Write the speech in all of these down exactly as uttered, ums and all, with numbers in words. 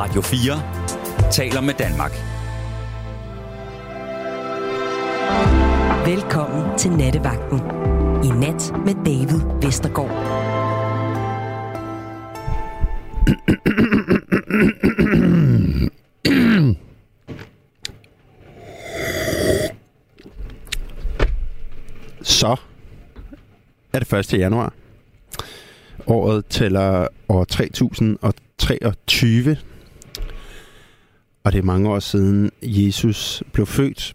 Radio fire taler med Danmark. Velkommen til Nattevagten. I nat med David Vestergaard. Så er det første januar. Året tæller år tre tusind treogtyve. Og det er mange år siden Jesus blev født.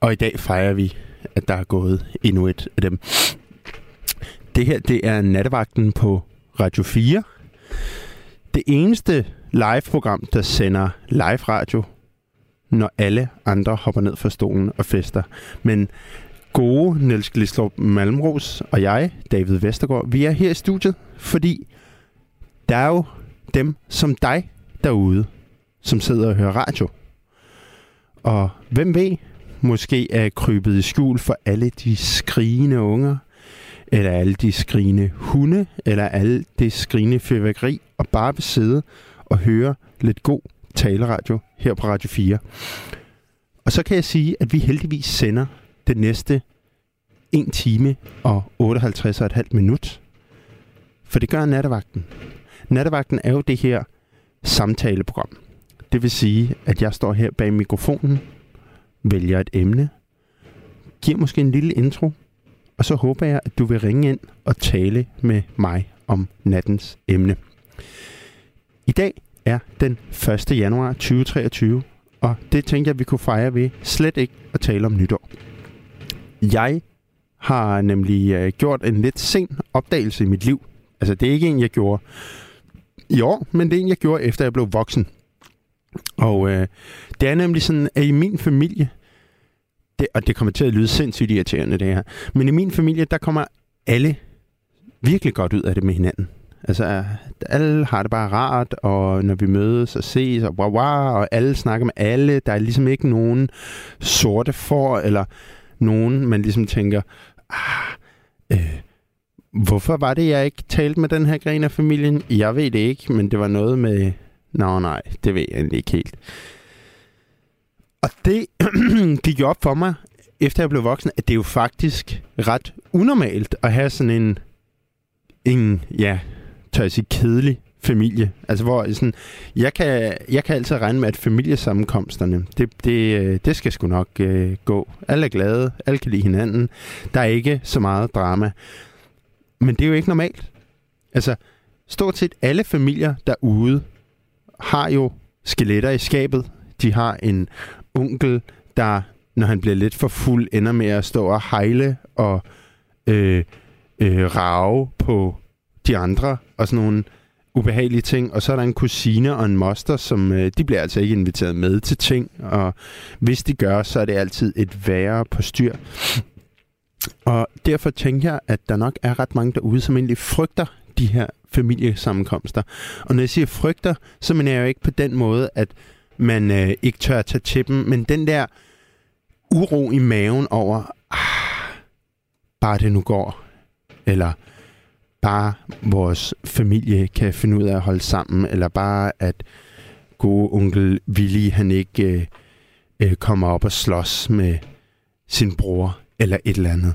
Og i dag fejrer vi, at der er gået endnu et af dem. Det her, det er Nattevagten på Radio fire. Det eneste live-program, der sender live radio, når alle andre hopper ned fra stolen og fester. Men gode Niels Glistrup Malmros og jeg, David Vestergaard, vi er her i studiet, fordi der er jo dem som dig derude, som sidder og hører radio. Og hvem ved, måske er krybet i skjul for alle de skrigende unger, eller alle de skrigende hunde, eller alle de skrigende fyrværkeri, og bare vil sidde og høre lidt god taleradio her på Radio fire. Og så kan jeg sige, at vi heldigvis sender det næste en time og otteoghalvtreds og et halvt minut. For det gør Nattevagten. Nattevagten er jo det her samtaleprogram. Det vil sige, at jeg står her bag mikrofonen, vælger et emne, giver måske en lille intro, og så håber jeg, at du vil ringe ind og tale med mig om nattens emne. I dag er den første januar tyve treogtyve, og det tænker jeg, vi kunne fejre ved slet ikke at tale om nytår. Jeg har nemlig øh, gjort en lidt sen opdagelse i mit liv. Altså, det er ikke en, jeg gjorde i år, men det er en, jeg gjorde, efter jeg blev voksen. Og øh, det er nemlig sådan, at i min familie, det, og det kommer til at lyde sindssygt irriterende, det her, men i min familie, der kommer alle virkelig godt ud af det med hinanden. Altså, alle har det bare rart, og når vi mødes og ses, og wow, wow, og alle snakker med alle, der er ligesom ikke nogen sorte får, eller nogen, man ligesom tænker, ah, øh, hvorfor var det, jeg ikke talte med den her gren af familien? Jeg ved det ikke, men det var noget med, nå nej, det ved jeg egentlig ikke helt. Og det gik jo op for mig, efter jeg blev voksen, at det er jo faktisk ret unormalt at have sådan en, en ja, tør jeg sige, kedelig familie. Altså, hvor sådan, jeg kan, jeg kan altid regne med, at familiesammenkomsterne, det, det, det skal sgu nok øh, gå. Alle er glade, alle kan lide hinanden. Der er ikke så meget drama. Men det er jo ikke normalt. Altså, stort set alle familier derude har jo skeletter i skabet. De har en onkel, der, når han bliver lidt for fuld, ender med at stå og hejle og øh, øh, rage på de andre og sådan nogle ubehagelige ting, og så er der en kusine og en moster, som øh, de bliver altså ikke inviteret med til ting, og hvis de gør, så er det altid et værre på styr. Og derfor tænker jeg, at der nok er ret mange derude, som egentlig frygter de her familiesammenkomster. Og når jeg siger frygter, så mener jeg jo ikke på den måde, at man øh, ikke tør at tage til dem, men den der uro i maven over, ah, bare det nu går, eller bare vores familie kan finde ud af at holde sammen, eller bare at gode onkel Willy, han ikke øh, kommer op og slås med sin bror, eller et eller andet.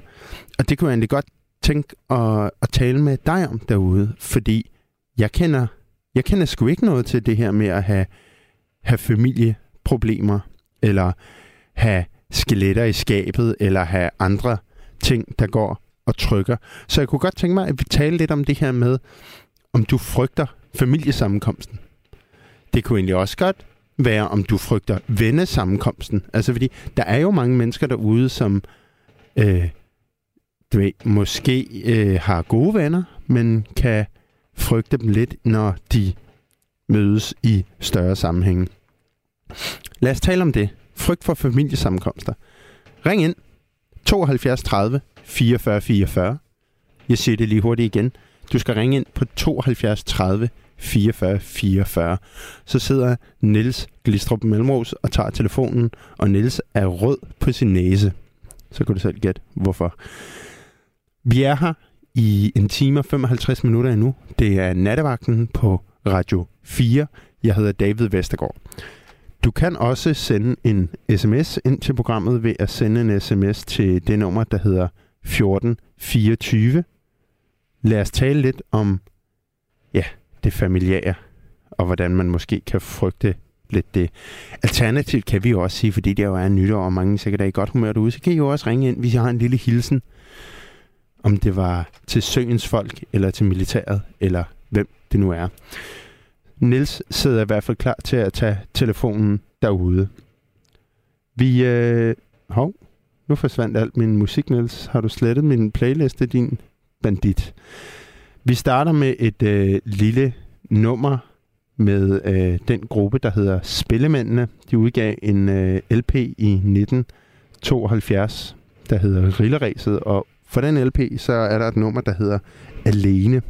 Og det kunne jeg egentlig godt tænke at, at tale med dig om derude, fordi jeg kender, jeg kender sgu ikke noget til det her med at have, have familieproblemer, eller have skeletter i skabet, eller have andre ting, der går og trykker. Så jeg kunne godt tænke mig, at vi taler lidt om det her med, om du frygter familiesammenkomsten. Det kunne egentlig også godt være, om du frygter vennesammenkomsten. Altså, fordi der er jo mange mennesker derude, som øh, du ved, måske øh, har gode venner, men kan frygte dem lidt, når de mødes i større sammenhænge. Lad os tale om det. Frygt for familiesammenkomster. Ring ind. tooghalvfjerds tredive fireogfyrre fireogfyrre. Jeg siger det lige hurtigt igen. Du skal ringe ind på tooghalvfjerds tredive fireogfyrre fireogfyrre. Så sidder Niels Glistrup Malmros og tager telefonen, og Niels er rød på sin næse. Så kan du selv gætte hvorfor. Vi er her i en time og femoghalvtreds minutter endnu. Det er Nattevagten på Radio fire. Jeg hedder David Vestergaard. Du kan også sende en sms ind til programmet ved at sende en sms til det nummer, der hedder fjorten fireogtyve. Lad os tale lidt om ja, det familiære, og hvordan man måske kan frygte lidt det. Alternativt kan vi jo også sige, fordi det jo er nytår, og mange sikkert er i godt humør derude, så kan I jo også ringe ind, hvis I har en lille hilsen. Om det var til søens folk, eller til militæret, eller hvem det nu er. Niels sidder i hvert fald klar til at tage telefonen derude. Vi... Øh... Hov, nu forsvandt alt min musik, Niels. Har du slettet min playliste, din bandit? Vi starter med et øh, lille nummer med øh, den gruppe, der hedder Spillemændene. De udgav en øh, L P i nitten tooghalvfjerds, der hedder Rilleræset, og for den L P, så er der et nummer, der hedder Alene.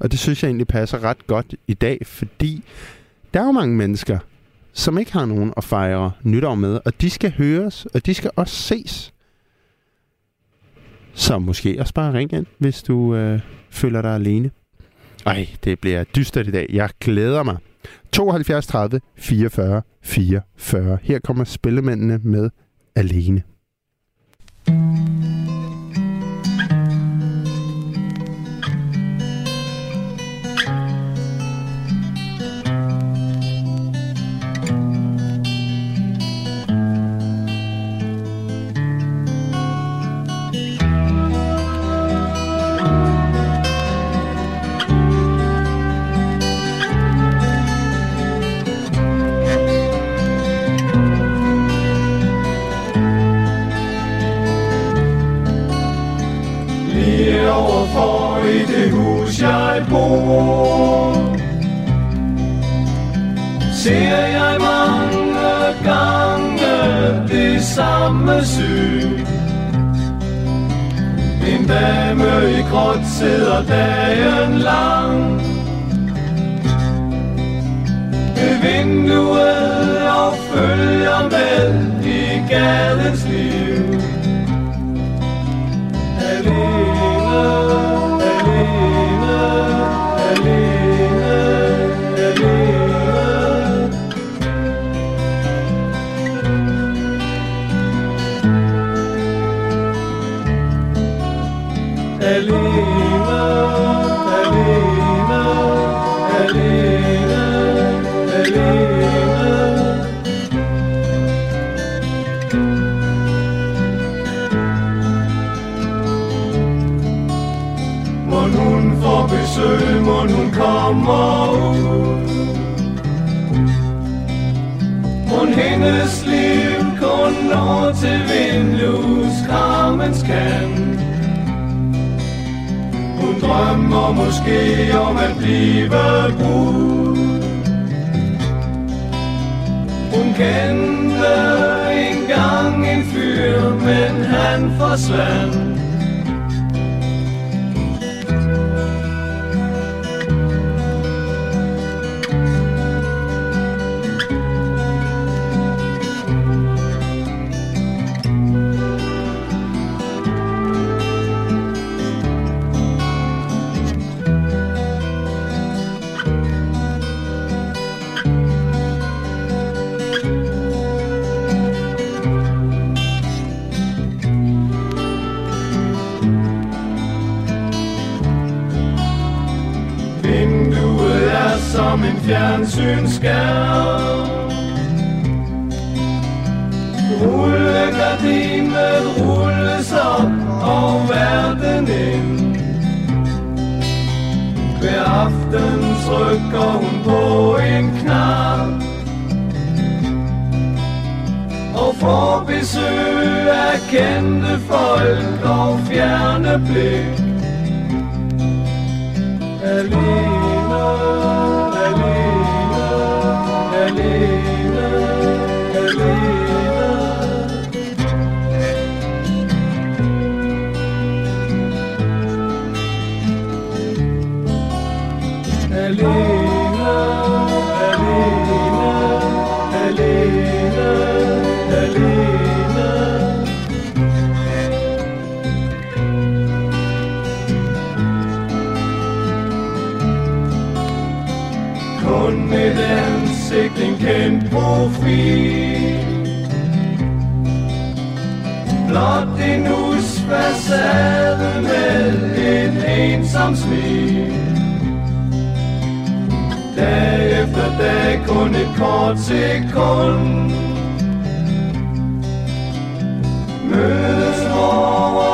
Og det synes jeg egentlig passer ret godt i dag, fordi der er jo mange mennesker, som ikke har nogen at fejre nytår med, og de skal høres, og de skal også ses. Så måske også bare ring ind, hvis du øh, føler dig alene. Ej, det bliver dystert i dag. Jeg glæder mig. tooghalvfjerds tredive fireogfyrre fireogfyrre. Her kommer Spillemændene med Alene. Ser jeg mange gange det samme syn. En dame i gråt sidder dagen lang ved vinduet og følger med i gadens liv. Alene. Må hun kommer ud. Mon hendes liv kun når til vindueskarmens kant. Hun drømmer måske om at blive brud. Hun kendte engang en fyr, men han forsvandt. Fjernsynsskærm rullegardinet rulles op og verden ind. Hver aften trykker hun på en knap og får besøg af kendte folk og fjerne blik. Alene. kun et ansigt, en kendt profil. Blot en husfacade med et ensomt smil. Dag efter dag, kun et kort sekund, mødes vore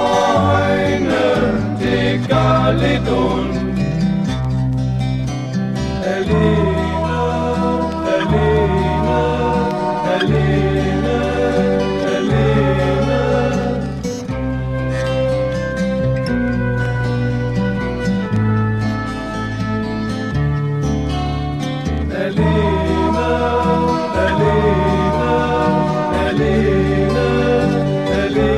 øjne, det gør lidt ondt. Alene, alene, alene, alene. Alene, alene, alene, alene.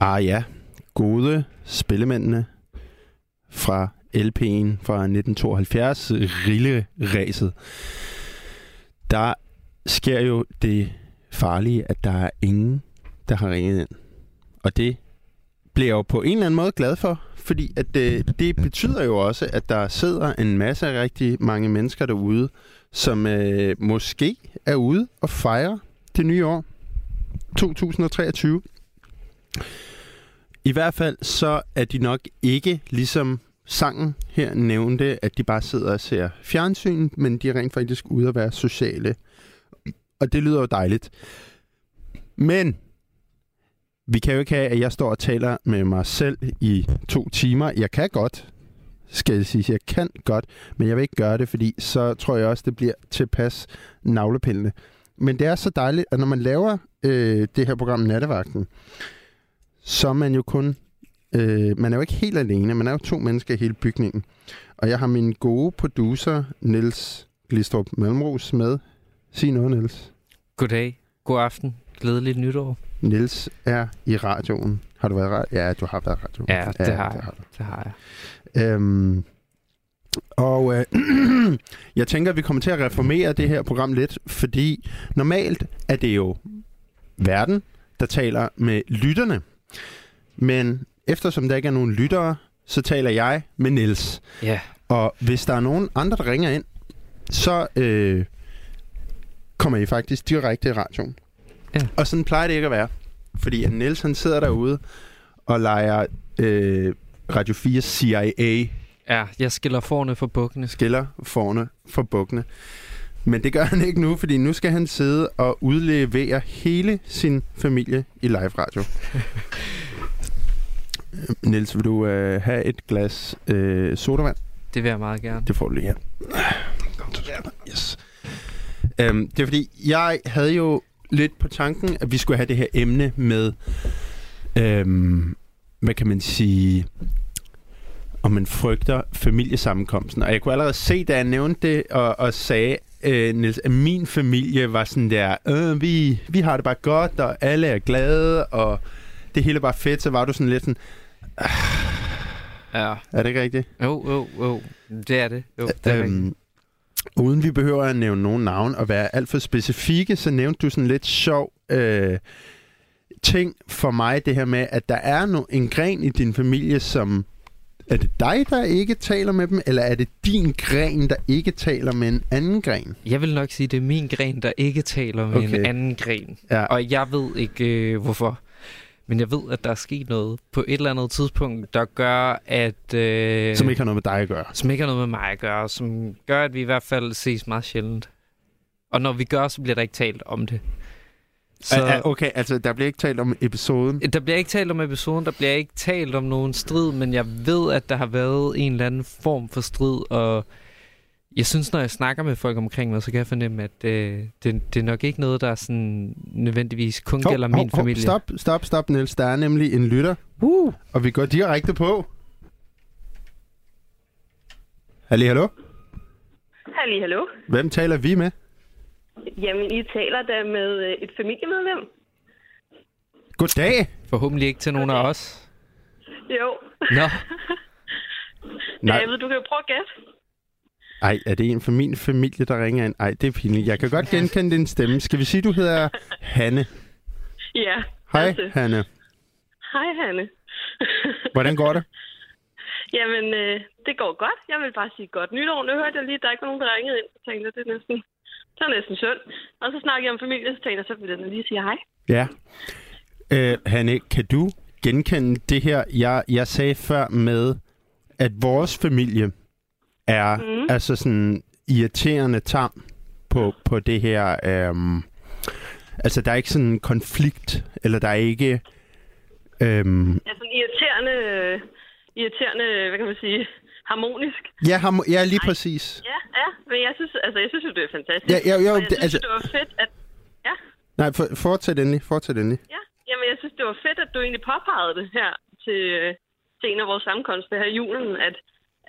Ah ja, gode Spillemændene fra L P'en fra nitten tooghalvfjerds, Rilleræset. Der sker jo det farlige, at der er ingen, der har ringet ind. Og det bliver jeg jo på en eller anden måde glad for, fordi at det, det betyder jo også, at der sidder en masse rigtig mange mennesker derude, som øh, måske er ude og fejrer det nye år to tusind treogtyve. I hvert fald så er de nok ikke, ligesom sangen her nævnte, at de bare sidder og ser fjernsyn, men de er rent faktisk ude at være sociale. Og det lyder jo dejligt. Men vi kan jo ikke have, at jeg står og taler med mig selv i to timer. Jeg kan godt, skal jeg sige, jeg kan godt, men jeg vil ikke gøre det, fordi så tror jeg også, det bliver tilpas navlepillende. Men det er så dejligt, at når man laver øh, det her program Nattevagten, så er man jo kun... Øh, man er jo ikke helt alene. Man er jo to mennesker i hele bygningen. Og jeg har min gode producer, Niels Glistrup Malmros, med. Sig noget, Niels. Goddag. God aften. Glædeligt nytår. Niels er i radioen. Har du været i radioen? Ja, du har været i radioen. Ja, det, ja, har, det, jeg. Har, det har jeg. Øhm, og øh, jeg tænker, at vi kommer til at reformere det her program lidt, fordi normalt er det jo verden, der taler med lytterne. Men eftersom der ikke er nogen lyttere, så taler jeg med Niels. Yeah. Og hvis der er nogen andre, der ringer ind, så øh, kommer I faktisk direkte i radioen. Yeah. Og sådan plejer det ikke at være. Fordi Niels, han sidder derude og leger øh, Radio fire C I A. Ja, jeg skiller forne for bukkene. Skiller forne for bukkene. Men det gør han ikke nu, fordi nu skal han sidde og udlevere hele sin familie i live radio. Niels, vil du øh, have et glas øh, sodavand? Det vil jeg meget gerne. Det får du lige her. Kom til skærmen. Yes. Øhm, det er fordi, jeg havde jo lidt på tanken, at vi skulle have det her emne med, øhm, hvad kan man sige... og man frygter familiesammenkomsten. Og jeg kunne allerede se, da jeg nævnte det, og, og sagde, øh, Niels, at min familie var sådan der, øh, vi, vi har det bare godt, og alle er glade, og det hele bare fedt, så var du sådan lidt sådan, ah, ja. Er det ikke rigtigt? Jo, jo, jo, det er det. Jo, det er øhm, uden vi behøver at nævne nogen navn og være alt for specifikke, så nævnte du sådan lidt sjov øh, ting for mig, det her med, at der er no- en gren i din familie, som... Er det dig, der ikke taler med dem, eller er det din gren, der ikke taler med en anden gren? Jeg vil nok sige, at det er min gren, der ikke taler med okay. en anden gren. Ja. Og jeg ved ikke, øh, hvorfor. Men jeg ved, at der er sket noget på et eller andet tidspunkt, der gør, at... Øh, som ikke har noget med dig at gøre. Som ikke har noget med mig at gøre. Som gør, at vi i hvert fald ses meget sjældent. Og når vi gør, så bliver der ikke talt om det. Så, okay, altså der bliver ikke talt om episoden? Der bliver ikke talt om episoden, der bliver ikke talt om nogen strid, men jeg ved, at der har været en eller anden form for strid, og jeg synes, når jeg snakker med folk omkring mig, så kan jeg fornemme, at øh, det, det er nok ikke noget, der sådan nødvendigvis kun oh, gælder oh, min oh, familie. Stop, stop, stop, Niels. Der er nemlig en lytter, uh. og vi går direkte på. Hallo, hallo? Halli, hallo. Hvem taler vi med? Jamen, I taler da med et familiemedlem. Goddag. Forhåbentlig ikke til nogen af os. Jo. Nå. Nej. David, du kan jo prøve at gætte. Ej, er det en fra min familie, der ringer ind? Ej, det er pinligt. Jeg kan godt genkende din stemme. Skal vi sige, du hedder Hanne? Ja. Hej, altså. Hanne. Hej, Hanne. Hvordan går det? Jamen, øh, det går godt. Jeg vil bare sige godt nytår. Nu hørte jeg lige, at der ikke var nogen, der ringede ind. Så tænkte jeg, det er næsten, det er næsten synd. Og så snakker jeg om familie, så tænkte jeg, så vil jeg lige sige hej. Ja. Øh, Hanne, kan du genkende det her, jeg, jeg sagde før med, at vores familie er mm. altså sådan irriterende tam på, på det her. Øhm, altså, der er ikke sådan en konflikt, eller der er ikke... Øhm, ja, sådan irriterende, irriterende, hvad kan man sige, harmonisk. Ja, harmo- ja lige Ej. præcis. Ja, ja, men jeg synes altså, jeg synes jo, det er fantastisk. Ja, ja, jo, jeg det, synes, altså... det var fedt, at... Ja. Nej, for, fortsæt endelig, fortsæt endelig. Ja, jamen, jeg synes, det var fedt, at du egentlig påpegede det her til, til en af vores sammenkomster her i julen, at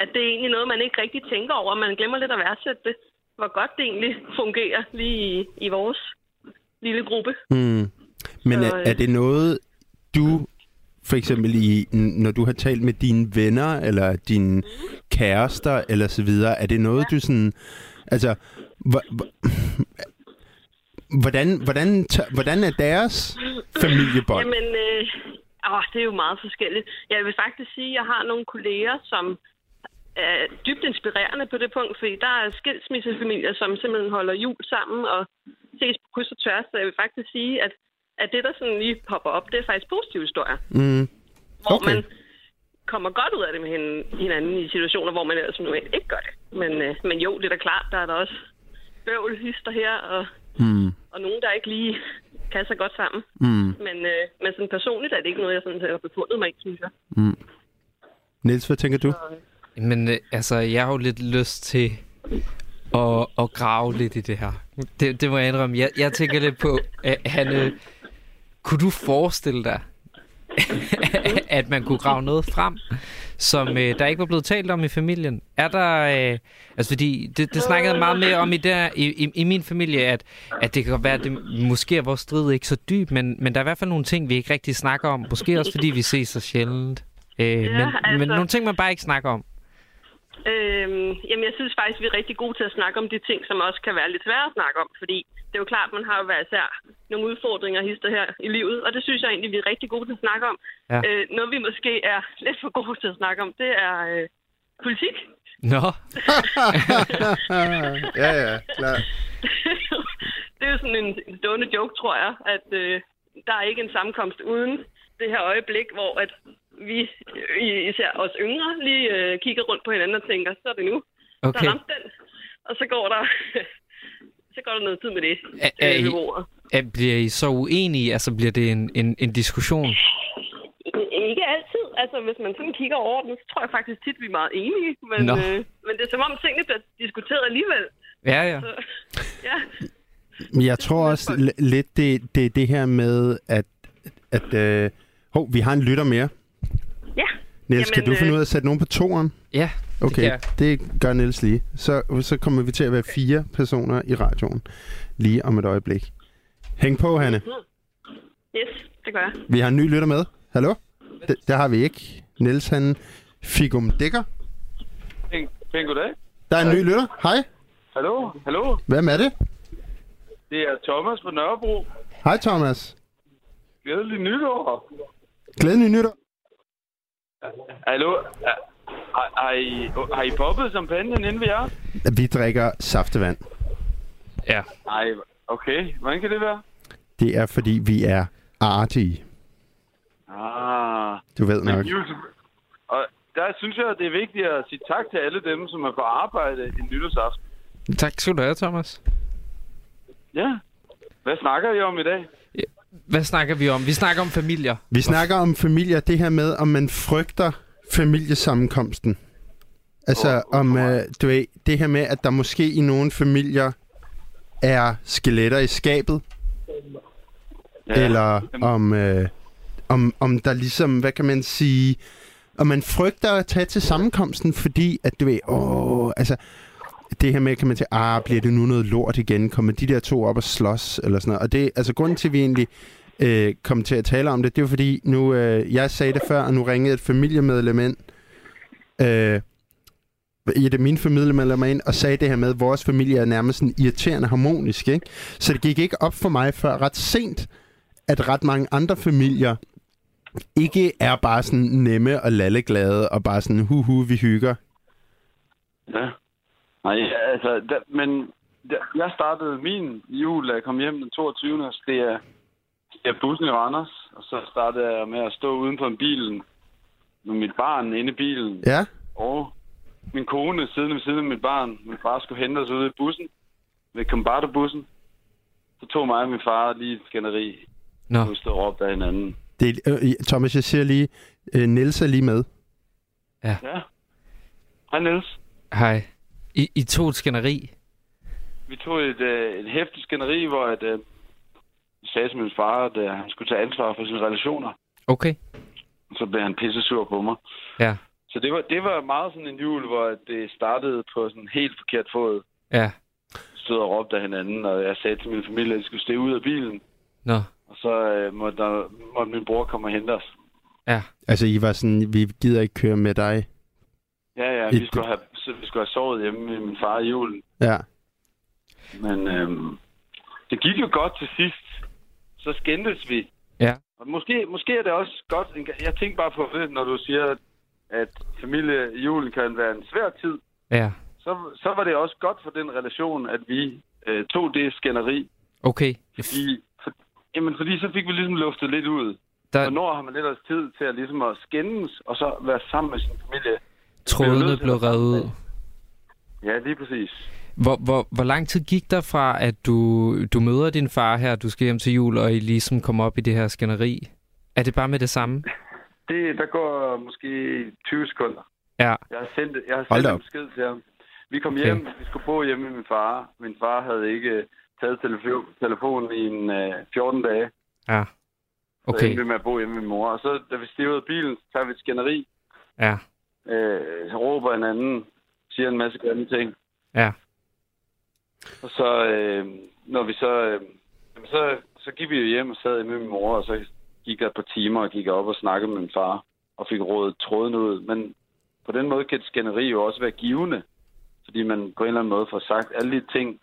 at det er egentlig noget, man ikke rigtig tænker over. Man glemmer lidt at værdsætte det, hvor godt det egentlig fungerer lige i, i vores lille gruppe. Mm. Men så, er, er det noget, du for eksempel, i, når du har talt med dine venner, eller dine mm. kærester, eller så videre, er det noget, ja. du sådan... Altså, hvor, hvor, hvordan, hvordan, hvordan er deres familiebånd? Jamen, øh, åh, det er jo meget forskelligt. Jeg vil faktisk sige, at jeg har nogle kolleger, som... er dybt inspirerende på det punkt, fordi der er skilsmissefamilier, som simpelthen holder jul sammen og ses på kryds og tværs. Så jeg vil faktisk sige, at, at det, der sådan lige popper op, det er faktisk positive historier. Mm. Okay. Hvor man kommer godt ud af det med hinanden i situationer, hvor man ellers normalt ikke gør det. Men, øh, men jo, det er da klart, der er der også bøvlhyster her, og, mm. og nogen, der ikke lige kan så godt sammen. Mm. Men, øh, men sådan personligt er det ikke noget, jeg sådan har befundet mig i, synes jeg. Mm. Niels, hvad tænker du? Så, men altså, jeg har jo lidt lyst til at, at grave lidt i det her. Det, det må jeg indrømme. Jeg, jeg tænker lidt på, Hanne, kunne du forestille dig, at man kunne grave noget frem, som der ikke var blevet talt om i familien? Er der... Altså, fordi det, det snakkede jeg meget mere om i, der, i, i, i min familie, at, at det kan være, at det, måske er vores strid ikke så dyb, men, men der er i hvert fald nogle ting, vi ikke rigtig snakker om. Måske også, fordi vi ses så sjældent. Øh, ja, men, altså... men nogle ting, man bare ikke snakker om. Øhm, jamen, jeg synes faktisk, vi er rigtig gode til at snakke om de ting, som også kan være lidt svære at snakke om, fordi det er jo klart, man har jo været især nogle udfordringer hister her i livet, og det synes jeg egentlig, vi er rigtig gode til at snakke om. Ja. Øh, noget, vi måske er lidt for gode til at snakke om, det er øh, politik. Nå. ja, ja, klar. Det er jo sådan en stående joke, tror jeg, at øh, der er ikke en sammenkomst uden det her øjeblik, hvor at vi, især os yngre, lige øh, kigger rundt på hinanden og tænker, så er det nu. Okay. Så ramte den, og så går der så går der noget tid med det. Er, er I, er, bliver I så uenige? Altså, bliver det en, en, en diskussion? Ikke altid. Altså, hvis man sådan kigger over den, så tror jeg faktisk tit, vi er meget enige. Men, øh, men det er som om tingene bliver diskuteret alligevel. Ja, ja. Så, ja. Jeg tror også l- lidt, det er det, det her med, at, at øh, hov, vi har en lytter mere. Ja. Niels, jamen, kan du finde ud af at sætte nogen på toeren? Ja, det okay, det gør Niels lige. Så, så kommer vi til at være fire personer i radioen lige om et øjeblik. Hæng på, Hanne. Yes, det gør jeg. Vi har en ny lytter med. Hallo? Det, der har vi ikke. Niels, han fik om dækker. Pæn goddag. Der er en ny lytter. Hej. Hallo, hallo. Hvem er det? Det er Thomas på Nørrebro. Hej, Thomas. Glædelig nytår. Glædelig nytår. Hallo? Har, har, I, har I poppet champagnen inden vi er? Vi drikker saftevand. Ja. Nej, okay. Hvordan kan det være? Det er, fordi vi er artige. Ah. Du ved nok. Og der synes jeg, det er vigtigt at sige tak til alle dem, som er på arbejde i nytårsaften. Tak skal du have, Thomas. Ja. Hvad snakker I om i dag? Hvad snakker vi om? Vi snakker om familier. Vi snakker om familier. Det her med, om man frygter familiesammenkomsten. Altså, oh, om øh, du ved, det her med, at der måske i nogle familier er skeletter i skabet. Ja. Eller om, øh, om, om der ligesom, hvad kan man sige... Om man frygter at tage til sammenkomsten, fordi at du ved, åh, altså... det her med, kan man sige, ah, bliver det nu noget lort igen? Kommer de der to op og slås? Eller sådan noget. Og det, altså grunden til, at vi egentlig øh, kom til at tale om det, det var fordi, nu, øh, jeg sagde det før, og nu ringede et familiemedlem ind. Øh, i det mine familiemedlemmer ind, og sagde det her med, at vores familie er nærmest sådan irriterende harmonisk, ikke? Så det gik ikke op for mig før ret sent, at ret mange andre familier ikke er bare sådan nemme og lalleglade, og bare sådan, hu hu, vi hygger. Ja. Nej, altså, der, men der, jeg startede min jul, da jeg kom hjem den toogtyvende og steg af bussen i Randers, og så startede jeg med at stå uden på en bilen med mit barn inde i bilen. Ja. Og min kone siden ved siden af mit barn. Min far skulle hente os ude i bussen. Ved Combardo-bussen. Så tog mig og min far lige et skænderi. Nå. Og vi stod og råbte af hinanden. Det, øh, Thomas, jeg siger lige, øh, Niels er lige med. Ja. Ja. Hej, Niels. Hej. I, I tog et skænderi? Vi tog et, øh, et hæftigt skænderi, hvor at, øh, jeg sagde til min far, at øh, han skulle tage ansvar for sine relationer. Okay. Så blev han pissesur på mig. Ja. Så det var, det var meget sådan en jul, hvor det startede på sådan en helt forkert fod. Ja. Stod og råbte af hinanden, og jeg sagde til min familie, at de skulle stå ud af bilen. Nå. Og så øh, måtte, der, måtte min bror komme og hente os. Ja. Altså, I var sådan, vi gider ikke køre med dig. Ja, ja, vi skulle have, vi skulle have sovet hjemme med min far i julen. Ja. Men øh, det gik jo godt til sidst. Så skændtes vi. Ja. Og måske, måske er det også godt, jeg tænkte bare på det, når du siger, at familiejulen kan være en svær tid, ja. så, så var det også godt for den relation, at vi øh, tog det skænderi. Okay. Fordi, for, jamen, fordi så fik vi ligesom luftet lidt ud. Der... Hvornår har man lidt også tid til at, ligesom at skændes, og så være sammen med sin familie? Trådene blev revet ud. Ja, lige præcis. Hvor, hvor, hvor lang tid gik der fra, at du, du møder din far her, du skal hjem til jul, og I ligesom kommer op i det her skænderi? Er det bare med det samme? Det, der går måske tyve sekunder. Ja. Jeg har sendt, jeg har sendt en besked til ham. Vi kom hjem, okay. Vi skulle bo hjemme med min far. Min far havde ikke taget telefo- telefonen i en, øh, fjorten dage. Ja, okay. Så endte vi med at bo hjemme med min mor. Og så, da vi stiger ud af bilen, så tager vi et skænderi. Ja. Øh, så råber hinanden, siger en masse grimme ting. Ja. Og så, øh, når vi så, øh, så, så gik vi jo hjem og sad med min mor, og så gik jeg et par timer og gik op og snakkede med min far, og fik rådet tråden ud. Men på den måde kan et skænderi jo også være givende, fordi man på en eller anden måde får sagt alle de ting.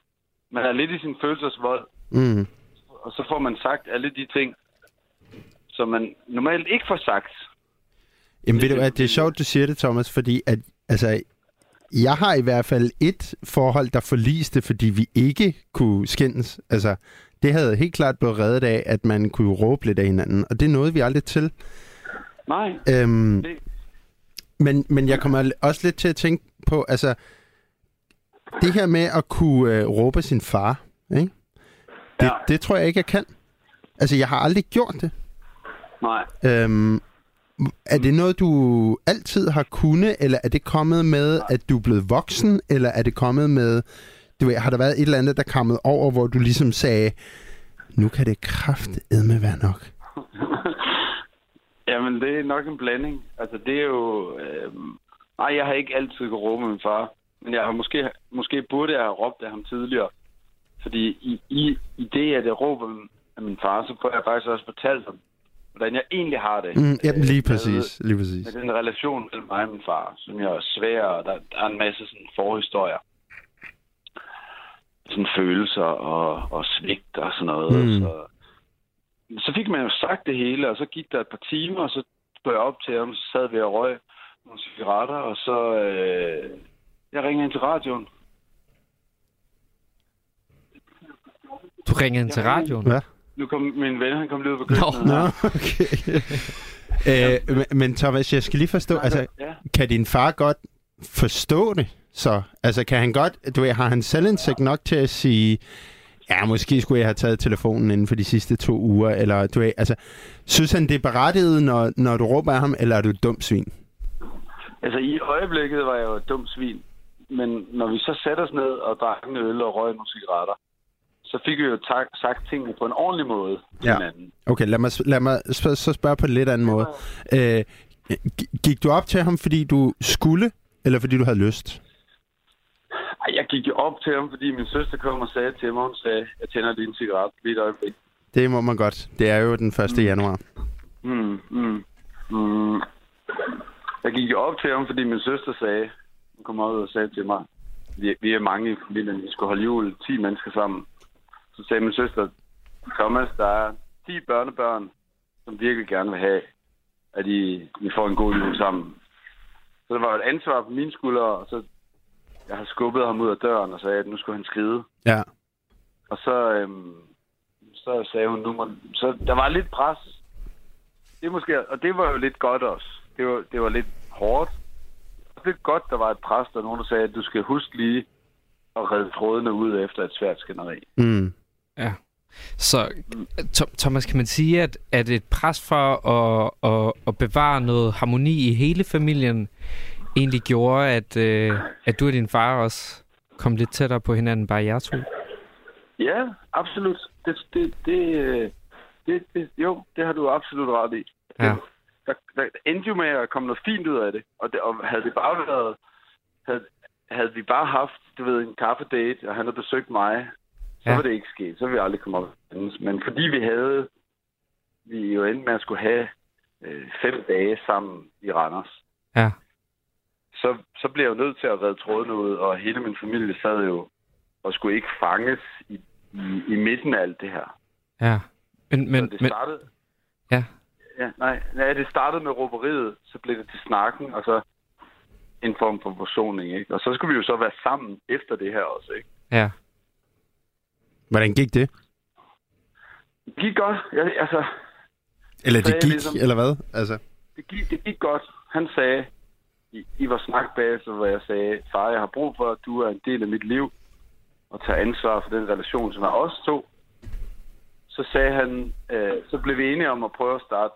Man er lidt i sin følelsesvold, mm. og så får man sagt alle de ting, som man normalt ikke får sagt. Jamen ved du hvad, det er sjovt, du siger det, Thomas, fordi at, altså, jeg har i hvert fald et forhold, der forliste, fordi vi ikke kunne skændes. Altså, det havde helt klart blevet reddet af, at man kunne råbe lidt af hinanden, og det nåede vi aldrig til. Nej. Øhm, men, men jeg kommer også lidt til at tænke på, altså, det her med at kunne øh, råbe sin far, ikke? Det, ja. Det tror jeg ikke, jeg kan. Altså, jeg har aldrig gjort det. Nej. Øhm, er det noget, du altid har kunnet, eller er det kommet med, at du er blevet voksen, eller er det kommet med... Du ved, har der været et eller andet, der kommet over, hvor du ligesom sagde, nu kan det kraftedme være nok? Jamen, det er nok en blanding. Altså, det er jo... Øh... Nej, jeg har ikke altid kunnet råbe med min far. Men jeg har måske, måske burde jeg have råbt af ham tidligere. Fordi i, i, i det, at jeg råber af min far, så får jeg faktisk også fortalt ham, hvordan jeg egentlig har det. Mm, jamen, lige præcis. Lige præcis. Med den relation mellem mig og min far, som jeg er svær, og der, der er en masse sådan forhistorier. Sådan følelser og, og svigt og sådan noget. Mm. Så, så fik man jo sagt det hele, og så gik der et par timer, og så blev jeg op til ham, så sad vi og røg nogle cigaretter, og så øh, jeg ringede ind til radioen. Du ringede ind til radioen? Ja. Nu kom min ven, han kom lige ud på køkkenet. Nå, no, okay. øh, men, men Thomas, jeg skal lige forstå, nej, altså, ja. Kan din far godt forstå det? Så altså, kan han godt, du ved, har han selvindsigt nok til at sige, ja, måske skulle jeg have taget telefonen inden for de sidste to uger, eller du ved, altså, synes han, det er berettiget, når, når du råber af ham, eller er du et dumt svin? Altså, i øjeblikket var jeg jo et dumt svin, men når vi så satte os ned og drak en øl og røg nogle cigaretter, så fik vi jo tak, sagt tingene på en ordentlig måde. Ja, okay, lad mig, lad mig så spørge på en lidt anden måde. Øh, gik du op til ham, fordi du skulle, eller fordi du havde lyst? Ej, jeg gik jo op til ham, fordi min søster kom og sagde til mig, hun sagde, jeg tænder din cigaret lige et øjeblik. Det må man godt. Det er jo den første Mm. januar. Mm, mm, mm. Jeg gik jo op til ham, fordi min søster sagde, hun kom op og sagde til mig, vi, vi er mange i familien, vi skulle holde jul, ti mennesker sammen. Så sagde min søster, Thomas, der er ti børnebørn, som virkelig gerne vil have, at de, vi får en god jul sammen. Så der var et ansvar på mine skuldre, og så jeg har skubbet ham ud af døren og sagde, at nu skulle han skride. Ja. Og så, øhm, så sagde hun, nu må... Så der var lidt pres. Det måske, og det var jo lidt godt også. Det var, det var lidt hårdt. Og det er godt, der var et pres, der nogen, der sagde, at du skal huske lige at redde trådene ud efter et svært skænderi. Mm. Ja. Så Thomas, kan man sige, at, at et pres for at, at, at bevare noget harmoni i hele familien egentlig gjorde, at, øh, at du og din far også kom lidt tættere på hinanden, bare jer to? Ja, absolut. Det, det, det, det, det, jo, det har du absolut ret i. Ja. Der, der endte jo med at komme noget fint ud af det, og, det, og havde det bare været, havde, havde vi bare haft, du ved, en kaffedate, og han havde besøgt mig, så ja. Var det ikke sket. Så ville vi aldrig komme op. Men fordi vi havde, vi jo endte med at skulle have øh, fem dage sammen i Randers. Ja. Så, så blev jeg jo nødt til at redde tråden ud, og hele min familie sad jo og skulle ikke fanges i, i, i midten af alt det her. Ja. Men, men, det startede... Men, ja. Ja, nej, nej, det startede med råberiet, så blev det til snakken, og så en form for forsoning, ikke? Og så skulle vi jo så være sammen efter det her også, ikke? Ja. Hvordan gik det? Det gik godt, jeg, altså... Eller det gik, ligesom, eller hvad? Altså. Det gik, det gik godt. Han sagde... I, I var snak bagefter, hvor jeg sagde, far, jeg har brug for, at du er en del af mit liv, og tager ansvar for den relation, som er os to. Så sagde han, øh, så blev vi enige om at prøve at starte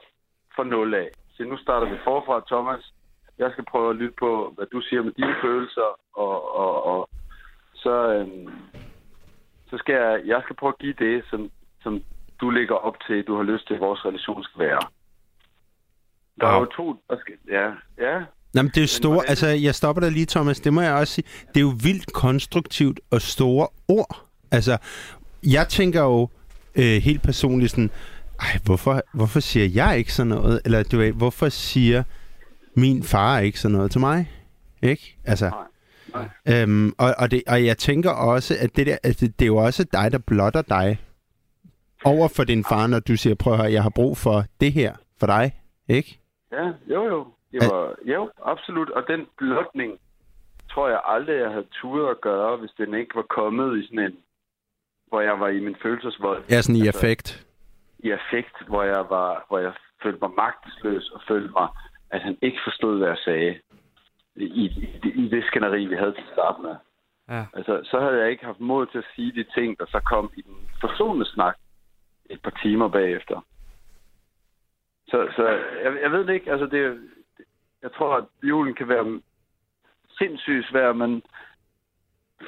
fra nul af. Så nu starter vi forfra, Thomas. Jeg skal prøve at lytte på, hvad du siger med dine følelser, og, og, og så, øh, så skal jeg, jeg skal prøve at give det, som, som du lægger op til, du har lyst til, at vores relation skal være. Der er jo to, der skal, ja, ja. Jamen, det er store... Altså, jeg stopper dig lige, Thomas. Det må jeg også sige. Det er jo vildt konstruktivt og store ord. Altså, jeg tænker jo øh, helt personligt sådan... Ej, hvorfor, hvorfor siger jeg ikke sådan noget? Eller, du ved, hvorfor siger min far ikke sådan noget til mig? Ikke? Altså... Nej. Nej. Øhm, og, og, det, og jeg tænker også, at det der... Altså, det er jo også dig, der blotter dig over for din far, når du siger, prøv at høre, jeg har brug for det her for dig. Ikke? Ja, jo, jo. Det var, jo, absolut. Og den blotning, tror jeg aldrig, jeg havde turet at gøre, hvis den ikke var kommet i sådan en... Hvor jeg var i min følelsesvold. Ja, sådan i altså, affekt. I affekt, hvor jeg, var, hvor jeg følte mig magtesløs, og følte mig, at han ikke forstod, hvad jeg sagde. I, i, i det skænderi, vi havde til starten af. Ja. Altså, så havde jeg ikke haft mod til at sige de ting, der så kom i den forsonende snak et par timer bagefter. Så, så jeg, jeg ved det ikke, altså det... Jeg tror, at julen kan være sindssygt svær, men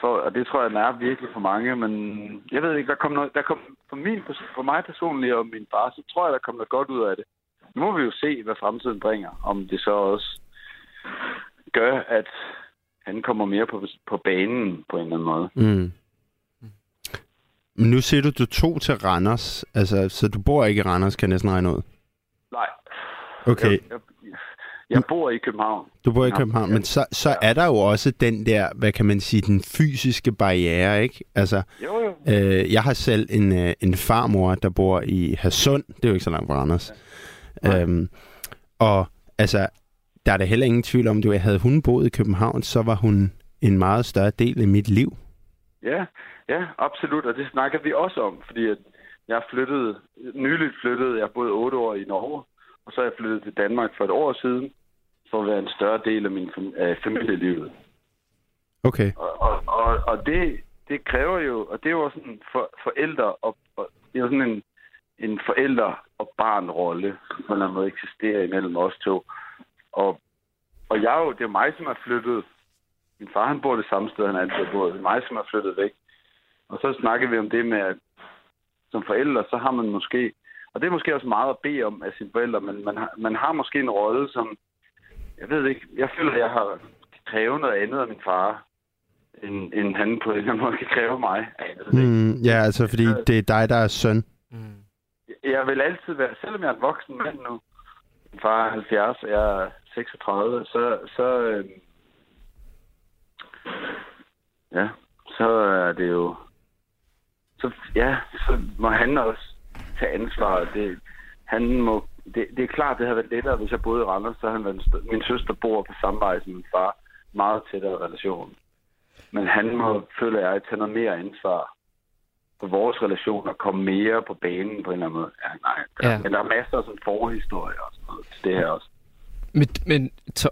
for, og det tror jeg, den er virkelig for mange, men jeg ved ikke, der kom noget, der kom for, min, for mig personligt og min far, så tror jeg, der kom noget godt ud af det. Nu må vi jo se, hvad fremtiden bringer, om det så også gør, at han kommer mere på, på banen på en eller anden måde. Mm. Men nu siger du, du tog til Randers, altså, så du bor ikke i Randers, kan jeg næsten regne ud? Nej. Okay. Jeg, jeg, Jeg bor i København. Du bor i København, ja. Men så, så ja. Er der jo også den der, hvad kan man sige, den fysiske barriere, ikke? Altså, jo, jo. Øh, jeg har selv en, øh, en farmor, der bor i Hadsund. Det er jo ikke så langt fra Anders. Ja. Øhm, og altså, der er da heller ingen tvivl om, at havde hun boet i København, så var hun en meget større del af mit liv. Ja, ja, absolut. Og det snakker vi også om, fordi at jeg flyttede, nyligt flyttede, jeg boede otte år i Norge, og så er jeg flyttet til Danmark for et år siden, for at være en større del af min af familielivet. Okay. Og, og, og, og det, det kræver jo, og det er jo også en for, forældre og, og det er jo sådan en en forældre og barnrolle, på en eller anden måde eksisterer imellem os to. Og og jeg er jo det er mig som er flyttet. Min far han bor det samme sted han altid har boet. Det er mig som er flyttet væk. Og så snakker vi om det med at som forældre så har man måske og det er måske også meget at bede om af sine forældre, men man har, man har måske en rolle som jeg ved ikke, jeg føler, at jeg har krævet noget andet af min far. end, end han på en eller anden måde kan kræve mig. Altså, mm, ja, altså fordi det er dig, der er søn. Mm. Jeg vil altid være, selvom jeg er en voksen mand nu, min far er halvfjerds, og jeg er seksogtredive, så, så, øh, ja, så er det jo, så, ja, så må han også tage ansvar. Det, han må, det, det er klart, det havde været lettere, hvis jeg boede i Randers, så havde min, min søster bor på samme vej som min far, meget tættere relation. Men han må, føler jeg, tage noget mere ansvar for vores relation og komme mere på banen på en eller anden måde. Ja, nej, der, ja. Men der er masser af sådan forhistorier og sådan noget til det her også. Men, men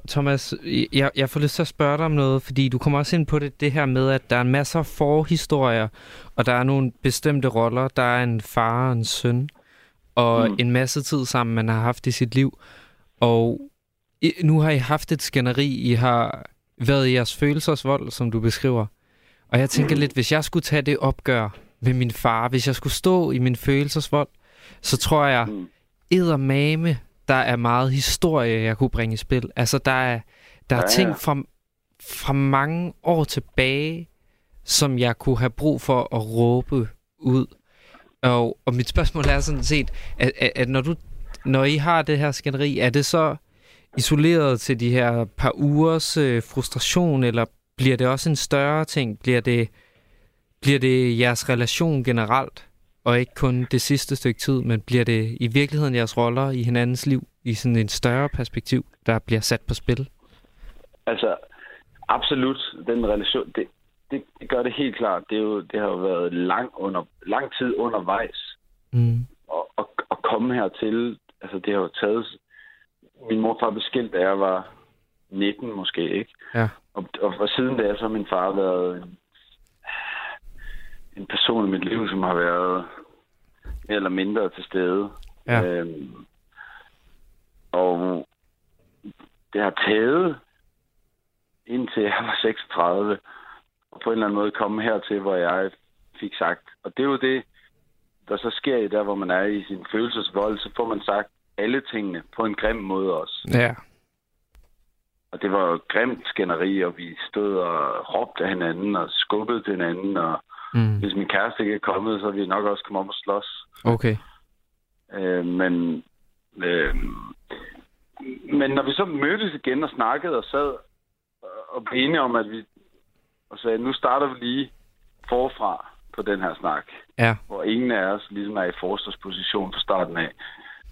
Thomas, jeg, jeg får lyst til at spørge dig om noget, fordi du kommer også ind på det, det her med, at der er en masse af forhistorier, og der er nogle bestemte roller. Der er en far og en søn, og mm. en masse tid sammen, man har haft i sit liv. Og I, nu har I haft et skænderi, I har været i jeres følelsesvold, som du beskriver. Og jeg tænker lidt, hvis jeg skulle tage det opgør med min far, hvis jeg skulle stå i min følelsesvold, så tror jeg, eddermame, der er meget historie, jeg kunne bringe i spil. Altså, der er, der er ja, ting ja. Fra, fra mange år tilbage, som jeg kunne have brug for at råbe ud. Og, og mit spørgsmål er sådan set, at, at, at når, du, når I har det her skænderi, er det så isoleret til de her par ugers øh, frustration, eller bliver det også en større ting? Bliver det, bliver det jeres relation generelt, og ikke kun det sidste stykke tid, men bliver det i virkeligheden jeres roller i hinandens liv, i sådan en større perspektiv, der bliver sat på spil? Altså, absolut. Den relation, det, det, det gør det helt klart. Det, er jo, det har jo været lang, under, lang tid undervejs mm. og, og, og komme hertil. Altså, det har jo taget... Min mor og far blev skilt, da jeg var nitten måske, ikke? Ja. Og, og, og siden da, så har min far været en, en person i mit liv, som har været mere eller mindre til stede. Ja. Øhm, og det har taget, indtil jeg var seksogtredive, og på en eller anden måde komme hertil, hvor jeg fik sagt. Og det er jo det, der så sker i der, hvor man er i sin følelsesvold, så får man sagt alle tingene på en grim måde også. Ja. Og det var jo grimt skænderi, og vi stod og råbte af hinanden, og skubbede til hinanden, og mm. hvis min kæreste ikke er kommet, så ville vi nok også komme op og slås. Okay. Øh, men, øh, men når vi så mødtes igen og snakkede og sad og blev enige om, at vi og sagde, nu starter vi lige forfra på den her snak. Ja. Hvor ingen af os ligesom er i forstårsposition fra starten af.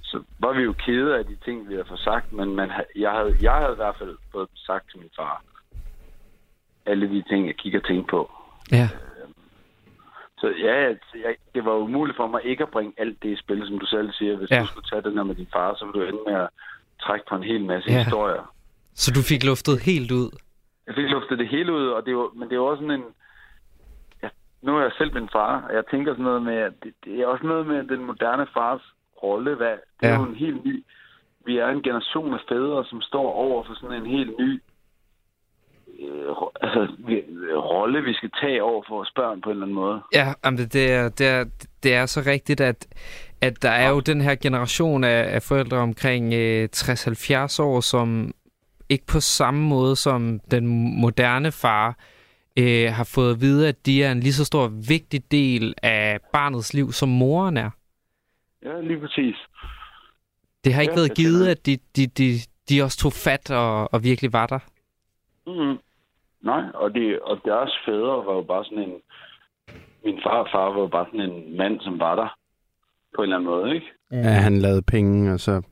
Så var vi jo kede af de ting, vi havde fået sagt, men man, jeg, havde, jeg havde i hvert fald fået sagt til min far alle de ting, jeg kigger og tænker på. Ja. Så ja, det var umuligt for mig ikke at bringe alt det i spil, som du selv siger. Hvis ja. Du skulle tage den her med din far, så ville du ende med at trække på en hel masse ja. Historier. Så du fik luftet helt ud? Jeg fik luftet det hele ud, og det var, men det var også sådan en... Jeg, nu er jeg selv min far, og jeg tænker sådan noget med... At det, det er også noget med den moderne fars rolle, hvad? Det er ja. Jo en helt ny... Vi er en generation af fædre, som står over for sådan en helt ny øh, altså, vi, rolle, vi skal tage over for vores børn på en eller anden måde. Ja, men det er, det er, det er så rigtigt, at, at der ja. Er jo den her generation af, af forældre omkring øh, tres til halvfjerds år, som ikke på samme måde som den moderne far øh, har fået at vide, at de er en lige så stor vigtig del af barnets liv, som moren er. Ja, lige præcis. Det har ikke ja, været givet, at de, de, de, de også tog fat og, og virkelig var der? Mm-hmm. Nej, og, de, og deres fædre var jo bare sådan en... Min far og far var jo bare sådan en mand, som var der. På en eller anden måde, ikke? Ja, han lavede penge, og så...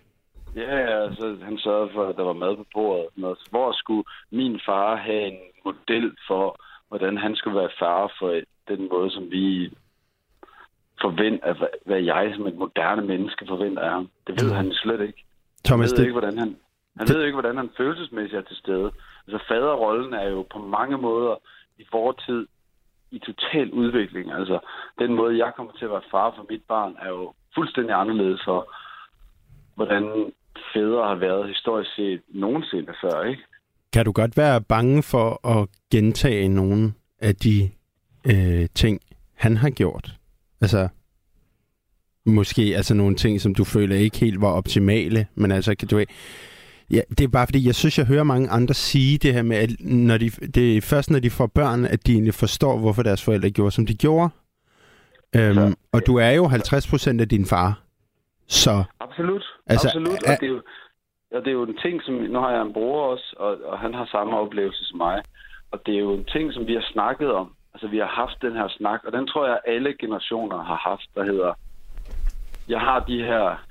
Ja, ja, så han sørgede for, at der var mad på bordet. Noget. Hvor skulle min far have en model for, hvordan han skulle være far for den måde, som vi... forvent, at hvad jeg som et moderne menneske forventer af ham. Det ved han slet ikke. Thomas, han ved det... ikke, hvordan han, han, det... ved ikke, hvordan han følelsesmæssigt er til stede. Altså faderrollen er jo på mange måder i fortid i total udvikling. Altså den måde, jeg kommer til at være far for mit barn, er jo fuldstændig anderledes for, hvordan fædre har været historisk set nogensinde før, ikke? Kan du godt være bange for at gentage nogle af de øh, ting, han har gjort? Altså, måske altså nogle ting, som du føler ikke helt var optimale, men altså, kan du, Ja, det er bare fordi, jeg synes, jeg hører mange andre sige det her med, at når de, det er først, når de får børn, at de egentlig forstår, hvorfor deres forældre gjorde, som de gjorde. Øhm, så, og du er jo halvtreds procent af din far. Så, absolut, altså, absolut. Og, er, det er jo, og det er jo en ting, som... Nu har jeg en bror også, og, og han har samme oplevelse som mig. Og det er jo en ting, som vi har snakket om. Altså, vi har haft den her snak, og den tror jeg, alle generationer har haft, der hedder... Jeg har de her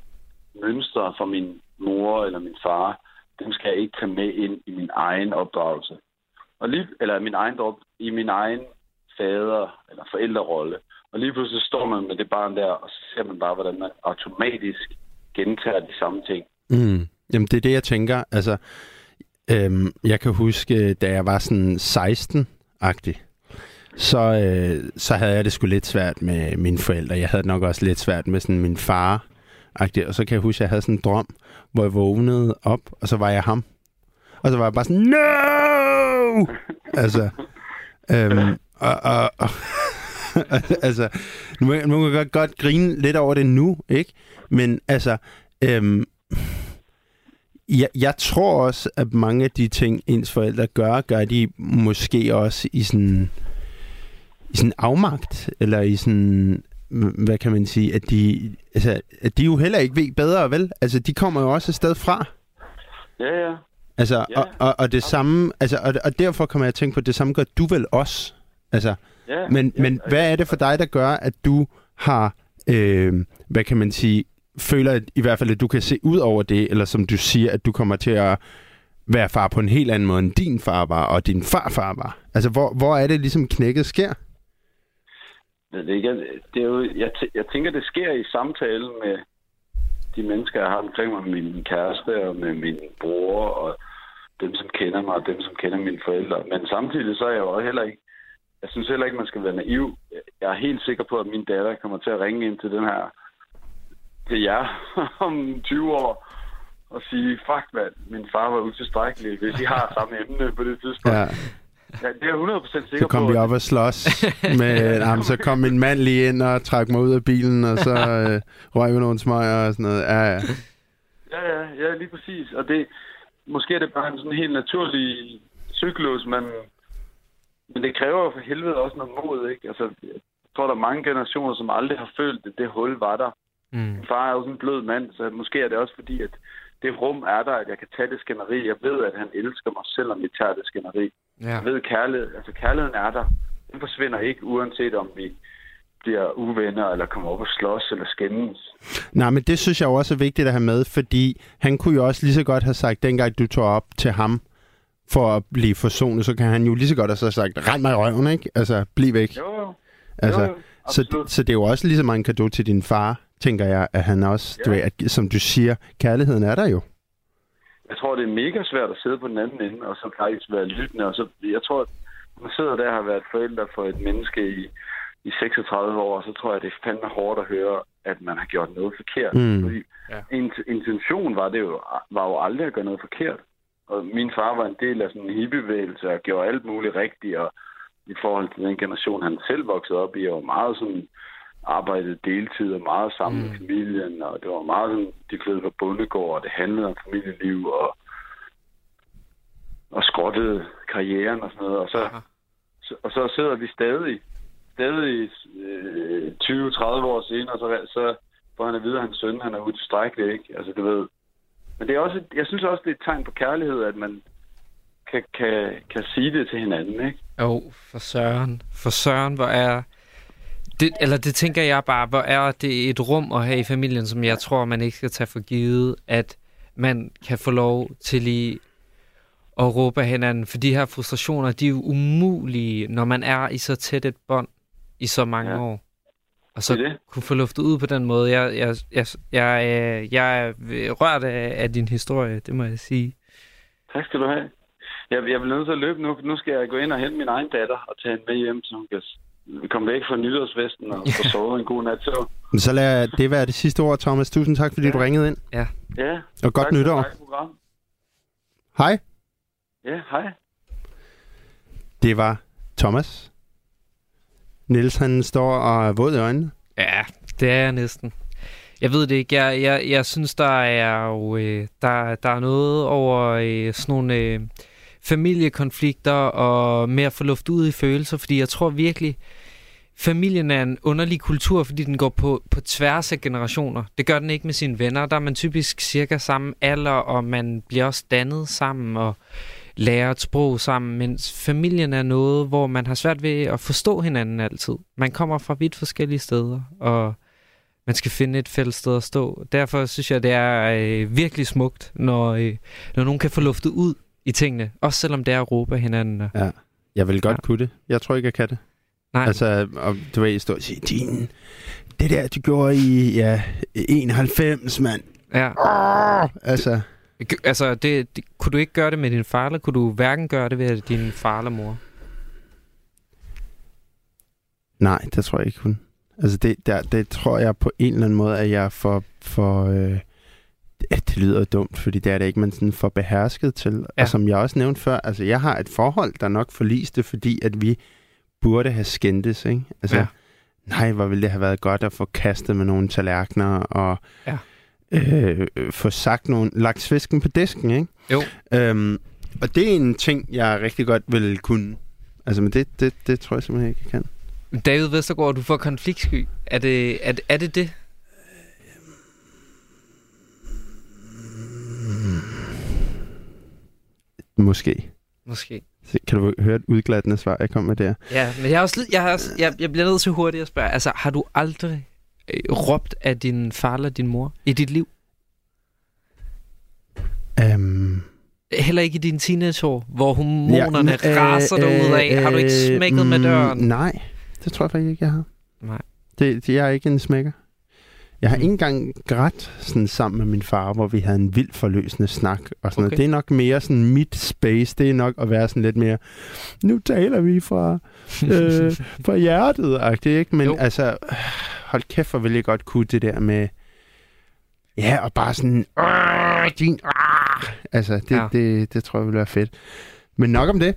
mønstre fra min mor eller min far, dem skal jeg ikke tage med ind i min egen opdragelse. Og lige, eller min egen, i min egen fader- eller forældrerolle. Og lige pludselig står man med det barn der, og så ser man bare, hvordan man automatisk gentager de samme ting. Mm. Jamen, det er det, jeg tænker. Altså, øhm, jeg kan huske, da jeg var sådan seksten-agtig, så, øh, så havde jeg det sgu lidt svært med mine forældre. Jeg havde det nok også lidt svært med sådan min far. Og så kan jeg huske, at jeg havde sådan en drøm, hvor jeg vågnede op, og så var jeg ham. Og så var jeg bare sådan, no! Altså, øhm, og, og, og, altså nu, nu kan jeg godt grine lidt over det nu, ikke? Men altså, øhm, jeg, jeg tror også, at mange af de ting, ens forældre gør, gør de måske også i sådan, i sådan afmagt, eller i sådan... Hvad kan man sige? At de, altså, at de jo heller ikke ved bedre, vel? Altså, de kommer jo også et sted fra. Ja, ja. Altså, ja. Og, og, og det samme... Altså, og, og derfor kommer jeg at tænke på, at det samme gør du vel også. Altså, ja, men, ja, men hvad er det for dig, der gør, at du har... Øh, hvad kan man sige? Føler at, i hvert fald, at du kan se ud over det, eller som du siger, at du kommer til at være far på en helt anden måde, end din far var, og din farfar var. Altså, hvor, hvor er det ligesom knækket sker? Det er jo, jeg, t- jeg tænker, det sker i samtalen med de mennesker, jeg har omkring mig, med min kæreste og med min bror og dem, som kender mig og dem, som kender mine forældre. Men samtidig så er jeg jo heller ikke, jeg synes heller ikke, man skal være naiv. Jeg er helt sikker på, at min datter kommer til at ringe ind til den her, til jer om tyve år og sige, fuck mand, min far var utilstrækkelig, hvis I har samme emne på det tidspunkt. Ja. Ja, det er jeg hundrede procent sikker på. Så kom vi op og slås. Med, jamen, så kom min mand lige ind og trak mig ud af bilen, og så øh, røg vi nogle smøger og sådan noget. Ja, ja. Ja, ja, ja, lige præcis. Og det, måske er det bare en sådan helt naturlig cyklus, men, men det kræver jo for helvede også noget mod, ikke? Altså, jeg tror, der er mange generationer, som aldrig har følt, at det hul var der. Mm. Min far er jo sådan en blød mand, så måske er det også fordi, at det rum er der, at jeg kan tage det skænderi. Jeg ved, at han elsker mig, selvom vi tager det skænderi. Ja. Jeg ved, kærlighed, altså kærligheden er der. Den forsvinder ikke, uanset om vi bliver uvenner, eller kommer op og slås, eller skændes. Nej, men det synes jeg også er vigtigt at have med, fordi han kunne jo også lige så godt have sagt, dengang du tog op til ham for at blive forsonet, så kan han jo lige så godt have sagt, rend mig i røven, ikke? Altså, bliv væk. Jo, altså, jo, så, så det er jo også lige så meget en cadeau til din far, tænker jeg, at han også, ja. Du ved, at, som du siger, kærligheden er der jo. Jeg tror, det er mega svært at sidde på den anden ende, og så faktisk være lyttende. Og så, jeg tror, at man sidder der og har været forældre for et menneske i, i seksogtredive år, og så tror jeg, det er fandme hårdt at høre, at man har gjort noget forkert. Mm. Fordi ja. Intention var det jo, var jo aldrig at gøre noget forkert. Og min far var en del af sådan en hippiebevægelse og gjorde alt muligt rigtigt, og i forhold til den generation, han selv voksede op i, og meget sådan... arbejdede deltid og meget sammen mm. med familien, og det var meget sådan, de flyttede på bondegård, og det handlede om familieliv, og, og skrottede karrieren og sådan noget, og så, så, og så sidder vi stadig, stadig øh, tyve til tredive år senere, så, så får han at vide, at hans søn, han er utilstrækkelig, ikke? Altså, du ved. Men det er også, jeg synes også, det er et tegn på kærlighed, at man kan, kan, kan sige det til hinanden, ikke? Åh, oh, for søren. For søren, hvor er... Det, eller det tænker jeg bare, hvor er det et rum at have i familien, som jeg tror, man ikke skal tage for givet, at man kan få lov til lige at råbe af hinanden. For de her frustrationer, de er jo umulige, når man er i så tæt et bånd i så mange ja. År. Og så det det. Kunne få luftet ud på den måde. Jeg, jeg, jeg, jeg, jeg er rørt af, af din historie, det må jeg sige. Tak skal du have. Jeg, jeg vil nødt til at løbe nu. Nu skal jeg gå ind og hente min egen datter og tage hende med hjem, så hun kan... Vi kom væk fra nytårsvesten og få sovet en god nat søvn. Så lad det være det sidste ord, Thomas. Tusind tak, fordi ja. Du ringede ind. Ja. Ja. Og godt tak, nytår. Tak, hej. Ja, hej. Det var Thomas. Niels, han står og er våd i øjnene. Ja, det er jeg næsten. Jeg ved det ikke. Jeg, jeg, jeg synes, der er jo, øh, der, der er noget over øh, sådan nogle øh, familiekonflikter og mere få luft ud i følelser, fordi jeg tror virkelig, familien er en underlig kultur, fordi den går på, på tværs af generationer. Det gør den ikke med sine venner. Der er man typisk cirka samme alder, og man bliver også dannet sammen og lærer et sprog sammen, mens familien er noget, hvor man har svært ved at forstå hinanden altid. Man kommer fra vidt forskellige steder, og man skal finde et fælles sted at stå. Derfor synes jeg, det er øh, virkelig smukt, når, øh, når nogen kan få luftet ud i tingene, også selvom det er at råbe hinanden. Og... Ja, jeg vil godt ja. kunne det. Jeg tror ikke, jeg kan det. Nej. Altså, og du ved, jeg stod og siger, din, det der, du gjorde i, ja, enoghalvfems, mand. Ja. Arh, altså, det, altså det, det, kunne du ikke gøre det med din far, eller kunne du hverken gøre det ved din far eller mor? Nej, det tror jeg ikke, hun. Altså, det, der, det tror jeg på en eller anden måde, at jeg får, for, øh, det, det lyder dumt, fordi det er det ikke, man sådan får behersket til. Ja. Og som jeg også nævnte før, altså, jeg har et forhold, der nok forliste, fordi at vi burde have skændtes, ikke? Altså, ja. nej, hvor ville det have været godt at få kastet med nogle tallerkener, og ja. øh, få sagt nogle, lagt svisken på disken, ikke? Jo. Øhm, og det er en ting, jeg rigtig godt ville kunne. Altså, men det, det, det tror jeg simpelthen ikke, jeg kan. David Vestergaard, du får konfliktsky. Er det er det, er det? det? Måske. Måske. Kan du høre et udglattende svar, jeg kom med der? Ja, men jeg, også, jeg, også, jeg, jeg bliver nødt til hurtigt at spørge. Altså, har du aldrig øh, råbt af din far eller din mor i dit liv? Um... Heller ikke i dine teenageår, hvor hormonerne ja, øh, raser derudad af. Øh, øh, har du ikke smækket øh, med døren? Nej, det tror jeg faktisk ikke, jeg har. Nej. Det, det, jeg er ikke en smækker. Jeg har mm. ikke engang grædt sådan sammen med min far, hvor vi havde en vild forløsende snak og sådan okay. noget. Det er nok mere sådan mit space. Det er nok at være sådan lidt mere, nu taler vi fra, øh, fra hjertet-agtigt, ikke? Men jo. altså, hold kæft, hvor ville jeg godt kunne det der med, ja, og bare sådan, øh, din, øh. altså, det, ja. det, det tror jeg ville være fedt. Men nok om det.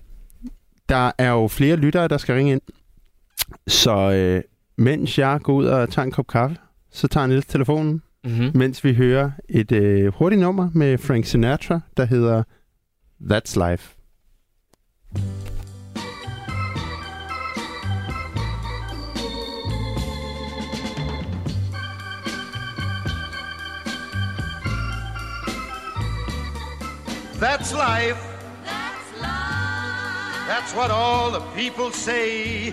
Der er jo flere lyttere, der skal ringe ind. Så øh, mens jeg går ud og tager en kop kaffe, så tager Niels telefonen, mm-hmm. mens vi hører et øh, hurtigt nummer med Frank Sinatra, der hedder That's Life. That's life. That's life. That's what all the people say.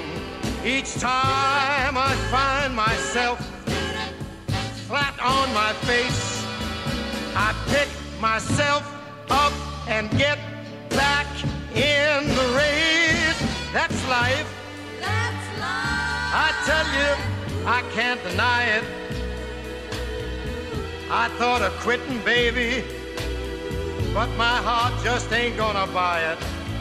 Each time I find myself flat on my face, I pick myself up and get back in the race. That's life. That's life. I tell you, I can't deny it. I thought of quitting, baby, but my heart just ain't gonna buy it.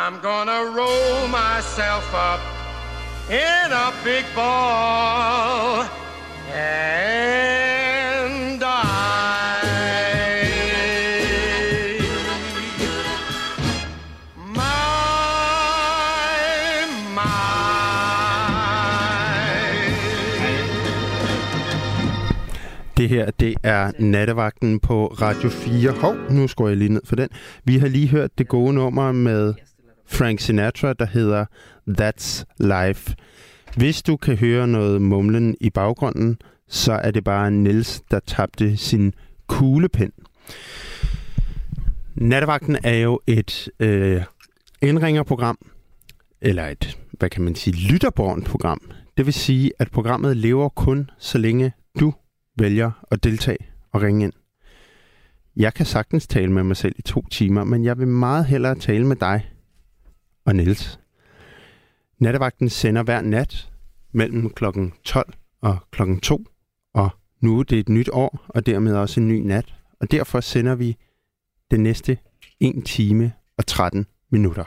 I'm gonna roll myself up in a big ball and die. My, my. Det her, det er Nattevagten på Radio fire. Hov, nu skruer jeg lige ned for den. Vi har lige hørt det gode nummer med Frank Sinatra, der hedder That's Life. Hvis du kan høre noget mumlen i baggrunden, så er det bare Niels, der tabte sin kuglepen. Nattevagten er jo et øh, indringerprogram, eller et, hvad kan man sige, lytterbårent program. Det vil sige, at programmet lever kun så længe du vælger at deltage og ringe ind. Jeg kan sagtens tale med mig selv i to timer, men jeg vil meget hellere tale med dig og Niels. Nattevagten sender hver nat mellem klokken tolv og klokken to, og nu er det et nyt år, og dermed også en ny nat, og derfor sender vi den næste en time og tretten minutter.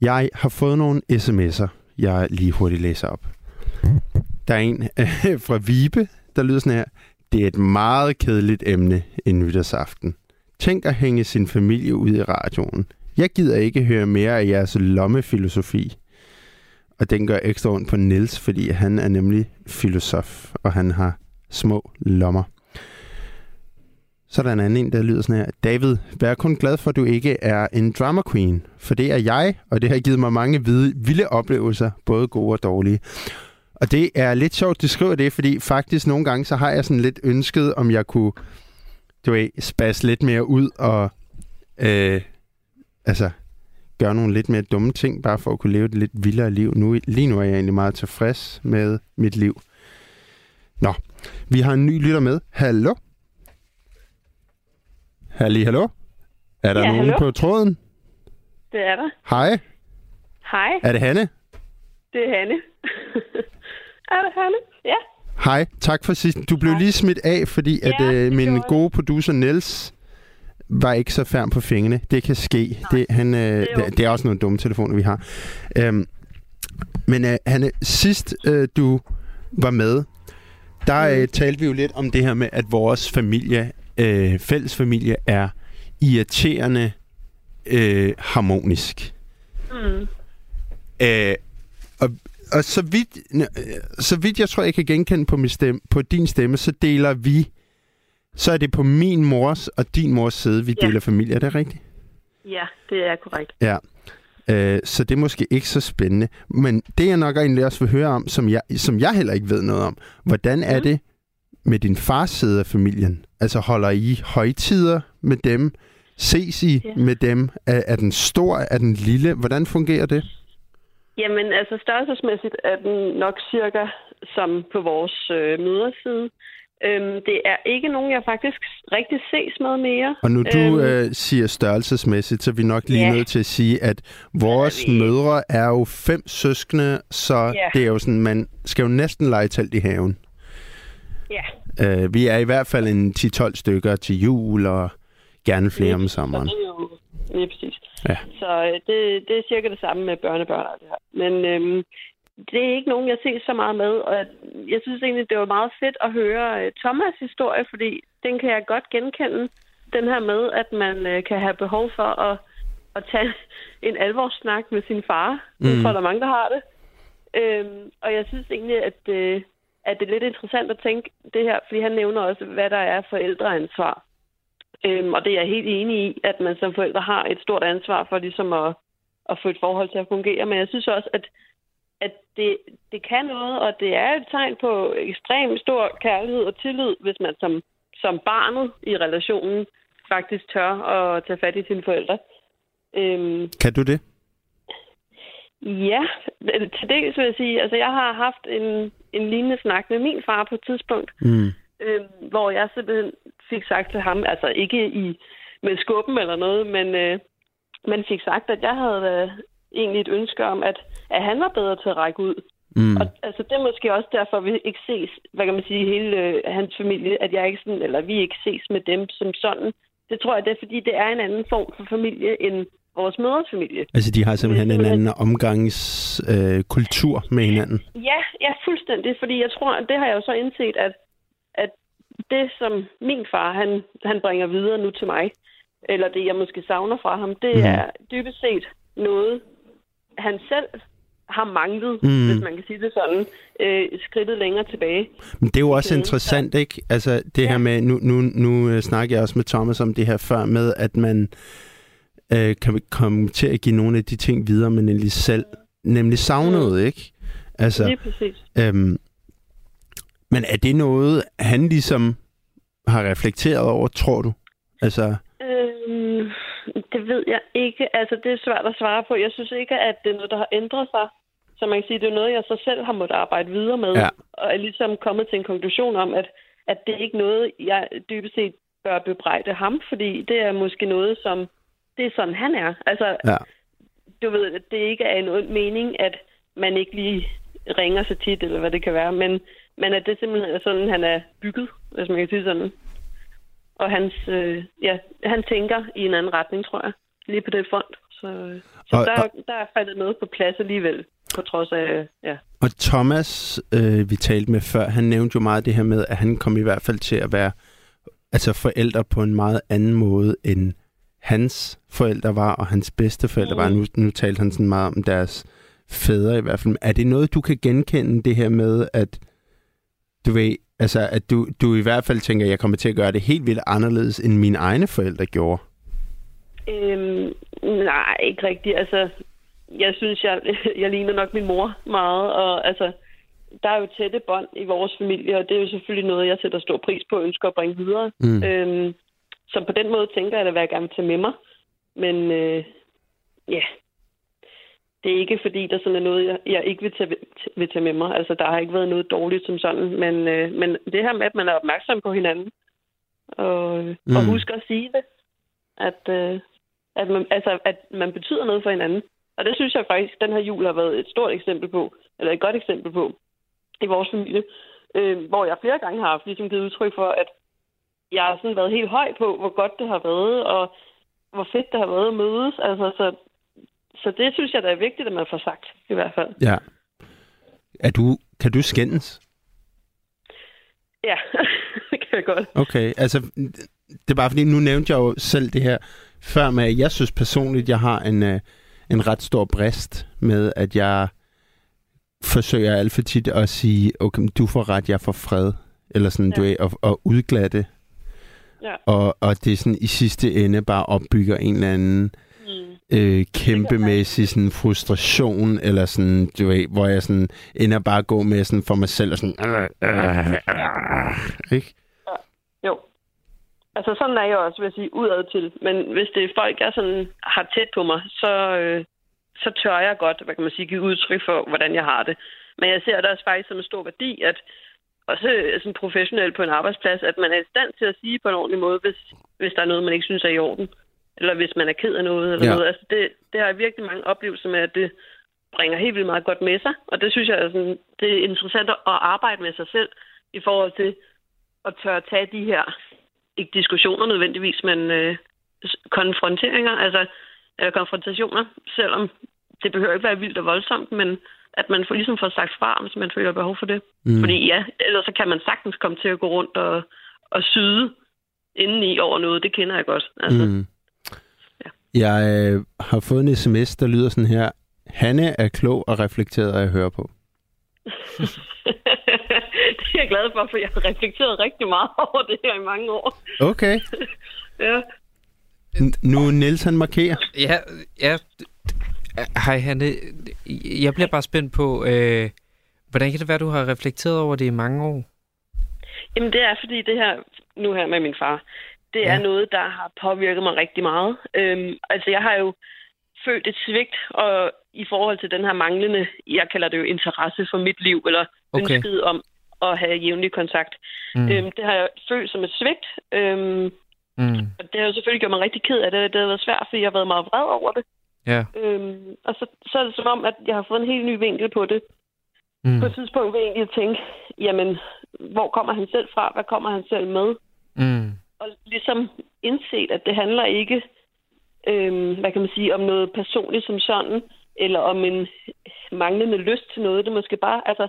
Jeg har fået nogle sms'er, jeg lige hurtigt læser op. Der er en fra Vibe, der lyder sådan her: det er et meget kedeligt emne en nytårsaften. Tænk at hænge sin familie ud i radioen. Jeg gider ikke høre mere af jeres lommefilosofi. Og den gør ekstra ondt på Niels, fordi han er nemlig filosof, og han har små lommer. Så er der en anden en, der lyder sådan her: David, vær kun glad for, at du ikke er en drama queen, for det er jeg, og det har givet mig mange vilde oplevelser, både gode og dårlige. Og det er lidt sjovt, du skriver det, fordi faktisk nogle gange, så har jeg sådan lidt ønsket, om jeg kunne, du ved, spasse lidt mere ud og Øh, Altså, gøre nogle lidt mere dumme ting, bare for at kunne leve et lidt vildere liv. Nu, lige nu er jeg egentlig meget tilfreds med mit liv. Nå, vi har en ny lytter med. Hallo? Halli, hallo? Er der ja, nogen hallo? På tråden? Det er der. Hej. Hej. Er det Hanne? Det er Hanne. Er det Hanne? Ja. Hej, tak for sidst. Du blev Hej. lige smidt af, fordi ja, at øh, min gode producer Niels var ikke så færm på fingrene. Det kan ske. Det, han, øh, det, er det er også nogle dumme telefoner, vi har. Øhm, men øh, Hanne, sidst øh, du var med, der øh, talte vi jo lidt om det her med, at vores familie, øh, fælles familie, er irriterende øh, harmonisk. Mm. Øh, og og så, vidt, så vidt jeg tror, jeg kan genkende på, min stemme, på din stemme, så deler vi Så er det på min mors og din mors side, vi ja. deler familie. Er det rigtigt? Ja, det er korrekt. Ja. Øh, så det er måske ikke så spændende. Men det, jeg nok egentlig også vil høre om, som jeg, som jeg heller ikke ved noget om, hvordan er mm. det med din fars side af familien? Altså, holder I højtider med dem? Ses I ja. med dem? Er, er den stor? Er den lille? Hvordan fungerer det? Jamen, altså størrelsesmæssigt er den nok cirka som på vores øh, møderside. Øhm, det er ikke nogen, jeg faktisk rigtig ses med mere. Og nu du øhm, øh, siger størrelsesmæssigt, så er vi nok lige ja. nødt til at sige, at vores ja, mødre er jo fem søskende, så ja. det er jo sådan, man skal jo næsten lege telt i haven. Ja. Øh, vi er i hvert fald en ti tolv stykker til jul, og gerne flere ja, om sommeren. Ja, præcis. Ja. Så det, det er cirka det samme med børnebørn og det her. Men Øhm, det er ikke nogen, jeg ses så meget med, og jeg synes egentlig, det var meget fedt at høre Thomas' historie, fordi den kan jeg godt genkende, den her med, at man kan have behov for at, at tage en alvorssnak med sin far. Mm. Jeg tror, der er mange, der har det. Øhm, og jeg synes egentlig, at, at det er lidt interessant at tænke det her, fordi han nævner også, hvad der er forældreansvar. Øhm, og det er jeg helt enig i, at man som forældre har et stort ansvar for ligesom at, at få et forhold til at fungere, men jeg synes også, at at det, det kan noget, og det er et tegn på ekstremt stor kærlighed og tillid, hvis man som, som barnet i relationen faktisk tør at tage fat i sine forældre. Øhm, kan du det? Ja, til dels vil jeg sige, altså jeg har haft en, en lignende snak med min far på et tidspunkt, mm. øhm, hvor jeg simpelthen fik sagt til ham, altså ikke i med skubben eller noget, men øh, man fik sagt, at jeg havde Øh, egentlig et ønske om, at, at han var bedre til at række ud. Mm. Og altså, det er måske også derfor, vi ikke ses, hvad kan man sige, hele øh, hans familie, at jeg ikke sådan, eller vi ikke ses med dem som sådan. Det tror jeg, det er, fordi det er en anden form for familie end vores mødres familie. Altså, de har simpelthen en anden omgangskultur øh, med hinanden? Ja, ja, fuldstændig, fordi jeg tror, det har jeg jo så indset, at, at det, som min far, han, han bringer videre nu til mig, eller det, jeg måske savner fra ham, det mm. er dybest set noget, han selv har manglet, mm. hvis man kan sige det sådan, øh, skridtet længere tilbage. Men det er jo også okay. interessant, ikke? Altså det ja. her med, nu, nu, nu snakker jeg også med Thomas om det her før, med at man øh, kan komme til at give nogle af de ting videre, man nemlig selv nemlig savnede, ikke? Altså, det er præcis. Øhm, men er det noget, han ligesom har reflekteret over, tror du? Altså... Øhm, det ved jeg ikke. Altså, det er svært at svare på. Jeg synes ikke, at det er noget, der har ændret sig. Så man kan sige, det er noget, jeg så selv har måttet arbejde videre med. Ja. Og er ligesom kommet til en konklusion om, at, at det er ikke noget, jeg dybest set bør bebrejde ham. Fordi det er måske noget, som... Det er sådan, han er. Altså, ja. du ved, at det ikke er en ond mening, at man ikke lige ringer så tit, eller hvad det kan være. Men, men at det simpelthen er sådan, han er bygget, hvis man kan sige sådan. Og hans, øh, ja, han tænker i en anden retning, tror jeg, lige på det front. Så, så og, der, og, der er faldet noget på plads alligevel, på trods af, ja. Og Thomas, øh, vi talte med før, han nævnte jo meget det her med, at han kom i hvert fald til at være altså forældre på en meget anden måde, end hans forældre var, og hans bedsteforældre mm. var. Nu, nu talte han sådan meget om deres fædre i hvert fald. Er det noget, du kan genkende, det her med, at du ved... Altså, at du, du i hvert fald tænker, at jeg kommer til at gøre det helt vildt anderledes, end mine egne forældre gjorde? Øhm, nej, ikke rigtigt. Altså, jeg synes, jeg, jeg ligner nok min mor meget. Og altså, der er jo tætte bånd i vores familie, og det er jo selvfølgelig noget, jeg sætter stor pris på og ønsker at bringe videre. Mm. Øhm, så på den måde tænker jeg da hver gang til med mig. Men øh, ja, det er ikke fordi, der sådan er noget, jeg, jeg ikke vil tage, vil tage med mig. Altså, der har ikke været noget dårligt som sådan. Men, øh, men det her med, at man er opmærksom på hinanden. Og, mm. og husker at sige det. At, øh, at, man, altså, at man betyder noget for hinanden. Og det synes jeg faktisk, den her jul har været et stort eksempel på. Eller et godt eksempel på. I vores familie. Øh, hvor jeg flere gange har haft ligesom givet udtryk for, at jeg har sådan været helt høj på, hvor godt det har været. Og hvor fedt det har været at mødes. Altså, så... Så det synes jeg, der er vigtigt, at man får sagt, i hvert fald. Ja. Er du, kan du skændes? Ja, det kan jeg godt. Okay, altså, det er bare fordi, nu nævnte jeg jo selv det her før med, at jeg synes personligt, jeg har en, en ret stor brist med, at jeg forsøger alt for tit at sige, okay, du får ret, jeg får fred, eller sådan, ja. du er, og, og udglatte. Ja. Og, og det er sådan, i sidste ende bare opbygger en eller anden Øh, kæmpemæssig sådan frustration eller sådan, du ved, hvor jeg sådan ender bare at gå med sådan for mig selv og sådan øh, øh, øh, ikke? Ja, jo. Altså sådan er jeg også, vil jeg sige, udad til, men hvis det er folk, jeg sådan har tæt på mig, så, øh, så tør jeg godt, hvad kan man sige, give udtryk for, hvordan jeg har det. Men jeg ser det også faktisk som en stor værdi, at også sådan professionelt på en arbejdsplads, at man er i stand til at sige på en ordentlig måde, hvis, hvis der er noget, man ikke synes er i orden. Eller hvis man er ked af noget, eller ja. noget. Altså det, det har virkelig mange oplevelser med, at det bringer helt vildt meget godt med sig. Og det synes jeg, er sådan, det er interessant at arbejde med sig selv, i forhold til at tør tage de her, ikke diskussioner nødvendigvis, men øh, konfronteringer, altså eller konfrontationer, selvom det behøver ikke være vildt og voldsomt, men at man får, ligesom får sagt fra, hvis man føler behov for det. Mm. Fordi ja, ellers så kan man sagtens komme til at gå rundt og, og syde indeni over noget, det kender jeg godt. Altså. Mm. Jeg øh, har fået en sms, der lyder sådan her. Hanne er klog og reflekteret, og jeg hører på. Det er jeg glad for, for jeg har reflekteret rigtig meget over det her i mange år. Okay. Ja. N- nu Niels, han markerer. Ja, ja. Hej Hanne. Jeg bliver bare spændt på, øh, hvordan kan det være, du har reflekteret over det i mange år? Jamen det er, fordi det her, nu her med min far... Det er ja. noget, der har påvirket mig rigtig meget. Øhm, altså, jeg har jo følt et svigt, og i forhold til den her manglende, jeg kalder det jo interesse for mit liv, eller okay. ønsket om at have jævnlig kontakt. Mm. Øhm, det har jeg følt som et svigt. Øhm, mm. Og det har jo selvfølgelig gjort mig rigtig ked af det. Det har været svært, fordi jeg har været meget vred over det. Ja. Øhm, og så, så er det som om, at jeg har fået en helt ny vinkel på det. Mm. På et tidspunkt vil jeg egentlig tænke, jamen, hvor kommer han selv fra? Hvad kommer han selv med? Mm. Og ligesom indset, at det handler ikke, øh, hvad kan man sige, om noget personligt som sådan, eller om en manglende lyst til noget. Det måske bare, altså,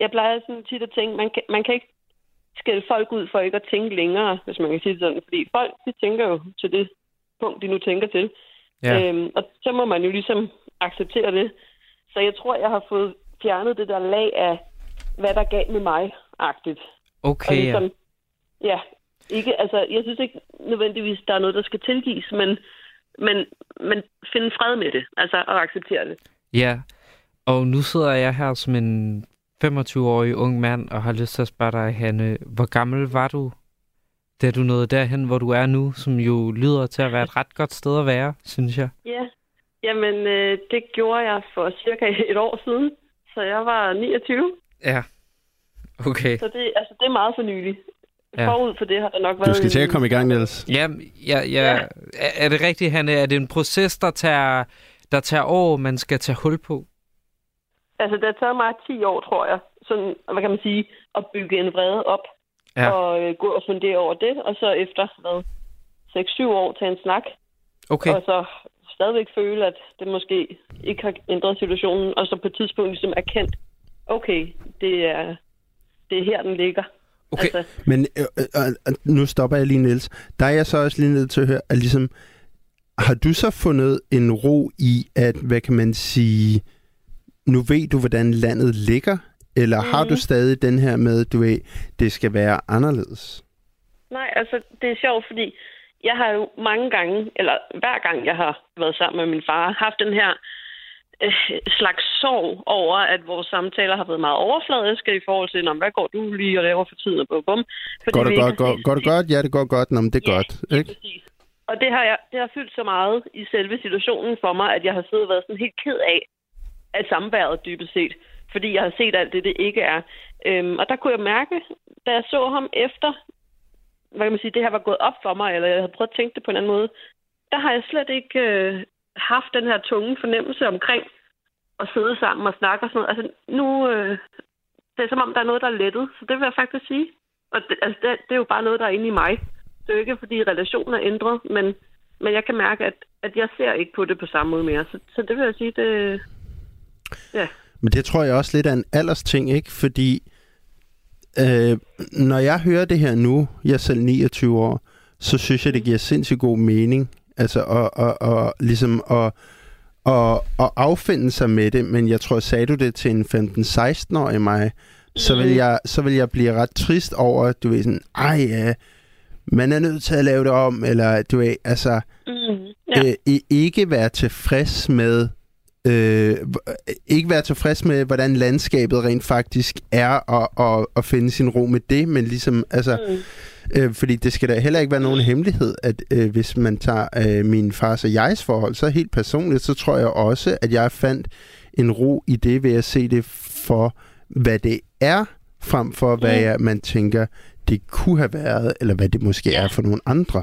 jeg plejer sådan tit at tænke, man kan, man kan ikke skælde folk ud for ikke at tænke længere, hvis man kan sige det sådan. Fordi folk, de tænker jo til det punkt, de nu tænker til. Yeah. Øhm, og så må man jo ligesom acceptere det. Så jeg tror, jeg har fået fjernet det der lag af, hvad der gav med mig-agtigt. Okay. Og ligesom, ja, ikke, altså, jeg synes ikke nødvendigvis, der er noget, der skal tilgives, men, men, men finde fred med det, altså, og acceptere det. Ja, og nu sidder jeg her som en femogtyve-årig ung mand, og har lyst til at spørge dig, Hanne, hvor gammel var du, da du nåede derhen, hvor du er nu, som jo lyder til at være et ret godt sted at være, synes jeg? Ja, jamen øh, det gjorde jeg for cirka et år siden, så jeg var niogtyve. Ja, okay. Så det, altså, det er meget for nylig. Ja. Forud for det har der nok været... Du skal til at komme i gang, Niels. Jamen, ja, ja. Ja. Er, er det rigtigt, Hanne? Er det en proces, der tager, der tager år, man skal tage hul på? Altså, det har taget mig ti år, tror jeg, sådan, hvad kan man sige, at bygge en vrede op, ja, og øh, gå og fundere over det, og så efter, hvad, seks syv år tage en snak, okay, og så stadigvæk føle, at det måske ikke har ændret situationen, og så på et tidspunkt ligesom erkendt, okay, det er, det er her, den ligger. Okay, altså, men øh, øh, nu stopper jeg lige, Niels. Der er jeg så også lige nødt til at høre, at ligesom, har du så fundet en ro i, at, hvad kan man sige... Nu ved du, hvordan landet ligger, eller mm. har du stadig den her med, du ved, det skal være anderledes? Nej, altså, det er sjovt, fordi jeg har jo mange gange, eller hver gang, jeg har været sammen med min far, haft den her øh, slags sorg over, at vores samtaler har været meget overfladiske i forhold til, hvad går du lige og laver for tiden? Og bum, bum. Går det godt? Går, går det godt? Ja, det går godt. Nå, men det er ja, godt, ikke? Præcis. Og det har, jeg, det har fyldt så meget i selve situationen for mig, at jeg har siddet og været sådan helt ked af, at samværet dybest set, fordi jeg har set alt det, det ikke er. Øhm, og der kunne jeg mærke, da jeg så ham efter, hvad kan man sige, det her var gået op for mig, eller jeg havde prøvet at tænke det på en anden måde, der har jeg slet ikke øh, haft den her tunge fornemmelse omkring at sidde sammen og snakke og sådan noget. Altså nu, øh, det er som om, der er noget, der er lettet, så det vil jeg faktisk sige. Og det, altså, det, det er jo bare noget, der er inde i mig. Det er jo ikke, fordi relationen er ændret, men, men jeg kan mærke, at, at jeg ser ikke på det på samme måde mere. Så, så det vil jeg sige, det... Ja. Men det tror jeg også lidt er en aldersting, ikke? Fordi øh, når jeg hører det her nu, jeg er selv niogtyve år, så synes jeg, det giver sindssygt god mening. Altså og, og, og, ligesom at og, og affinde sig med det. Men jeg tror, sagde du det til en femten-seksten-årig mig, så vil jeg, så vil jeg blive ret trist over, at du ved sådan, ej ja, man er nødt til at lave det om, eller du ved, altså mm, ja. øh, ikke være tilfreds med Øh, ikke være tilfreds med, hvordan landskabet rent faktisk er, og, og, og finde sin ro med det, men ligesom, altså, mm. øh, fordi det skal da heller ikke være nogen hemmelighed, at øh, hvis man tager øh, min fars og jegs forhold, så helt personligt, så tror jeg også, at jeg fandt en ro i det, ved at se det for, hvad det er, frem for, hvad mm. jeg, man tænker, det kunne have været, eller hvad det måske er for nogle andre.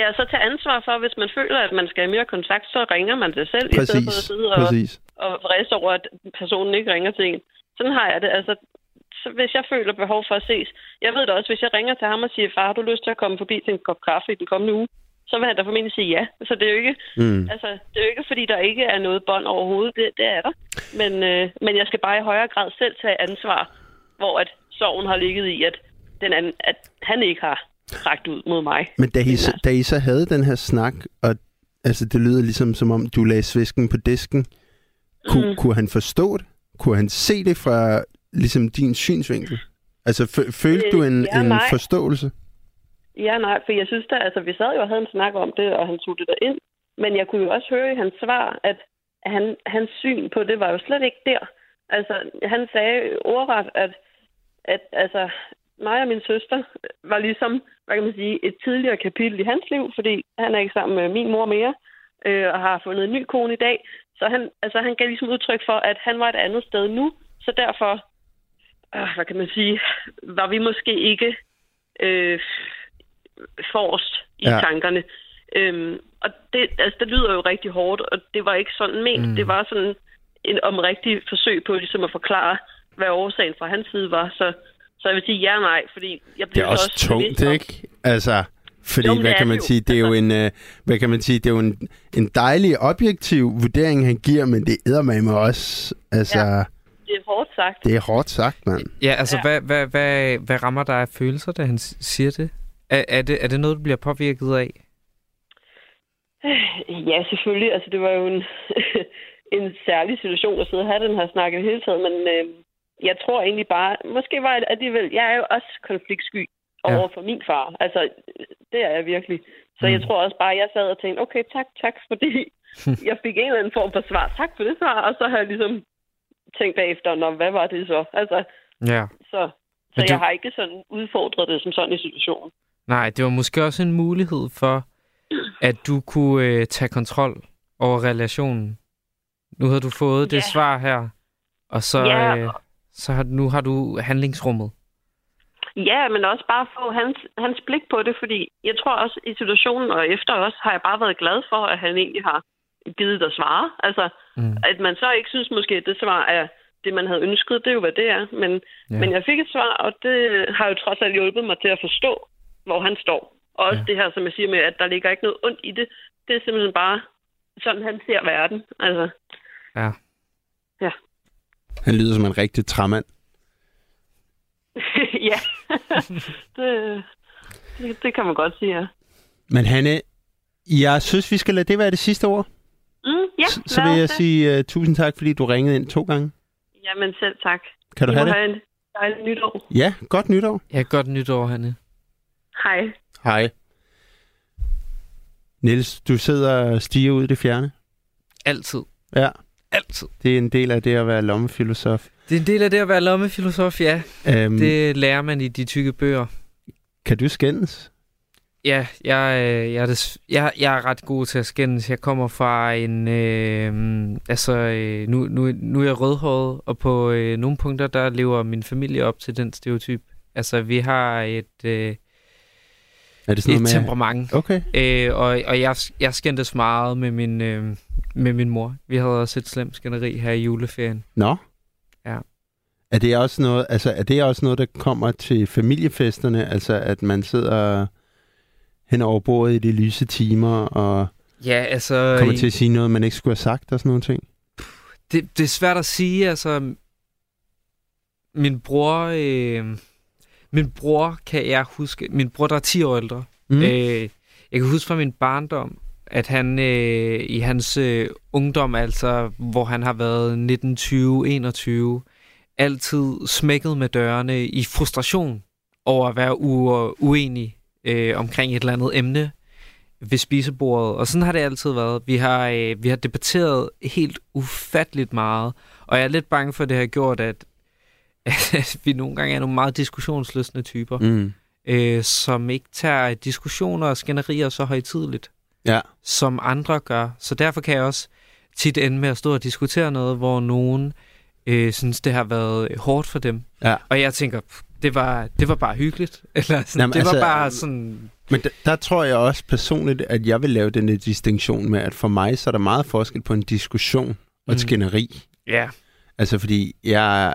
Ja, så tage ansvar for, hvis man føler, at man skal have mere kontakt, så ringer man det selv, præcis, i stedet for at sidde og, og vrede over, at personen ikke ringer til en. Sådan har jeg det. Altså, så hvis jeg føler behov for at ses, jeg ved det også, hvis jeg ringer til ham og siger, far, har du lyst til at komme forbi til en kop kaffe i den kommende uge, så vil han da formentlig sige ja. Så det er jo ikke, mm. altså, det er jo ikke fordi der ikke er noget bånd overhovedet. Det, det er der. Men, øh, men jeg skal bare i højere grad selv tage ansvar, hvor at sorgen har ligget i, at, den anden, at han ikke har rakt ud mod mig. Men da I, da I så havde den her snak, og altså, det lyder ligesom som om, du lagde svisken på disken, kunne, mm. kunne han forstå det? Kunne han se det fra ligesom din synsvinkel? Altså, f- følte øh, du en, ja, en forståelse? Ja, nej, for jeg synes da, altså, vi sad jo og havde en snak om det, og han tog det derind, men jeg kunne jo også høre i hans svar, at han, hans syn på det var jo slet ikke der. Altså, han sagde ordret, at, at altså, mig og min søster var ligesom, hvad kan man sige, et tidligere kapitel i hans liv, fordi han er ikke sammen med min mor mere, øh, og har fundet en ny kone i dag. Så han, altså, han gav ligesom udtryk for, at han var et andet sted nu, så derfor, øh, hvad kan man sige, var vi måske ikke øh, forrest i ja. tankerne. Øhm, og det, altså, det lyder jo rigtig hårdt, og det var ikke sådan ment. Mm. Det var sådan en omrigtig forsøg på ligesom at forklare, hvad årsagen fra hans side var. Så, så jeg vil sige ja og nej, fordi jeg bliver også... Det er også tungt, bevidst, ikke? Altså... Fordi, jo, hvad kan man sige, det er jo en, øh, hvad kan man sige, det er jo en, en dejlig, objektiv vurdering, han giver, men det æder man med også. Altså, ja, det er hårdt sagt. Det er hårdt sagt, mand. Ja, altså, ja. Hvad, hvad, hvad, hvad rammer dig af følelser, da han siger det? Er, er det? er det noget, du bliver påvirket af? Ja, selvfølgelig. Altså, det var jo en, en særlig situation at sidde og have den her snak i det hele taget, men øh, jeg tror egentlig bare, måske var det alligevel, jeg er jo også konfliktsky. Ja. Over for min far. Altså, det er jeg virkelig. Så mm. jeg tror også bare, at jeg sad og tænkte, okay, tak, tak, fordi jeg fik en eller anden form for svar. Tak for det svar. Og så har jeg ligesom tænkt bagefter, nå, hvad var det så? Altså, ja. Så, så det... jeg har ikke sådan udfordret det som sådan en situation. Nej, det var måske også en mulighed for, at du kunne øh, tage kontrol over relationen. Nu har du fået ja. det svar her, og så, ja. øh, så har, nu har du handlingsrummet. Ja, men også bare få hans, hans blik på det, fordi jeg tror også i situationen og efter os, har jeg bare været glad for, at han egentlig har givet at svare. Altså, mm. at man så ikke synes måske, at det svar er det, man havde ønsket, det er jo, hvad det er. Men, ja. men jeg fik et svar, og det har jo trods alt hjulpet mig til at forstå, hvor han står. Og også ja. det her, som jeg siger med, at der ligger ikke noget ondt i det. Det er simpelthen bare sådan, han ser verden. Altså, ja. ja. Han lyder som en rigtig træmand. ja, det, det, det kan man godt sige, ja. Men Hanne, jeg synes, vi skal lade det være det sidste ord. Mm, ja, S- så vil jeg det. sige uh, tusind tak, fordi du ringede ind to gange. Jamen selv tak. Kan du I have det? Have en dejlig nytår. Ja, godt nytår. Ja, godt nytår, Hanne. Hej. Hej. Niels, du sidder og stiger ud i det fjerne. Altid. Ja. Altid. Det er en del af det at være lommefilosof. Det er en del af det at være lommefilosof, ja. Øhm, det lærer man i de tykke bøger. Kan du skændes? Ja, jeg, jeg, er, des, jeg, jeg er ret god til at skændes. Jeg kommer fra en... Øh, altså, nu, nu, nu er jeg rødhåret, og på øh, nogle punkter, der lever min familie op til den stereotyp. Altså, vi har et... Øh, er det sådan et med... temperament. Okay. Øh, og og jeg, jeg skændtes meget med min, øh, med min mor. Vi havde også et slemt skænderi her i juleferien. Nå? Ja. Er det også noget, altså er det også noget, der kommer til familiefesterne, altså at man sidder hen over bordet i de lyse timer og ja, altså, kommer til at sige noget, man ikke skulle have sagt og sådan nogle ting? Det, det er svært at sige, altså min bror, øh, min bror kan jeg huske, min bror der er ti år ældre, mm. øh, jeg kan huske fra min barndom, at han øh, i hans øh, ungdom, altså hvor han har været nitten, tyve, enogtyve, altid smækket med dørene i frustration over at være u- uenig øh, omkring et eller andet emne ved spisebordet. Og sådan har det altid været. Vi har, øh, vi har debatteret helt ufatteligt meget, og jeg er lidt bange for, at det har gjort, at, at vi nogle gange er nogle meget diskussionslystne typer, mm. øh, som ikke tager diskussioner og skænderier så højtideligt. Ja. Som andre gør. Så derfor kan jeg også tit ende med at stå og diskutere noget, hvor nogen øh, synes, det har været hårdt for dem. Ja. Og jeg tænker, pff, det, var, det var bare hyggeligt. Eller sådan, Jamen, det altså, var bare sådan... Men der, der tror jeg også personligt, at jeg vil lave den distinktion med, at for mig, så er der meget forskel på en diskussion og et skænderi. Mm. Yeah. Altså fordi jeg...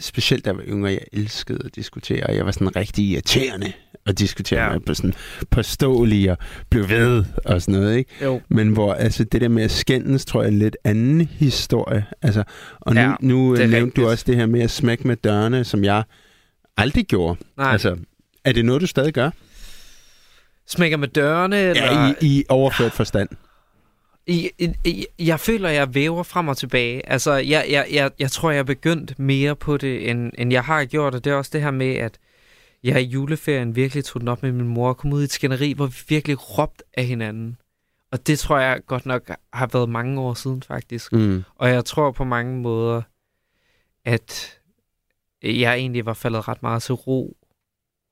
Specielt da jeg var yngre, jeg elskede at diskutere, og jeg var sådan rigtig irriterende at diskutere, ja. Mig på sådan påståelig og blev ved og sådan noget, ikke? Jo. Men hvor altså det der med at skændes, tror jeg er en lidt anden historie. Altså, og nu, ja, nu nævnte rigtigt. Du også det her med at smække med dørene, som jeg aldrig gjorde. Nej. Altså, er det noget, du stadig gør? Smækker med dørene? Eller? Ja, i, i overført forstand. I, I, jeg føler, jeg væver frem og tilbage. Altså, jeg, jeg, jeg, jeg tror, jeg er begyndt mere på det, end, end jeg har gjort. Og det er også det her med, at jeg i juleferien virkelig tog den op med min mor og kom ud i et skænderi, hvor vi virkelig råbte af hinanden. Og det tror jeg godt nok har været mange år siden, faktisk. Mm. Og jeg tror på mange måder, at jeg egentlig var faldet ret meget til ro.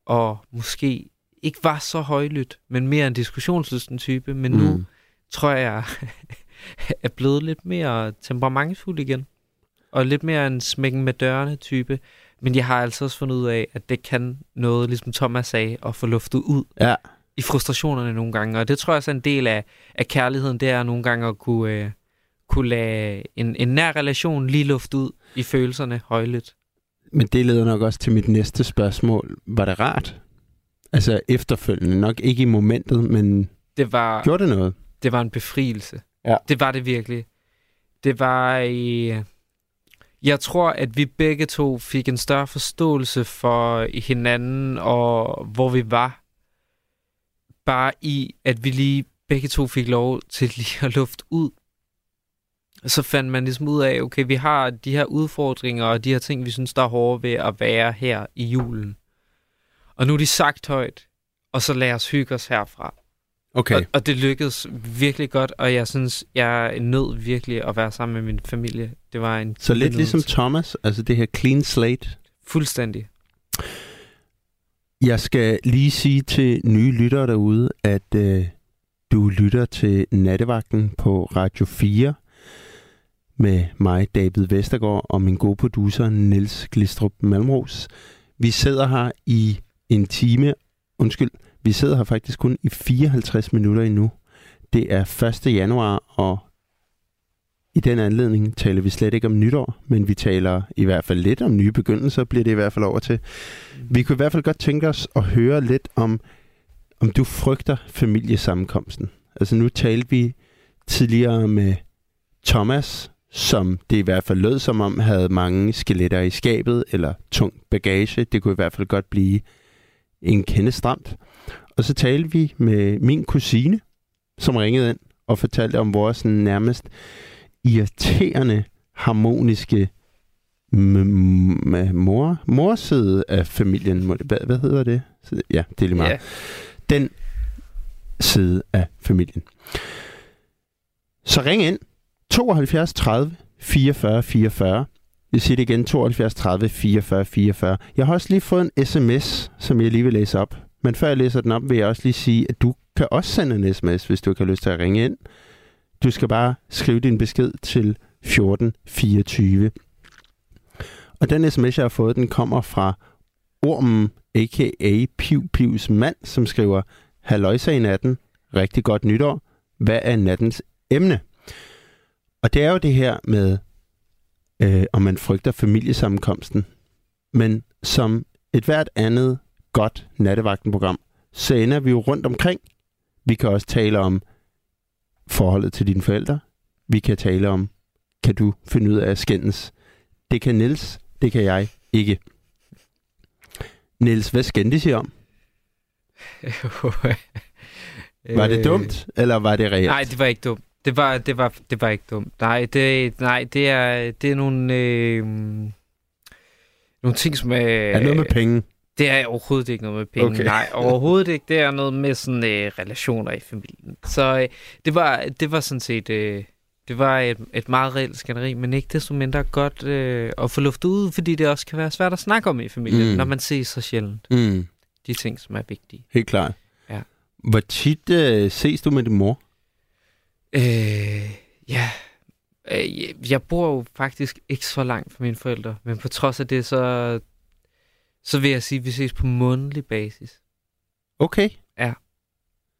Og måske ikke var så højlydt, men mere en diskussionslysten type. Men mm. nu... tror jeg er blevet lidt mere temperamentsfuld igen. Og lidt mere en smækken med dørene type. Men jeg har altså også fundet ud af, at det kan noget, ligesom Thomas sagde, at få luftet ud ja. I frustrationerne nogle gange. Og det tror jeg så er en del af, af kærligheden, det er nogle gange at kunne, øh, kunne lade en, en nær relation lige luft ud i følelserne højlydt. Men det leder nok også til mit næste spørgsmål. Var det rart? Altså efterfølgende, nok ikke i momentet, men det var, gjorde det noget? Det var en befrielse. Ja. Det var det virkelig. Det var i... Jeg tror, at vi begge to fik en større forståelse for hinanden og hvor vi var. Bare i, at vi lige begge to fik lov til lige at lufte ud. Og så fandt man ligesom ud af, okay, vi har de her udfordringer og de her ting, vi synes, der er hårde ved at være her i julen. Og nu er de sagt højt, og så lad os hygge os herfra. Okay. Og, og det lykkedes virkelig godt, og jeg synes, jeg nød virkelig at være sammen med min familie. Det var en så lidt ligesom Thomas, altså det her clean slate? Fuldstændig. Jeg skal lige sige til nye lyttere derude, at øh, du lytter til Nattevagten på Radio fire med mig, David Vestergaard, og min gode producer, Niels Glistrup Malmros. Vi sidder her i en time, undskyld, vi sidder her faktisk kun i fireoghalvtreds minutter endnu. Det er første januar, og i den anledning taler vi slet ikke om nytår, men vi taler i hvert fald lidt om nye begyndelser, bliver det i hvert fald over til. Vi kunne i hvert fald godt tænke os at høre lidt om, om du frygter familiesammenkomsten. Altså nu talte vi tidligere med Thomas, som det i hvert fald lød som om, havde mange skeletter i skabet eller tung bagage. Det kunne i hvert fald godt blive en kende stramt. Og så talte vi med min kusine, som ringede ind og fortalte om vores nærmest irriterende, harmoniske m- m- mor, morside af familien. Hvad, hvad hedder det? Ja, det er lige meget. Yeah. Den side af familien. Så ring ind. syv to tre nul fire fire fire fire. Jeg siger det igen, syv to tre nul fire fire fire fire. Jeg har også lige fået en sms, som jeg lige vil læse op. Men før jeg læser den op, vil jeg også lige sige, at du kan også sende en sms, hvis du ikke har lyst til at ringe ind. Du skal bare skrive din besked til fjorten fireogtyve. Og den sms, jeg har fået, den kommer fra Ormen, a k a. Piv Pivs mand, som skriver: "Halløjsa i natten. Rigtig godt nytår. Hvad er nattens emne?" Og det er jo det her med, øh, om man frygter familiesammenkomsten. Men som et hvert andet godt nattevagtenprogram, så ender vi jo rundt omkring. Vi kan også tale om forholdet til dine forældre. Vi kan tale om, kan du finde ud af at skændes? Det kan Niels, det kan jeg ikke. Niels, hvad skændtes I om? Var det dumt, eller var det reelt? Nej, det var ikke dumt. Det var, det var, det var ikke dumt. Nej, det, nej, det er, det er nogle, øh, nogle ting, som er... Er det noget med penge? Det er overhovedet ikke noget med penge. Okay. Nej, overhovedet ikke. Det er noget med sådan øh, relationer i familien. Så øh, det var, det var sådan set, øh, det var et, et meget reelt skænderi, men ikke desto mindre godt øh, at få luft ud, fordi det også kan være svært at snakke om i familien, mm. når man ses så sjældent. Mm. De ting, som er vigtige. Helt klart. Ja. Hvor tit øh, ses du med din mor? Øh, ja, jeg bor jo faktisk ikke så langt fra mine forældre, men på trods af det, så, så vil jeg sige, at vi ses på månedlig basis. Okay. Ja.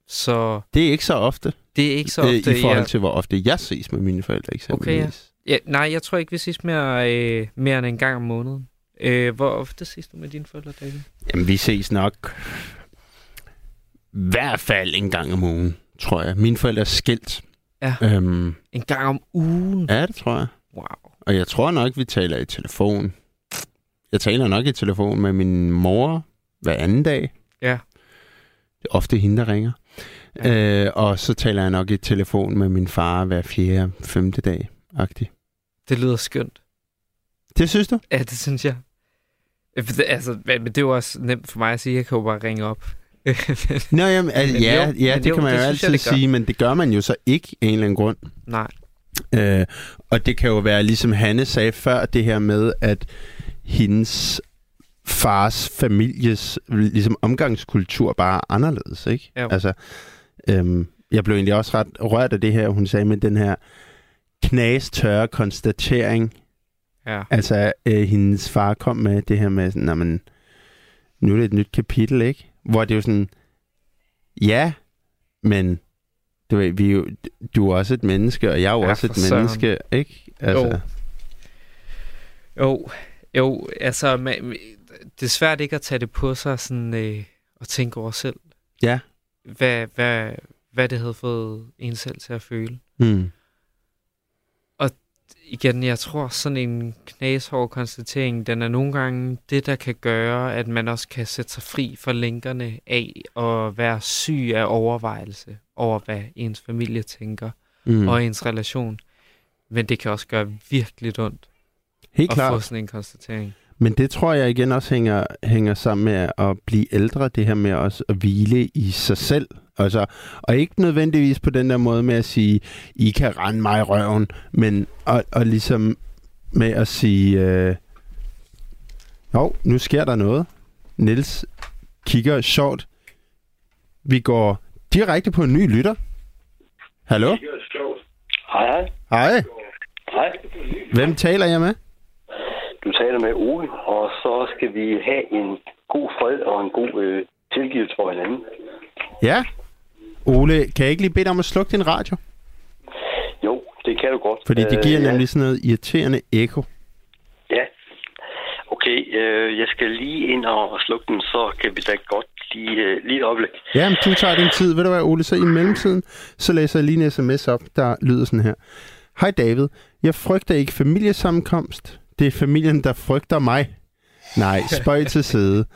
Så det er ikke så ofte. Det er ikke så ofte. I forhold til, jeg... hvor ofte jeg ses med mine forældre, eksempelvis. Okay, ja. Ja, nej, jeg tror ikke, vi ses mere, øh, mere end en gang om måneden. Øh, hvor ofte ses du med dine forældre, David? Jamen, vi ses nok i hvert fald en gang om ugen, tror jeg. Mine forældre er skilt. Ja. Øhm, en gang om ugen? Ja, det tror jeg. Wow. Og jeg tror nok, vi taler i telefon. Jeg taler nok i telefon med min mor hver anden dag. Ja. Det er ofte hende, der ringer. Ja. Øh, og så taler jeg nok i telefon med min far hver fjerde, femte dag. Agtig. Det lyder skønt. Det synes du? Ja, det synes jeg. Altså, men det er jo også nemt for mig at sige, jeg kan jo bare ringe op. Nå, jamen, altså, men, ja, jo, ja det jo, kan man det jo altid jeg, sige, men det gør man jo så ikke af en eller anden grund. Nej. Øh, og det kan jo være, ligesom Hanne sagde før, det her med, at hendes fars families ligesom omgangskultur bare er anderledes, ikke? Jo. Altså, øhm, jeg blev egentlig også ret rørt af det her, hun sagde med den her knastørre konstatering. Ja. Altså, øh, hendes far kom med det her med, sådan, men nu er det et nyt kapitel, ikke? Hvor det er jo sådan, ja, men Du ved, vi er jo, du er også et menneske, og jeg er jo ja, også et søren. menneske, ikke? Altså. Jo. jo, jo, altså, man, det er svært ikke at tage det på sig sådan, øh, og tænke over selv. Ja. Hvad, hvad, hvad det havde fået en selv til at føle. Mm. Og igen, jeg tror, sådan en knashård konstatering, den er nogle gange det, der kan gøre, at man også kan sætte sig fri for lænkerne af og være syg af overvejelse over, hvad ens familie tænker mm. og ens relation. Men det kan også gøre virkelig ondt. Helt klart. At få sådan en konstatering. Men det tror jeg igen også hænger, hænger sammen med at blive ældre, det her med også at hvile i sig selv. Altså, og ikke nødvendigvis på den der måde med at sige, I kan rende mig i røven, men og, og ligesom med at sige, øh, jo, nu sker der noget. Niels kigger sjovt. Vi går direkte på en ny lytter. Hallo? Hej. Hej. Hej. Hvem taler jeg med? Du taler med Ole, og så skal vi have en god fred og en god øh, tilgivelse for hinanden. Ja. Ole, kan jeg ikke lige bede om at slukke din radio? Jo, det kan du godt. Fordi det giver øh, nemlig ja. sådan noget irriterende ekko. Ja. Okay, øh, jeg skal lige ind og slukke den, så kan vi da godt lige, øh, lige et øjeblik. Ja, men du tager din tid. Ved du hvad, Ole? Så i mellemtiden, så læser jeg lige en sms op, der lyder sådan her. Hej David, jeg frygter ikke familiesammenkomst. Det er familien, der frygter mig. Nej, spøj til side.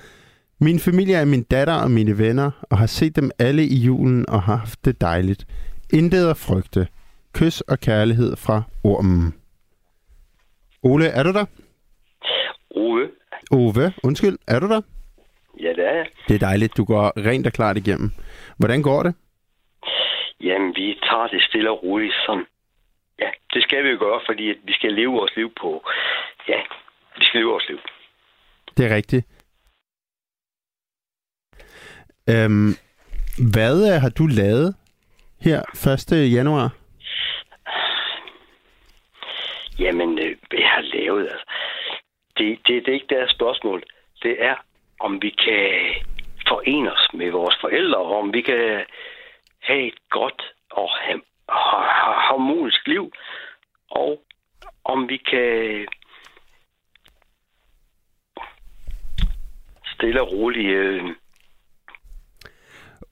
Min familie er min datter og mine venner, og har set dem alle i julen og har haft det dejligt. Intet at frygte. Kys og kærlighed fra Ormen. Ole, er du der? Ove. Ove, undskyld, er du der? Ja, det er jeg. Det er dejligt, du går rent og klart igennem. Hvordan går det? Jamen, vi tager det stille og roligt sådan. Ja, det skal vi jo gøre, fordi vi skal leve vores liv på... Ja, vi skal leve vores liv. Det er rigtigt. Øhm, hvad har du lavet her første januar? Jamen, hvad jeg har lavet... Altså. Det, det, det er ikke deres spørgsmål. Det er, om vi kan forene os med vores forældre, og om vi kan have et godt og ham. harmonisk liv, og om vi kan stille og roligt... Øh...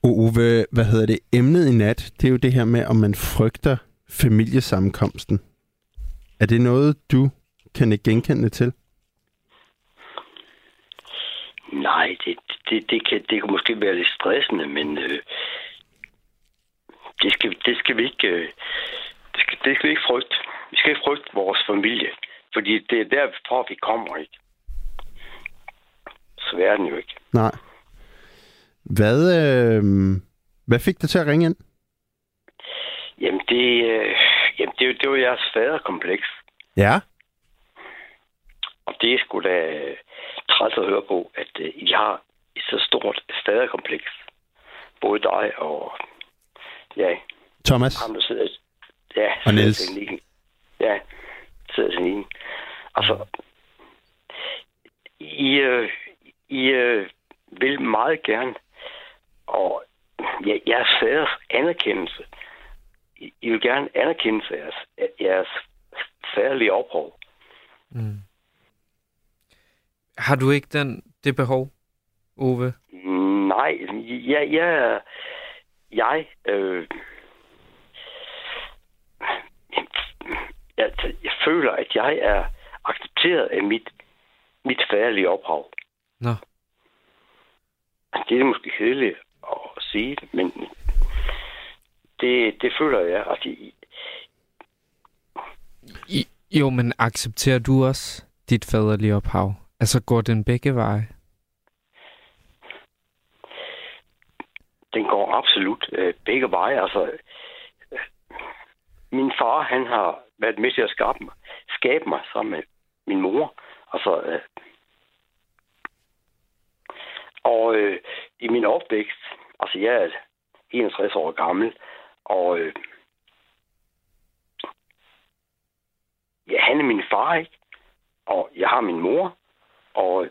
Ove, hvad hedder det? Emnet i nat, det er jo det her med, om man frygter familiesammenkomsten. Er det noget, du kan ikke genkende til? Nej, det, det, det, kan, det kan måske være lidt stressende, men... Øh... Det skal, det skal vi ikke, det skal, det skal vi ikke frygte. Vi skal ikke frygte vores familie, fordi det er derfra, vi kommer, ikke? Så er den jo ikke. Nej. Hvad, øh, hvad fik dig til at ringe ind? Jamen, det, øh, jamen det, det var jeres faderkompleks. Ja. Og det er sgu da træls at høre på, at øh, I har et så stort faderkompleks. Både dig og... Ja. Thomas. Ham, der sidder, ja, og Niels. Ja, sidder til nikken. Altså, I, øh, I øh, vil meget gerne, og ja, jeres faders anerkendelse, I, I vil gerne anerkende jeres, jeres faderlige ophav. Mm. Har du ikke den, det behov, Ove? Nej, ja, ja... Jeg, øh, jeg, jeg føler, at jeg er accepteret af mit, mit faderlige ophav. Nå. Det er måske kedeligt at sige, men det, det føler jeg. Altså, I... I, jo, men accepterer du også dit faderlige ophav? Altså går den begge veje? Den går absolut øh, begge veje. Altså, øh, min far, han har været med til at skabe mig, skabe mig sammen med min mor. Altså, øh, og øh, i min opvækst, altså jeg er enogtres år gammel, og øh, ja, han er min far, ikke? Og jeg har min mor, og...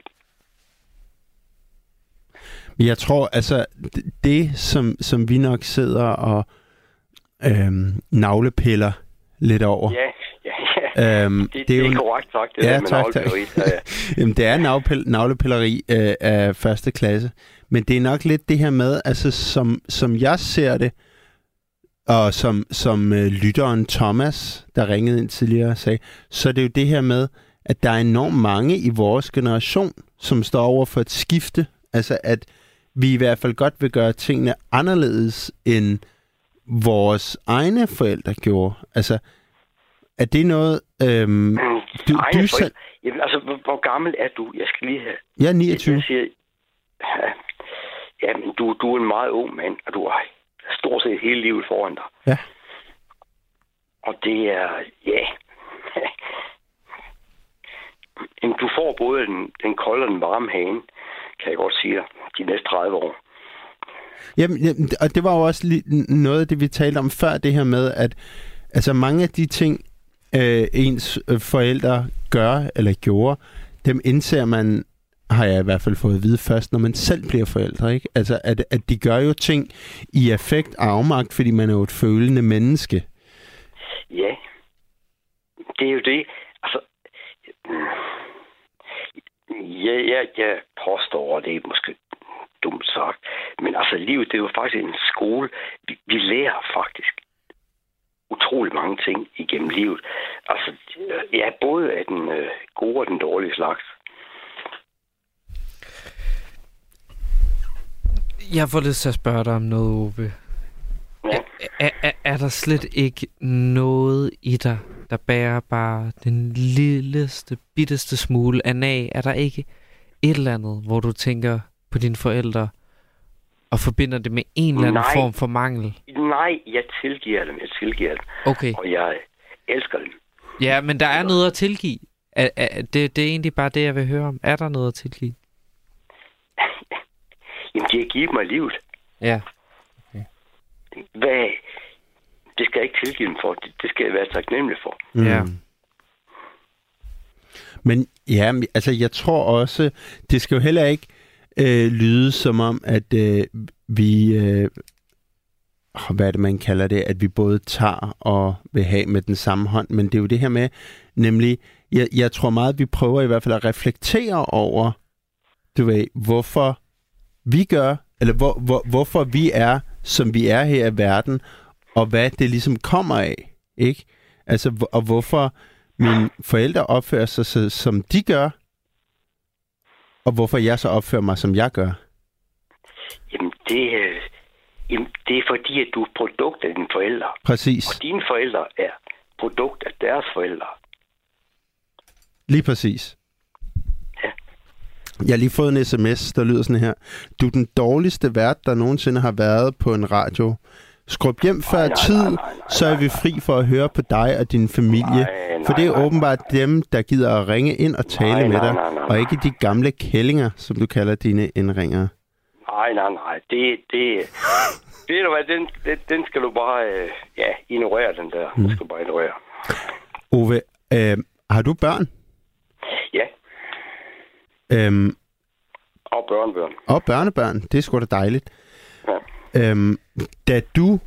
Jeg tror, altså, det, som, som vi nok sidder og øhm, navlepiller lidt over. Ja, ja, ja. Øhm, det, det, det er jo korrekt sagt, det ja, der med tak, navlepilleri. Tak. Ja, ja. Jamen, det er navlepil- navlepilleri øh, af første klasse, men det er nok lidt det her med, altså som, som jeg ser det, og som, som øh, lytteren Thomas, der ringede ind tidligere, sagde, så er det jo det her med, at der er enormt mange i vores generation, som står over for et skifte. Altså at vi i hvert fald godt vil gøre tingene anderledes, end vores egne forældre gjorde. Altså, er det noget... Øhm, du, egne du forældre? Jamen, altså, hvor, hvor gammel er du? Jeg skal lige have... Jeg er niogtyve. Jeg siger, jamen, du, du er en meget ung mand, og du har stort set hele livet foran dig. Ja. Og det er... Ja... Jamen, du får både den, den kolde og den varme hane, kan jeg godt sige dig, de næste tredive år. Jamen, jamen, og det var jo også lige noget af det, vi talte om før, det her med, at altså, mange af de ting, øh, ens forældre gør eller gjorde, dem indser man, har jeg i hvert fald fået at vide først, når man selv bliver forældre, ikke? Altså, at, at de gør jo ting i affekt og afmagt, fordi man er jo et følende menneske. Ja, det er jo det. Altså, Ja, ja, jeg påstår, og det er måske dumt sagt, men altså livet, det er jo faktisk en skole. Vi, vi lærer faktisk utrolig mange ting igennem livet. Altså, ja, både af den øh, gode og den dårlige slags. Jeg får lyst til at spørge dig om noget, Ove. Ja. Er, er, er der slet ikke noget i dig, der bærer bare den lilleste, bitteste smule af nag? Er der ikke et eller andet, hvor du tænker på dine forældre og forbinder det med en eller anden nej, form for mangel? Nej, jeg tilgiver dem, jeg tilgiver dem. Okay. Og jeg elsker dem. Ja, men der er noget at tilgive. Er, er, det, det er egentlig bare det, jeg vil høre om. Er der noget at tilgive? Jamen, de har givet mig livet. Ja. Okay. Hvad... Det skal jeg ikke tilgive dem for. Det skal jeg være taknemmelig for. Mm. Ja. Men ja, altså jeg tror også, det skal jo heller ikke øh, lyde som om, at øh, vi, øh, hvad er det man kalder det, at vi både tager og vil have med den samme hånd, men det er jo det her med, nemlig, jeg, jeg tror meget, vi prøver i hvert fald at reflektere over, du ved, hvorfor vi gør, eller hvor, hvor, hvorfor vi er, som vi er her i verden, og hvad det ligesom kommer af, ikke? Altså, og hvorfor mine forældre opfører sig, så, som de gør, og hvorfor jeg så opfører mig, som jeg gør? Jamen, det, øh, jamen, det er fordi, at du er produkt af dine forældre. Præcis. Og dine forældre er produkt af deres forældre. Lige præcis. Ja. Jeg har lige fået en sms, der lyder sådan her. Du er den dårligste vært, der nogensinde har været på en radio. Skrub hjem før nej, tid, nej, nej, nej, så er vi fri for at høre på dig og din familie. Nej, nej, for det er åbenbart dem, der gider at ringe ind og tale nej, med dig, nej, nej, nej, og ikke de gamle kællinger, som du kalder dine indringere. Nej, nej, nej. Det, det, ved du hvad, den, den, den skal du bare øh, ja, ignorere, den der. Den skal du bare ignorere. Ove, øh, har du børn? Ja. Øhm, og børnebørn. Og børnebørn. Det er sgu da dejligt. Ja. Øhm, da du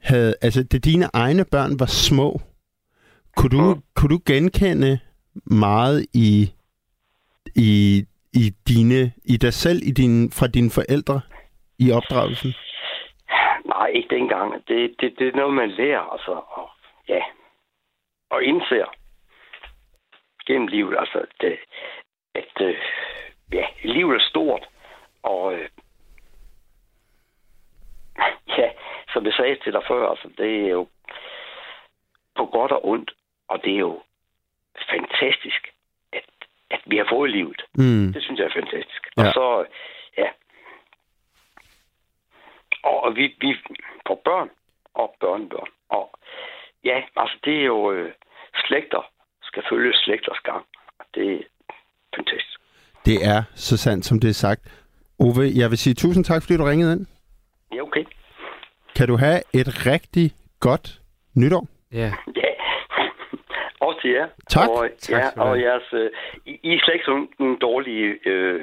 havde, altså da dine egne børn var små, kunne du, mm. kunne du genkende meget i, i, i, dine, i dig selv, i din, fra dine forældre i opdragelsen? Nej, ikke dengang. Det, det, det er noget, man lærer, altså, og, ja, og indser gennem livet, altså, det, at ja, livet er stort, og ja, som jeg sagde til dig før, altså, det er jo på godt og ondt, og det er jo fantastisk, at, at vi har fået livet. Mm. Det synes jeg er fantastisk. Ja. Og så, ja. Og, og vi, vi får børn og børnebørn. Og ja, altså det er jo øh, slægter, skal følge slægters gang. Og det er fantastisk. Det er så sandt, som det er sagt. Ove, jeg vil sige tusind tak, fordi du ringede ind. Ja, okay. Kan du have et rigtig godt nytår? Ja. Yeah. Ja. Også til jer. Tak. Og, tak, ja, og jeres, øh, I er slet ikke sådan nogle dårlige øh,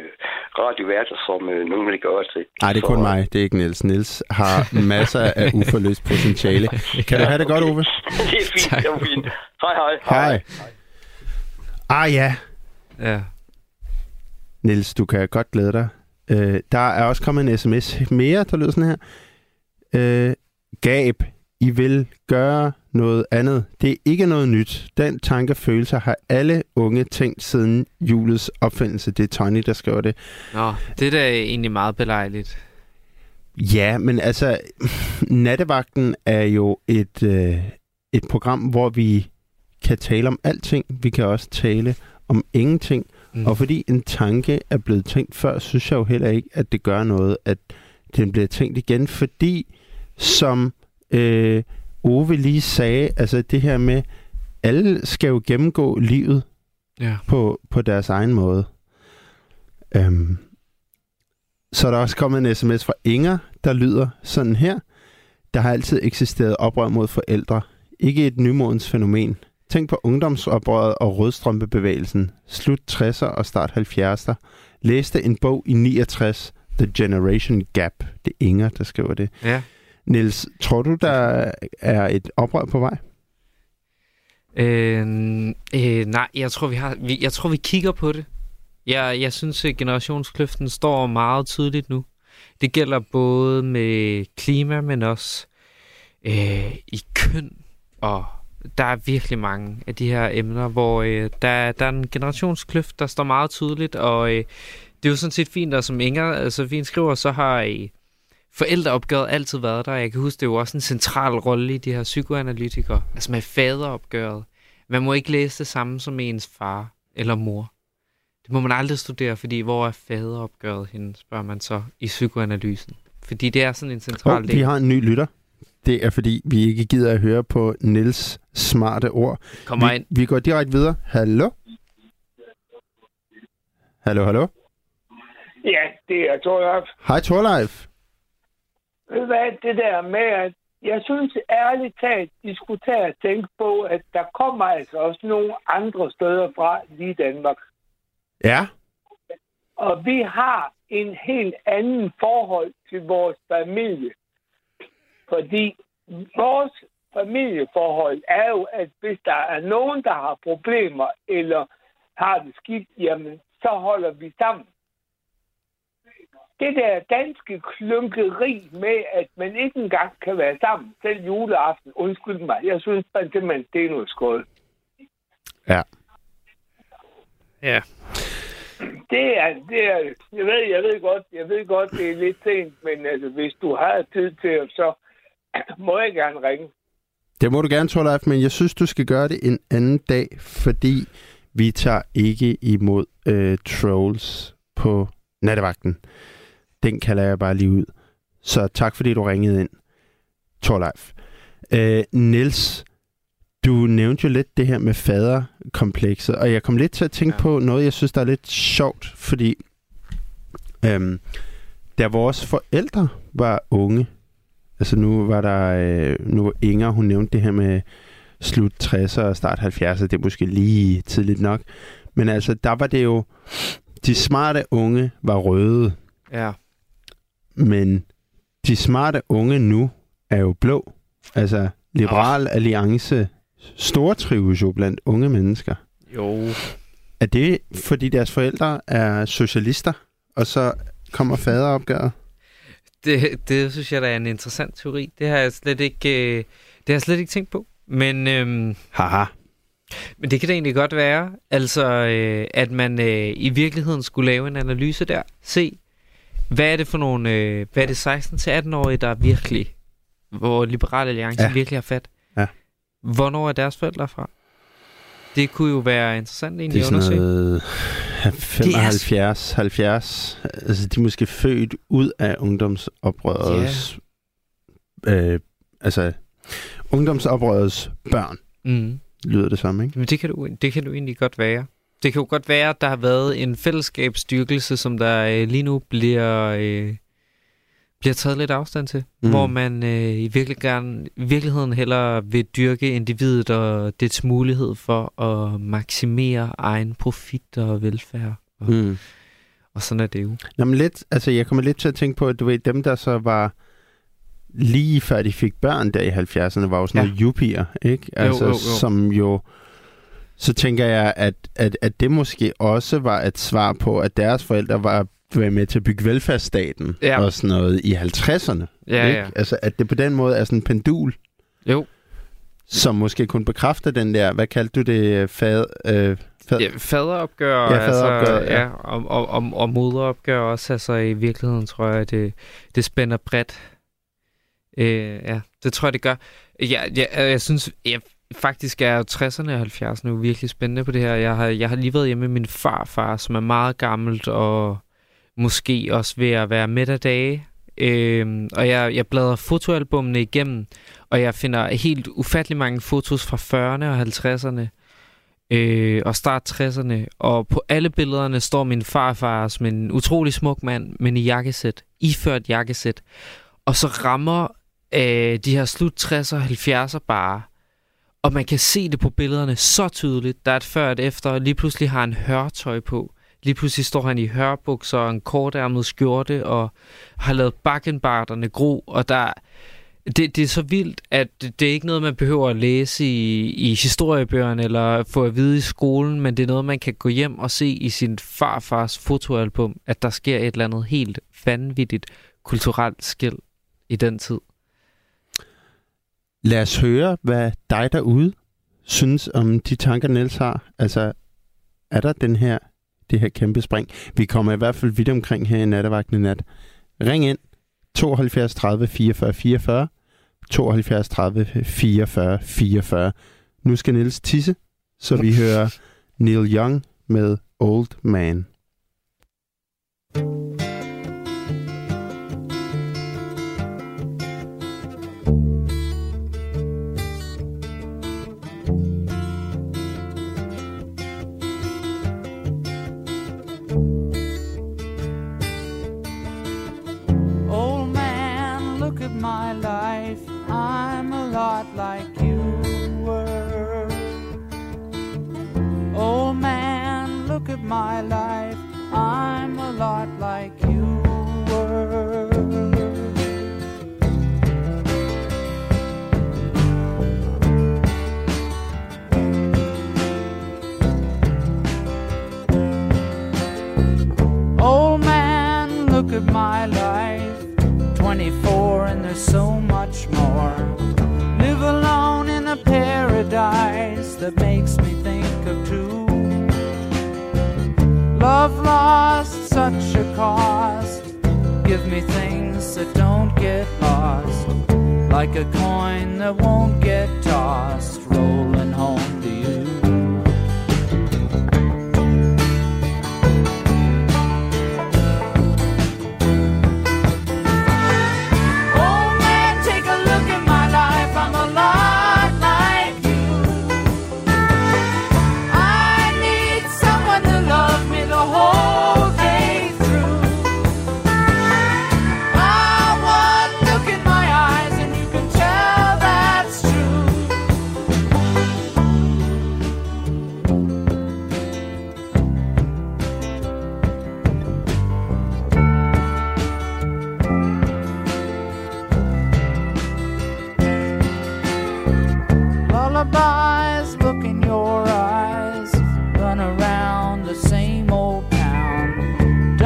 radioværter, som øh, nogen vil gøre til. Nej, det er kun så, mig. Det er ikke Niels. Niels har masser af uforløst potentiale. Kan du have det godt, Ove? Det er fint. Tak. Det er fint. Hej, hej. Hej. Ah, ja. Ja. Niels, du kan godt glæde dig. Øh, der er også kommet en sms mere, der lyder sådan her. Øh, Gab, I vil gøre noget andet. Det er ikke noget nyt. Den tankefølelse har alle unge tænkt siden julets opfindelse. Det er Tony, der skriver det. Nå, det er da egentlig meget belejligt. Ja, men altså, Nattevagten er jo et, øh, et program, hvor vi kan tale om alting. Vi kan også tale om ingenting. Mm. Og fordi en tanke er blevet tænkt før, synes jeg jo heller ikke, at det gør noget, at den bliver tænkt igen. Fordi, som øh, Ove lige sagde, altså det her med, alle skal jo gennemgå livet yeah. på, på deres egen måde. Um, så er der også kommet en sms fra Inger, der lyder sådan her. Der har altid eksisteret oprør mod forældre. Ikke et nymodens fænomen. Tænk på ungdomsoprøret og rødstrømpebevægelsen. Slut tresserne og start halvfjerdserne. Læste en bog i niogtres, The Generation Gap. Det er Inger, der skriver det. Ja. Niels, tror du, der er et oprør på vej? Øh, øh, nej, jeg tror, vi har, vi, jeg tror, vi kigger på det. Jeg, jeg synes, at generationskløften står meget tydeligt nu. Det gælder både med klima, men også øh, i køn og... Der er virkelig mange af de her emner, hvor øh, der, der er en generationskløft, der står meget tydeligt, og øh, det er jo sådan set fint, og som Inger altså, fint skriver, så har øh, forældreopgøret altid været der. Jeg kan huske, det er jo også en central rolle i de her psykoanalytikere, altså med faderopgøret. Man må ikke læse det samme som ens far eller mor. Det må man aldrig studere, fordi hvor er faderopgøret henne, spørger man så i psykoanalysen. Fordi det er sådan en central oh, del. Vi har en ny lytter. Det er, fordi vi ikke gider at høre på Niels smarte ord. Kommer ind. Vi, vi går direkte videre. Hallo? Hallo, hallo? Ja, det er Torleif. Hej, Torleif. Hvad det der med, at jeg synes ærligt talt, I skulle tage og tænke på, at der kommer altså også nogle andre steder fra lige Danmark. Ja. Og vi har en helt anden forhold til vores familie. Fordi vores familieforhold er jo, at hvis der er nogen, der har problemer eller har det skidt, jamen, så holder vi sammen. Det der danske klunkeri med, at man ikke engang kan være sammen, selv juleaften, undskyld mig, jeg synes, at det er noget skål. Ja. Ja. Det er, det er, jeg ved, jeg ved godt, jeg ved godt, det er lidt sent, men altså, hvis du har tid til, så må jeg gerne ringe. Det må du gerne, Torleif, men jeg synes, du skal gøre det en anden dag, fordi vi tager ikke imod øh, trolls på Nattevagten. Den kalder jeg bare lige ud. Så tak, fordi du ringede ind, Torleif. Øh, Niels, du nævnte jo lidt det her med faderkomplekset, og jeg kom lidt til at tænke ja. på noget, jeg synes, der er lidt sjovt, fordi øhm, da vores forældre var unge, altså nu var der, øh, nu var Inger, hun nævnte det her med slut tresserne og start halvfjerdserne, det er måske lige tidligt nok, men altså der var det jo, de smarte unge var røde, ja. men de smarte unge nu er jo blå, altså Liberal Alliance stortrives jo blandt unge mennesker. Jo. Er det, fordi deres forældre er socialister, og så kommer faderopgøret? Det, det synes jeg, der er en interessant teori. Det har jeg slet ikke, det har jeg slet ikke tænkt på. Men, øhm, Haha. men det kan det egentlig godt være, altså, øh, at man øh, i virkeligheden skulle lave en analyse der. Se, hvad er det for nogle, øh, hvad er det seksten til atten-årige, der er virkelig... hvor Liberal Alliance ja. virkelig har fat. Ja. Hvornår er deres forældre fra? Det kunne jo være interessant egentlig at undersøge. Det er femoghalvfjerds, halvfjerds. Altså, de er måske født ud af ungdomsoprørets... Yeah. Øh, altså, ungdomsoprørets børn. Mm. Lyder det samme, ikke? Men det kan du, det kan du egentlig godt være. Det kan jo godt være, at der har været en fællesskabsstyrkelse, som der øh, lige nu bliver... Øh, bliver taget lidt afstand til, mm. hvor man øh, i virkelig gerne, virkeligheden hellere vil dyrke individet og dets mulighed for at maksimere egen profit og velfærd. Og, mm. og sådan er det jo. Jamen lidt, altså jeg kommer lidt til at tænke på, at du ved, dem der så var lige før de fik børn der i halvfjerdserne, var jo sådan ja. Noget yuppier, ikke? Altså jo, jo, jo. Som jo... Så tænker jeg, at, at, at det måske også var et svar på, at deres forældre var med til at bygge velfærdsstaten ja. Og sådan noget i halvtredserne. Ja, ikke? Ja. Altså, at det på den måde er sådan en pendul, jo. Som måske kun bekræfter den der, hvad kaldte du det, fad, øh, fad... Ja, faderopgør, ja, faderopgør altså, ja. Ja, og, og, og, og moderopgør også. Altså i virkeligheden tror jeg, at det, det spænder bredt. Øh, ja, det tror jeg, det gør. Ja, ja, jeg synes... Jeg Faktisk er tresserne og halvfjerdserne jo virkelig spændende på det her. Jeg har, jeg har lige været hjemme med min farfar, som er meget gammelt, og måske også ved at være midt af dage. Øhm, og jeg, jeg bladrer fotoalbumene igennem, og jeg finder helt ufattelig mange fotos fra fyrrerne og halvtredserne, øh, og start tresserne. Og på alle billederne står min farfar som en utrolig smuk mand, men i jakkesæt, iført jakkesæt. Og så rammer øh, de her slut tresser og halvfjerdser bare. Og man kan se det på billederne så tydeligt. Der er et før og et efter. Lige pludselig har han hørtøj på. Lige pludselig står han i hørbukser og en kortærmet skjorte og har lavet bakkenbarterne gro. Og der, det, det er så vildt, at det, det er ikke noget, man behøver at læse i, i historiebøgerne eller få at vide i skolen, men det er noget, man kan gå hjem og se i sin farfars fotoalbum, at der sker et eller andet helt vanvittigt kulturelt skel i den tid. Lad os høre, hvad dig derude synes om de tanker, Niels har. Altså, er der den her, det her kæmpe spring? Vi kommer i hvert fald vidt omkring her i Nattevagten i nat. Ring ind tooghalvfjerds tredive fireogfyrre fireogfyrre, tooghalvfjerds tredive fireogfyrre fireogfyrre. Nu skal Niels tisse, så vi hører Neil Young med Old Man. My life, I'm a lot like you were. Old man, look at my life, I'm a lot like you were. Old man, look at my life. Twenty-four and there's so much more. Live alone in a paradise that makes me think of two. Love lost, such a cost. Give me things that don't get lost, like a coin that won't get tossed, rolling home to you.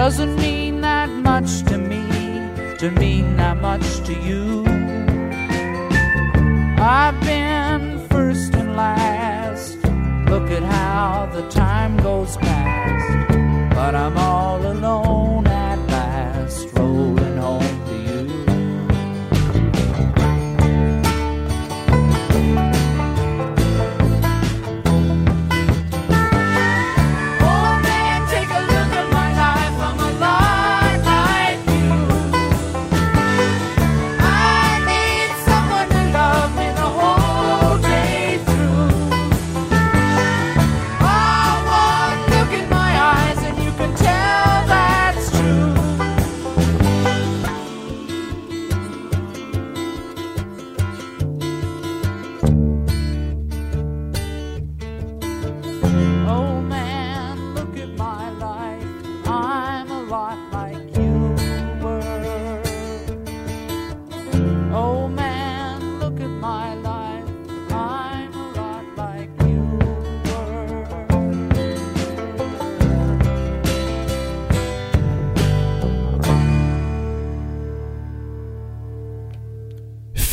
Doesn't mean that much to me, to mean that much to you. I've been first and last. Look at how the time goes past. But I'm all alone at last, rolling home. Tell that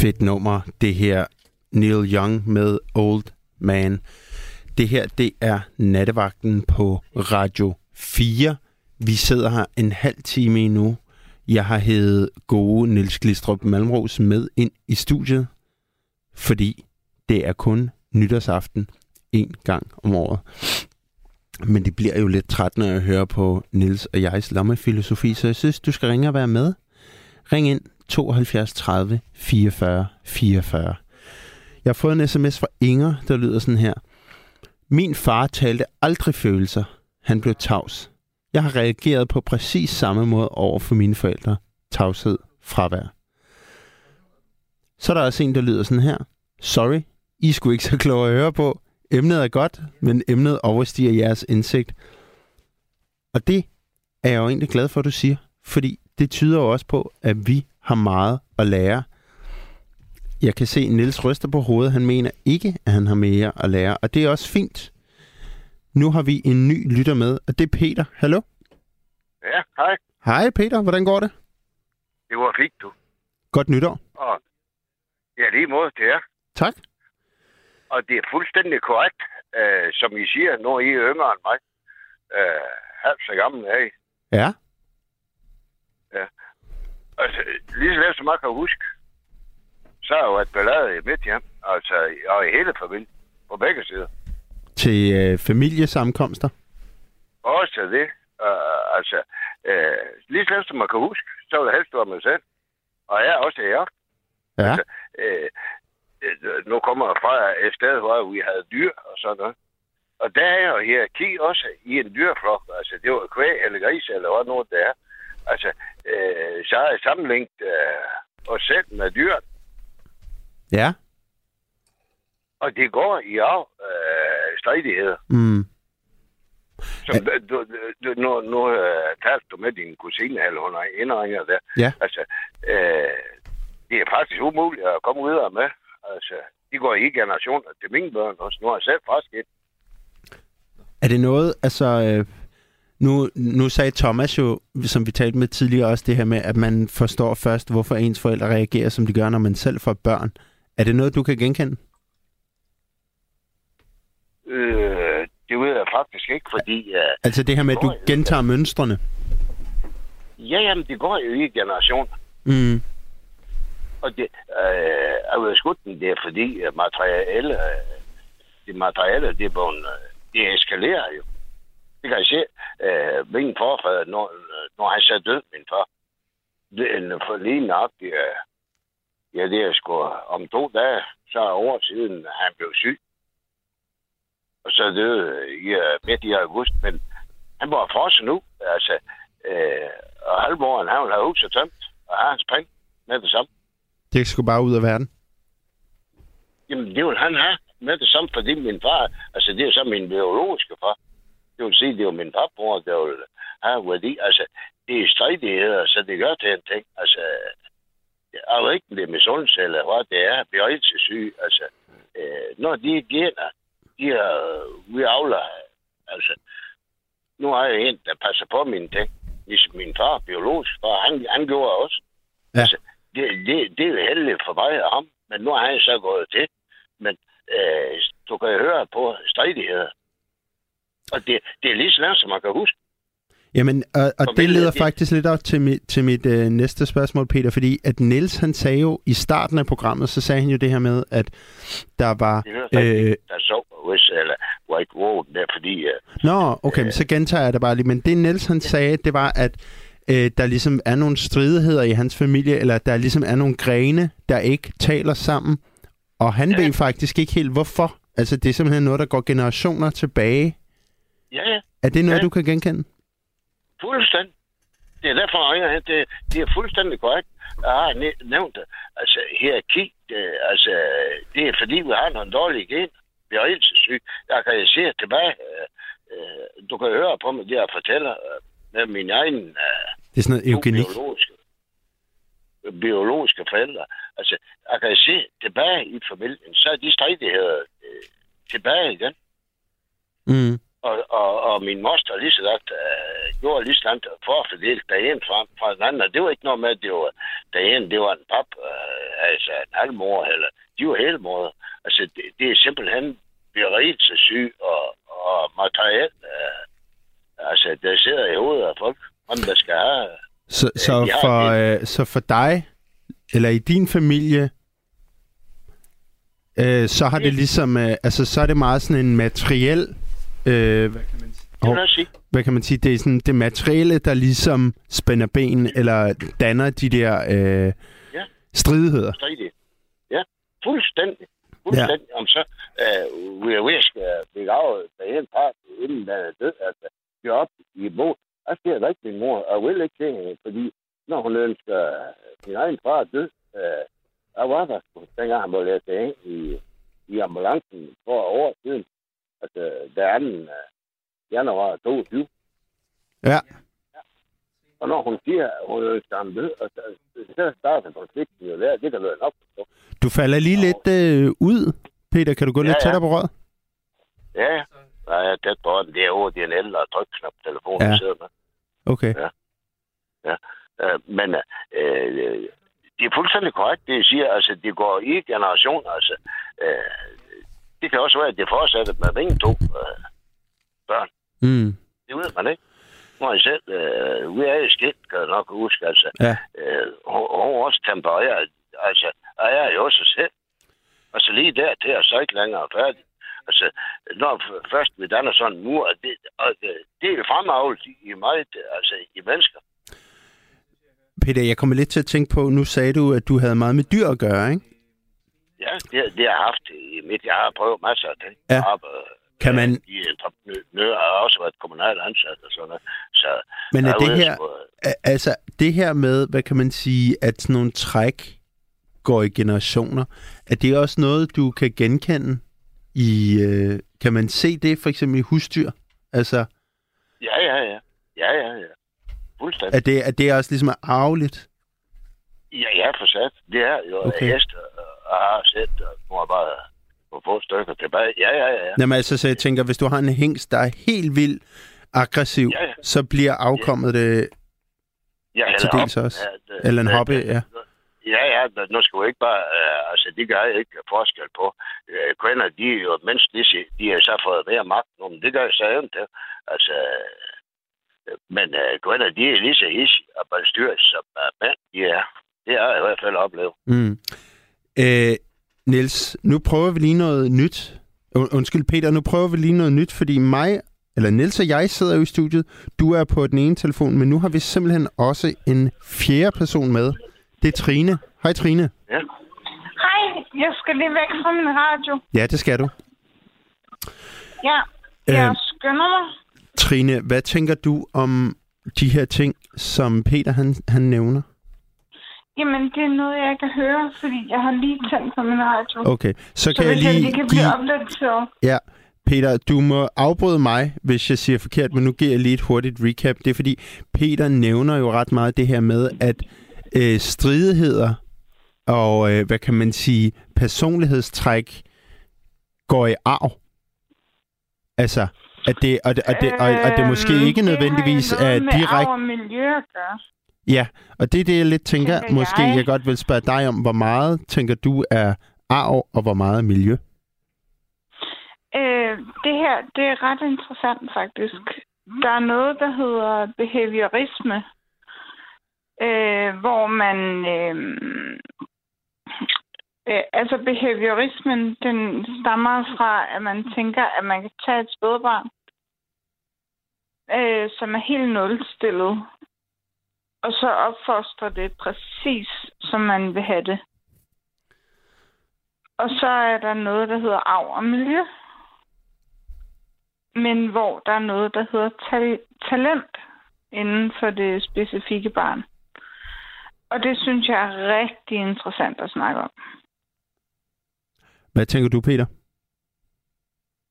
fedt nummer, det her Neil Young med Old Man. Det her, det er Nattevagten på Radio fire. Vi sidder her en halv time endnu. Jeg har heddet gode Niels Glistrup Malmros med ind i studiet, fordi det er kun nytårsaften en gang om året. Men det bliver jo lidt træt, når jeg hører på Niels og jegs lommefilosofi, så jeg synes, du skal ringe og være med. Ring ind tooghalvfjerds tredive fireogfyrre fireogfyrre. Jeg har fået en sms fra Inger, der lyder sådan her. Min far talte aldrig følelser. Han blev tavs. Jeg har reageret på præcis samme måde over for mine forældre. Tavshed, fravær. Så er der også en, der lyder sådan her. Sorry, I skulle ikke så kloge at høre på. Emnet er godt, men emnet overstiger jeres indsigt. Og det er jeg jo egentlig glad for, at du siger. Fordi det tyder jo også på, at vi har meget at lære. Jeg kan se Niels ryster på hovedet. Han mener ikke, at han har mere at lære. Og det er også fint. Nu har vi en ny lytter med, og det er Peter. Hallo? Ja, hej. Hej Peter, hvordan går det? Det var fint, du. Godt nytår. Og ja, lige måde til jer. Tak. Og det er fuldstændig korrekt, øh, som I siger, nu er I yngre end mig. Øh, halv så gammel er I. Ja. Ja. Altså, lige så lidt som jeg kan huske, så har jeg jo været ballade i mit hjem, altså, og i hele familien, på begge sider. Til øh, familiesamkomster? Også det. Uh, altså, uh, lige så lidt som man kan huske, så vil jeg helst være mig selv. Og jeg også her. Ja. Altså, uh, uh, nu kommer jeg fra et sted, hvor vi havde dyr og sådan noget. Og der er jo hierarki også i en dyrflok. Altså, det var kvæg eller gris eller hvad noget der er. Altså, uh, så har jeg sammenlignet uh, os selv med dyr. Ja. Og det går i arv øh, stridigheder. Mm. Som ja. du, du, nu nu øh, talte du med din kusine, eller hun har indringer der. Ja. Altså, øh, det er faktisk umuligt at komme videre med. Altså, de går i generationer til mine børn også. Nu har jeg selv fraskidt. Er det noget, altså... Øh, nu, nu sagde Thomas jo, som vi talte med tidligere også, det her med, at man forstår først, hvorfor ens forældre reagerer, som de gør, når man selv får børn. Er det noget, du kan genkende? Øh, det ved jeg faktisk ikke, fordi... Uh, altså det her med, at du gentager i, mønstrene? Ja, jamen, det går jo i generationer. Mm. Og det... Øh, jeg ved sgu den der, fordi materiale... Det materiale, det er blevet... Det eskalerer jo. Det kan jeg se. Øh, min forfædre, når, når han så død, min far... Det for lige nok, det er... Ja, det er sgu... Om to dage, så er over siden, han blev syg. Og så døde i midt i august, men han var frosset nu, altså, øh, og halvmoren, han ville have huset tømt, og har hans penge med det samme. Det skulle bare ud af verden? Jamen, det ville han have med det samme, fordi min far, altså det er så min biologiske far, det vil sige, det var min papbror, der ville have værdi, altså, det er stridigheder, så det gør til en ting, altså, jeg ved ikke, om det er misundelse, eller hvad det er, bliver ikke til syg, altså, øh, når de gener, de har, vi afler, altså, nu har jeg en, der passer på mine ting, ligesom min far, biologisk far, han, han gjorde også. Ja. Altså, det, det, det er jo heldigt for mig og ham, men nu har jeg så gået til, men øh, du kan høre på stridigheder. Og det, det er lige sådan, som man kan huske. Jamen, og, og det leder det... faktisk lidt op til mit, til mit øh, næste spørgsmål, Peter, fordi at Niels, han sagde jo i starten af programmet, så sagde han jo det her med, at der var... Det var faktisk, øh... der så hos, eller var ikke vågen der, fordi... Øh, Nå, okay, øh... så gentager jeg det bare lige, men det Niels, han sagde, det var, at øh, der ligesom er nogle stridigheder i hans familie, eller der ligesom er nogle grene, der ikke taler sammen, og han ja. ved faktisk ikke helt, hvorfor. Altså, det er simpelthen noget, der går generationer tilbage. Ja, ja. Er det noget, ja. du kan genkende? Fuldstændig. Det er derfor, at det, det er fuldstændig korrekt. Jeg har nævnt det. Altså, hierarki, det, altså, det er fordi, vi har nogle dårlige gener. Vi er helt syge. Jeg kan se tilbage. Øh, du kan høre på mig, det jeg fortæller øh, med min egen øh, det er sådan noget eugenik. biologiske, biologiske forældre. Altså, jeg kan se tilbage i familien, så er de stridigheder øh, tilbage igen. Mm. Og, og, og min moster lige så godt øh, gjorde lige så langt for at fordele der en frem fra den anden. Og det var ikke noget med, at det var, der en, det var en pap, øh, altså almor eller de var hele måder. Altså det, det er simpelthen berigelse syg og, og materiel. Øh, altså der sidder i hovedet af folk, om der skal have. Så, øh, så, for, øh, så for dig, eller i din familie, øh, så har det, det ligesom, øh, altså så er det meget sådan en materiel, øh, hvad kan man sige? Hvad kan man sige? Det er sådan det materiale, der ligesom spænder ben, eller danner de der øh, ja. stridigheder. Stridighed. Ja, fuldstændig. Fuldstændig. Ja. Om så øh, vi er ved at begrave den ene part, inden den er død, altså det er op i båd. Altså det er der ikke min mor, og vil ikke tænke hende, fordi når hun ønsker sin egen far død, øh, jeg var der sgu, dengang han måtte lade sig hænge i, i ambulancen for år siden. Altså der anden... Øh, januar toogtyve. Ja. Ja. Og når hun siger, at hun er skammet, og så, så starter konflikten jo der. Det kan være nok. Du falder lige og... lidt øh, ud, Peter. Kan du gå ja, lidt tættere ja. på røret? Ja, ja. Jeg er tæt på røret. Det er over, det er en ældre og trykknap telefonen, ja. sidder med. Okay. Ja. Ja. Øh, men øh, det er fuldstændig korrekt, det jeg siger. Altså, det går i generationer. Altså, øh, det kan også være, at det fortsætter med ringe to øh, børn. Mm. Det ved man ikke. Når jeg selv, øh, vi er i skidt, kan jeg nok huske, altså. Ja. Øh, hun, hun også tempererer, altså, og jeg er jo også selv. Og så lige der, det er så ikke længere færdigt. Altså, når først vi danner sådan en mur, det, og det, det er fremavlet i meget, altså i mennesker. Peter, jeg kommer lidt til at tænke på, nu sagde du, at du havde meget med dyr at gøre, ikke? Ja, det, det har jeg haft i mit. Jeg har prøvet masser af ting. Ja. Kan man... De entreprenører har også været kommunalt ansat og sådan noget. Så men er det her... Altså, det her med, hvad kan man sige, at sådan nogle træk går i generationer, er det også noget, du kan genkende i... Øh, kan man se det for eksempel i husdyr? Altså... Ja, ja, ja. Ja, ja, ja. Fuldstændig. Er det, er det også ligesom arveligt? Ja, ja, for sat. Det er jo okay. Hester og arsæt og mor bare... og få stykker tilbage. Ja, ja, ja. Jamen altså, så jeg tænker, hvis du har en hingst, der er helt vildt aggressiv, ja, ja. så bliver afkommet ja. det ja, til dels også. Ja, det, eller en det, hobby, det, ja. Ja, ja, nu skal vi ikke bare... Øh, altså, det gør jeg ikke forskel på. Øh, kvinder, de er jo mindst lige, de har så fået mere magt nu, men det gør jeg så evne til. Altså, øh, men øh, kvinder, de er lige så hissige og balstyret som øh, mænd, de er. Det har jeg i hvert fald oplevet. Mm. Øh, Niels, nu prøver vi lige noget nyt. Undskyld, Peter, nu prøver vi lige noget nyt, fordi mig, eller Niels og jeg sidder jo i studiet. Du er på den ene telefon, men nu har vi simpelthen også en fjerde person med. Det er Trine. Hej, Trine. Ja. Hej, jeg skal lige væk fra min radio. Ja, det skal du. Ja, jeg øh, skynder mig. Trine, hvad tænker du om de her ting, som Peter han, han nævner? Jamen, det er noget, jeg kan høre, fordi jeg har lige tændt på min radio. Okay, så kan så jeg lige... Så jeg lige kan blive give... opledt, så... Ja, Peter, du må afbryde mig, hvis jeg siger forkert, men nu giver jeg lige et hurtigt recap. Det er fordi, Peter nævner jo ret meget det her med, at øh, stridigheder og, øh, hvad kan man sige, personlighedstræk går i arv. Altså, at det, og, og det, og, og det måske ikke øh, nødvendigvis er direkte... Det har jo noget med arv og miljø at gøre. Ja, og det er det, jeg lidt tænker. tænker Måske jeg. jeg godt vil spørge dig om, hvor meget tænker du er arv, og hvor meget er miljø? Øh, det her, det er ret interessant faktisk. Der er noget, der hedder behaviorisme, øh, hvor man... Øh, øh, altså behaviorismen, den stammer fra, at man tænker, at man kan tage et spædbarn, øh, som er helt nulstillet. Og så opfostrer det præcis, som man vil have det. Og så er der noget, der hedder arv og miljø. Men hvor der er noget, der hedder tal- talent inden for det specifikke barn. Og det synes jeg er rigtig interessant at snakke om. Hvad tænker du, Peter?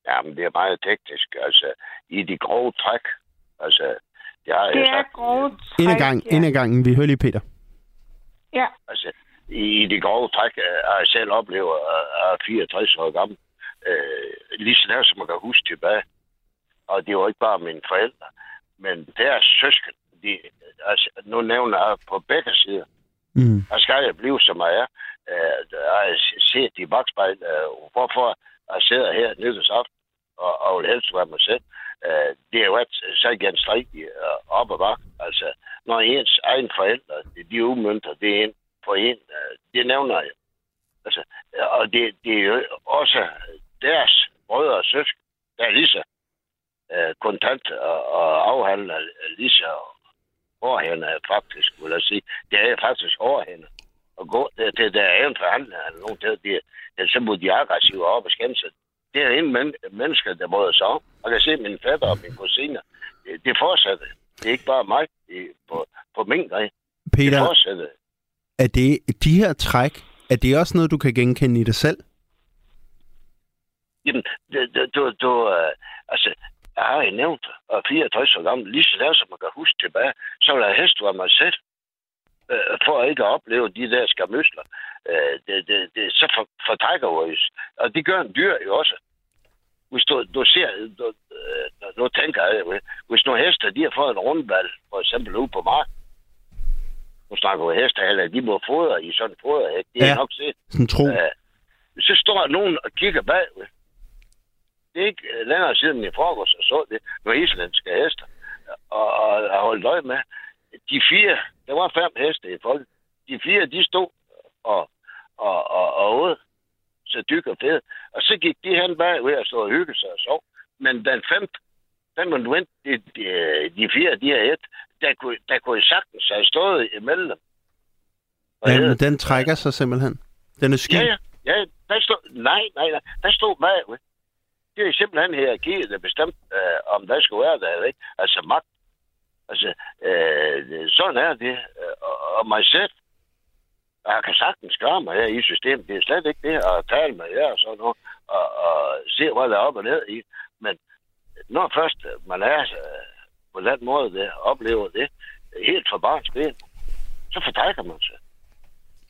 Jamen, det er meget teknisk. Altså, i de grove træk, altså... Ja, det er sagt, grove træk. Inden gang, ja. inden gangen, vi hører lige Peter. Ja. Altså, i det grove træk har jeg selv oplevet, at fireogtres år gammel. Øh, lige så nærmest, som man kan huske tilbage. Og det var ikke bare mine forældre, men deres søsken. De, altså, nu nævner jeg på begge sider. Mm. Og skal jeg blive, som jeg er, øh, har set i bagspejlet, øh, hvorfor jeg sidder her nytårsaften og, og vil helst være mig selv. Øh, det er jo et, så genstridigt øh, op og bak. Altså, når ens egen forældre, de udmønter det ind for en, øh, det nævner jeg. Altså, og det, det er jo også deres brødre og søskende, der er lige så øh, kontant og, og afhandler lige så hårdhænder, faktisk, vil jeg sige. Det er faktisk hårdhænder. Og gå til der er en forhandler eller nogen til, det, det, så må de aggressive op og skæmme sig. Det er en men, menneske, der brød sig om. Og jeg ser mine fætter og mine kusiner. Det, det fortsætter. Det er ikke bare mig det, på, på min grej. Peter, det fortsætter. Er det de her træk, er det også noget, du kan genkende i dig selv? Jamen, du, du, du øh, altså, jeg har jo nævnt, og fireogtres år gammel, lige så der, som man kan huske tilbage, så vil jeg helst være mig selv, øh, for at ikke at opleve de der skamysler. Øh, det, det, det, så for, fortrækker jeg og det gør en dyr jo også. Hvis du, du ser, du, øh, nu tænker jeg, hvis nogle hester, de har fået en rundbal, for eksempel ude på marken, nu snakker jeg hester, eller de må fodre i sådan en foderhæk, det er ja, nok set. Sådan tro. Øh, så står nogen og kigger bagved. Det er ikke længere siden i forgårs, og så det nogle islandske hester, og, og, og holdt øje med. De fire, der var fem heste i folket, de fire, de stod og, og, og, og åd, så dyk og fede. Og så gik de hen bagved og stod og hyggede sig og sov. Men den femte, den man vendte, de, de, de fire, de er et, der kunne, der kunne sagtens have stået imellem dem. Jamen, den trækker sig simpelthen. Den er skidt. Ja, ja. Ja, der stod, nej, nej, nej, der stod bagved. Det er simpelthen hierarkiet, der bestemt, øh, om der skulle være der eller ikke. Altså magt. Altså, øh, sådan er det. Og, og mig selv, jeg kan sagtens gøre mig her i systemet. Det er slet ikke det at tale med jer og sådan noget, og, og se, hvad der er op og ned i. Men når først man er øh, på den måde, det, oplever det, helt fra barns ben, så fortrækker man sig.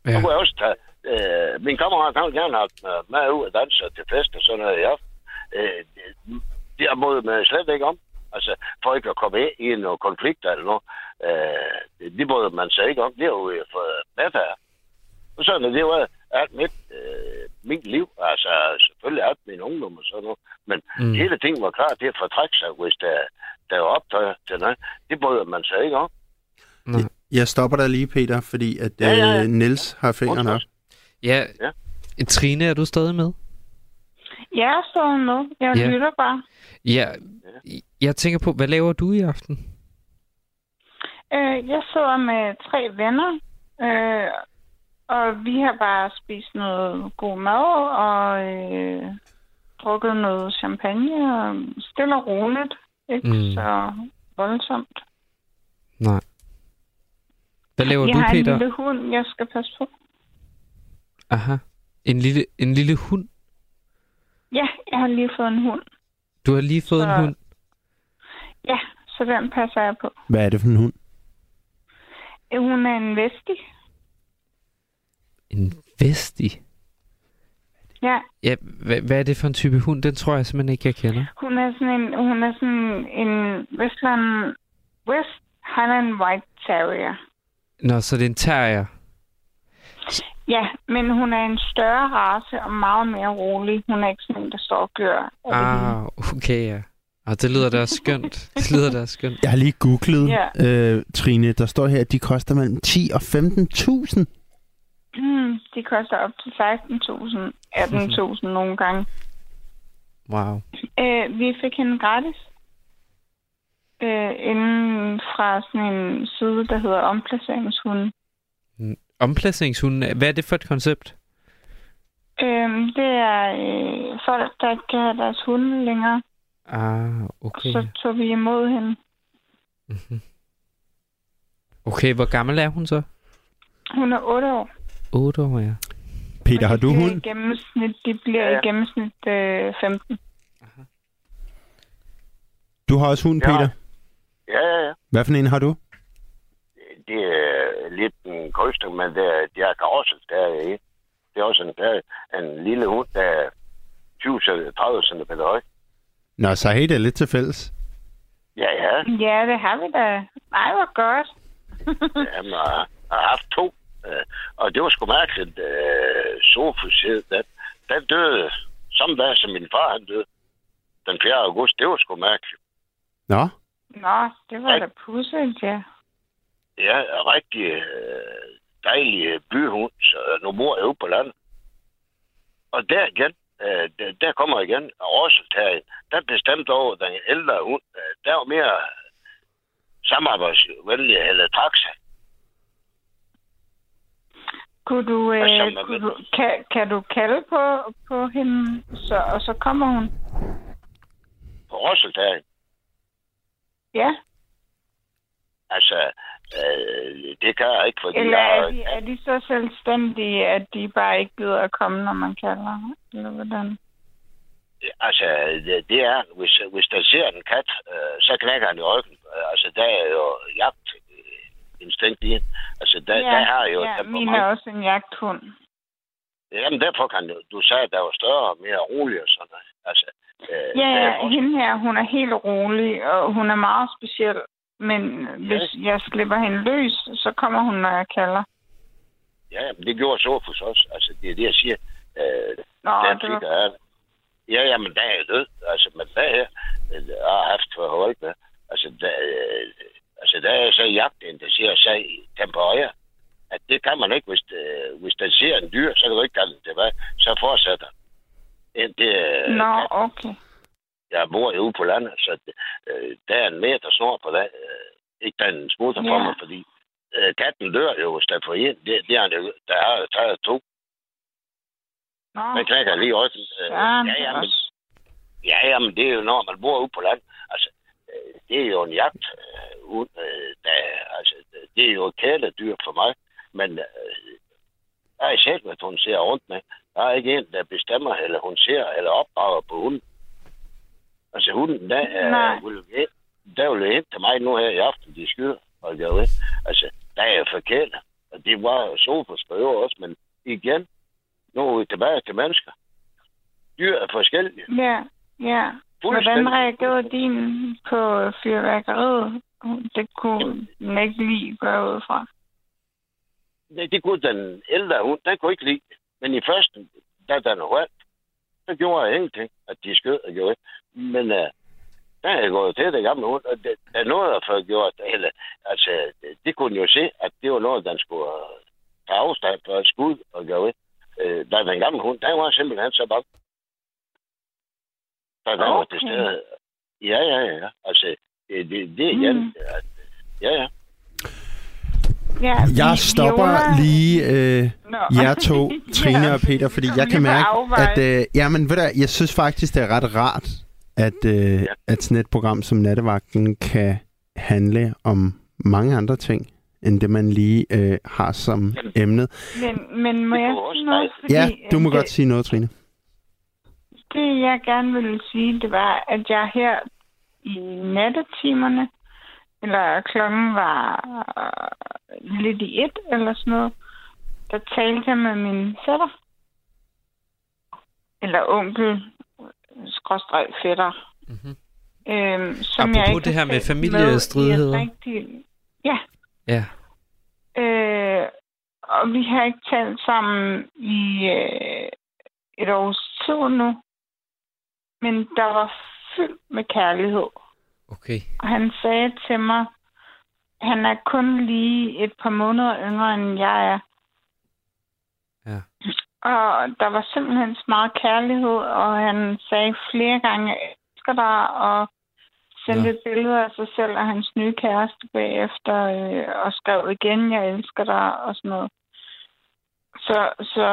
Ja. Så kunne jeg også tage... Øh, min kammerat, han vil gerne have haft mig ud og danse til fest og sådan noget i aften. Øh, det har modet mig slet ikke om. Altså, for ikke at komme ind i nogle konflikter eller noget. Øh, det modet man sig ikke om. Det er jo for madfærd. Og sådan er det jo alt mit, øh, mit liv. Altså, selvfølgelig alt min ungdom og sådan noget. Men mm. hele ting var klar til at fortrække sig, hvis der, der er optøjer til noget. Det modet man sig ikke om. Mm. Jeg stopper dig lige, Peter, fordi at ja, ja, ja. Niels har fingeren op. Ja. ja, Trine, er du stadig med? Ja, jeg er stadig med. Jeg ja. lytter bare. Ja, jeg tænker på, hvad laver du i aften? Øh, jeg sidder med tre venner, øh, og vi har bare spist noget god mad og øh, drukket noget champagne og stille og roligt. Ikke mm. så voldsomt. Nej. Hvad laver jeg du, Peter? Jeg har en lille hund, jeg skal passe på. Aha. En lille, en lille hund? Ja, jeg har lige fået en hund. Du har lige fået så... en hund? Ja, så den passer jeg på. Hvad er det for en hund? Hun er en vestie. En vestie? Ja. Ja, hvad, hvad er det for en type hund? Den tror jeg simpelthen ikke, jeg kender. Hun er sådan en, hun er sådan en Westland, West Highland White Terrier. Nå, så det er en terrier? Ja, men hun er en større race og meget mere rolig. Hun er ikke sådan en, der står og gør. Ah, okay, ja. Ah, det lyder da skønt. Det lyder da skønt. Jeg har lige googlet, ja. øh, Trine. Der står her, at de koster mellem ti og femten tusind. Mm, de koster op til seksten tusind, atten tusind nogle gange. Wow. Øh, vi fik hende gratis. Øh, inden fra sådan en side, der hedder omplaceringshunden. Mm. Omplaceringshunden, hvad er det for et koncept? Øhm, det er øh, folk, der ikke kan have deres hunde længere. Ah, okay. Og så tog vi imod hende. Mm-hmm. Okay, hvor gammel er hun så? Hun er otte år. otte år, ja. Peter, har du hund? Det bliver ja. i gennemsnit øh, femten. Aha. Du har også hund, ja. Peter? Ja, ja, ja. Hvad for en har du? Det er lidt en krydsning, men det er, det er karosselterrier i. Det er også en, der, en lille hund, der er tyve til tredive centimeter høj. Nå, så er det lidt til fælles. Ja, ja. Ja, det har vi da. Ej, hvor godt. Jamen, jeg har haft to, og det var sgu mærkeligt. sofushed, at der døde samme dag, som min far han døde. Den fjerde august, det var sgu mærkeligt. Nå? Nå, det var Rig- da pudset, ja. Ja, rigtig øh, dejlig byhund, så nu mor er ude på landet. Og der igen, øh, der, der kommer igen, og også der, der bestemte over den ældre hund, der var mere samarbejdsvenlig eller taxa. Kunne du, øh, kunne du kan, kan du kalde på, på hende, så, og så kommer hun? På Rosseltagen? Ja. Altså, øh, det kan jeg ikke, fordi eller er jeg... Eller er de så selvstændige, at de bare ikke gider at komme, når man kalder? Eller hvordan? Altså, det, det er, hvis, hvis der ser en kat, øh, så knækker han i ryggen. Altså, der er jo jagt. Instinkt i. Altså, der, ja, der har jo... Ja, min er også en jagthund. Jamen, derfor kan du... Du sagde, at der var større og mere rolig og sådan noget. Altså, øh, ja, ja, hende her, hun er helt rolig, og hun er meget speciel. Men ja. Hvis jeg slipper hende løs, så kommer hun, når jeg kalder. Ja, men det gjorde Sofus også. Altså, det er det, jeg siger. Øh, Nå, den det var... der er... Ja, ja, men der er jeg død. Altså, men der her... Jeg har haft forhold med. Altså, der... Øh, Altså, der er så jagten, der siger sig i temperere, at det kan man ikke. Hvis, det, hvis der ser en dyr, så kan du ikke kalde det tilbage. Så fortsætter det. Nå, no, okay. Jeg bor jo ude på landet, så øh, der er en mere, der snor på det. Øh, ikke der er en smutter yeah. på mig, fordi øh, katten dør jo, hvis der får en. Det, det er jo, der har taget to. Nå. No. Man knækker lige også. Øh, ja, ja, men, ja, ja, men det er jo, når man bor ude på landet. Altså, øh, det er jo en jagt. Uh, der, altså, det er jo et kæledyr for mig, men uh, jeg er selv, hvad hun ser rundt med. Der er ikke en, der bestemmer, eller hun ser, eller opdrager på hunden. Altså hunden, der, uh, vil, der vil ind til mig nu her i aften, de skyder, og jeg ved, altså, der er jeg for kæle. Og det var jo Sofus på øvrigt også, men igen, nu er vi tilbage til mennesker. Dyr er forskellige. Ja, ja. Hvordan reagerede din på fyrværkeriet? Det kunne den ikke lide gøre ud fra. Nej, det kunne den ældre hund, den kunne ikke lide. Men i første, da den rød, så gjorde jeg ingenting, at de skød og gjorde. Men uh, der havde jeg gået til det gamle hund, og det er noget, der havde gjort. Eller, altså, det kunne jo se, at det var noget, den skulle tage afstand for et skud og gøre. Uh, da den gamle hund, der var simpelthen så bange. Så der var til stede. Ja, ja, ja. Altså, Det, det, det igen. Mm. Ja, ja. Ja, jeg stopper violer. lige øh, no. jer to, Trine ja. og Peter, fordi jeg kan mærke, at øh, jamen, ved du, jeg synes faktisk, det er ret rart, at, øh, ja. at sådan et program som Nattevagten kan handle om mange andre ting, end det man lige øh, har som ja. emnet. Men, men må jeg sige noget? Fordi, ja, du må det, godt sige noget, Trine. Det, jeg gerne ville sige, det var, at jeg her... i nattetimerne, eller klokken var øh, lidt i et, eller sådan noget, der talte jeg med min fætter. Eller onkel, skråstreg fætter. Mm-hmm. Øhm, som apropos jeg ikke det her med familiestridigheder. Rigtig... Ja. Ja. Øh, og vi har ikke talt sammen i øh, et års tid nu. Men der var fyldt med kærlighed. Okay. Og han sagde til mig, han er kun lige et par måneder yngre, end jeg er. Ja. Og der var simpelthen så meget kærlighed, og han sagde flere gange, jeg elsker dig, og sendte ja. billeder af sig selv og hans nye kæreste bagefter, og skrev igen, jeg elsker dig, og sådan noget. Så, så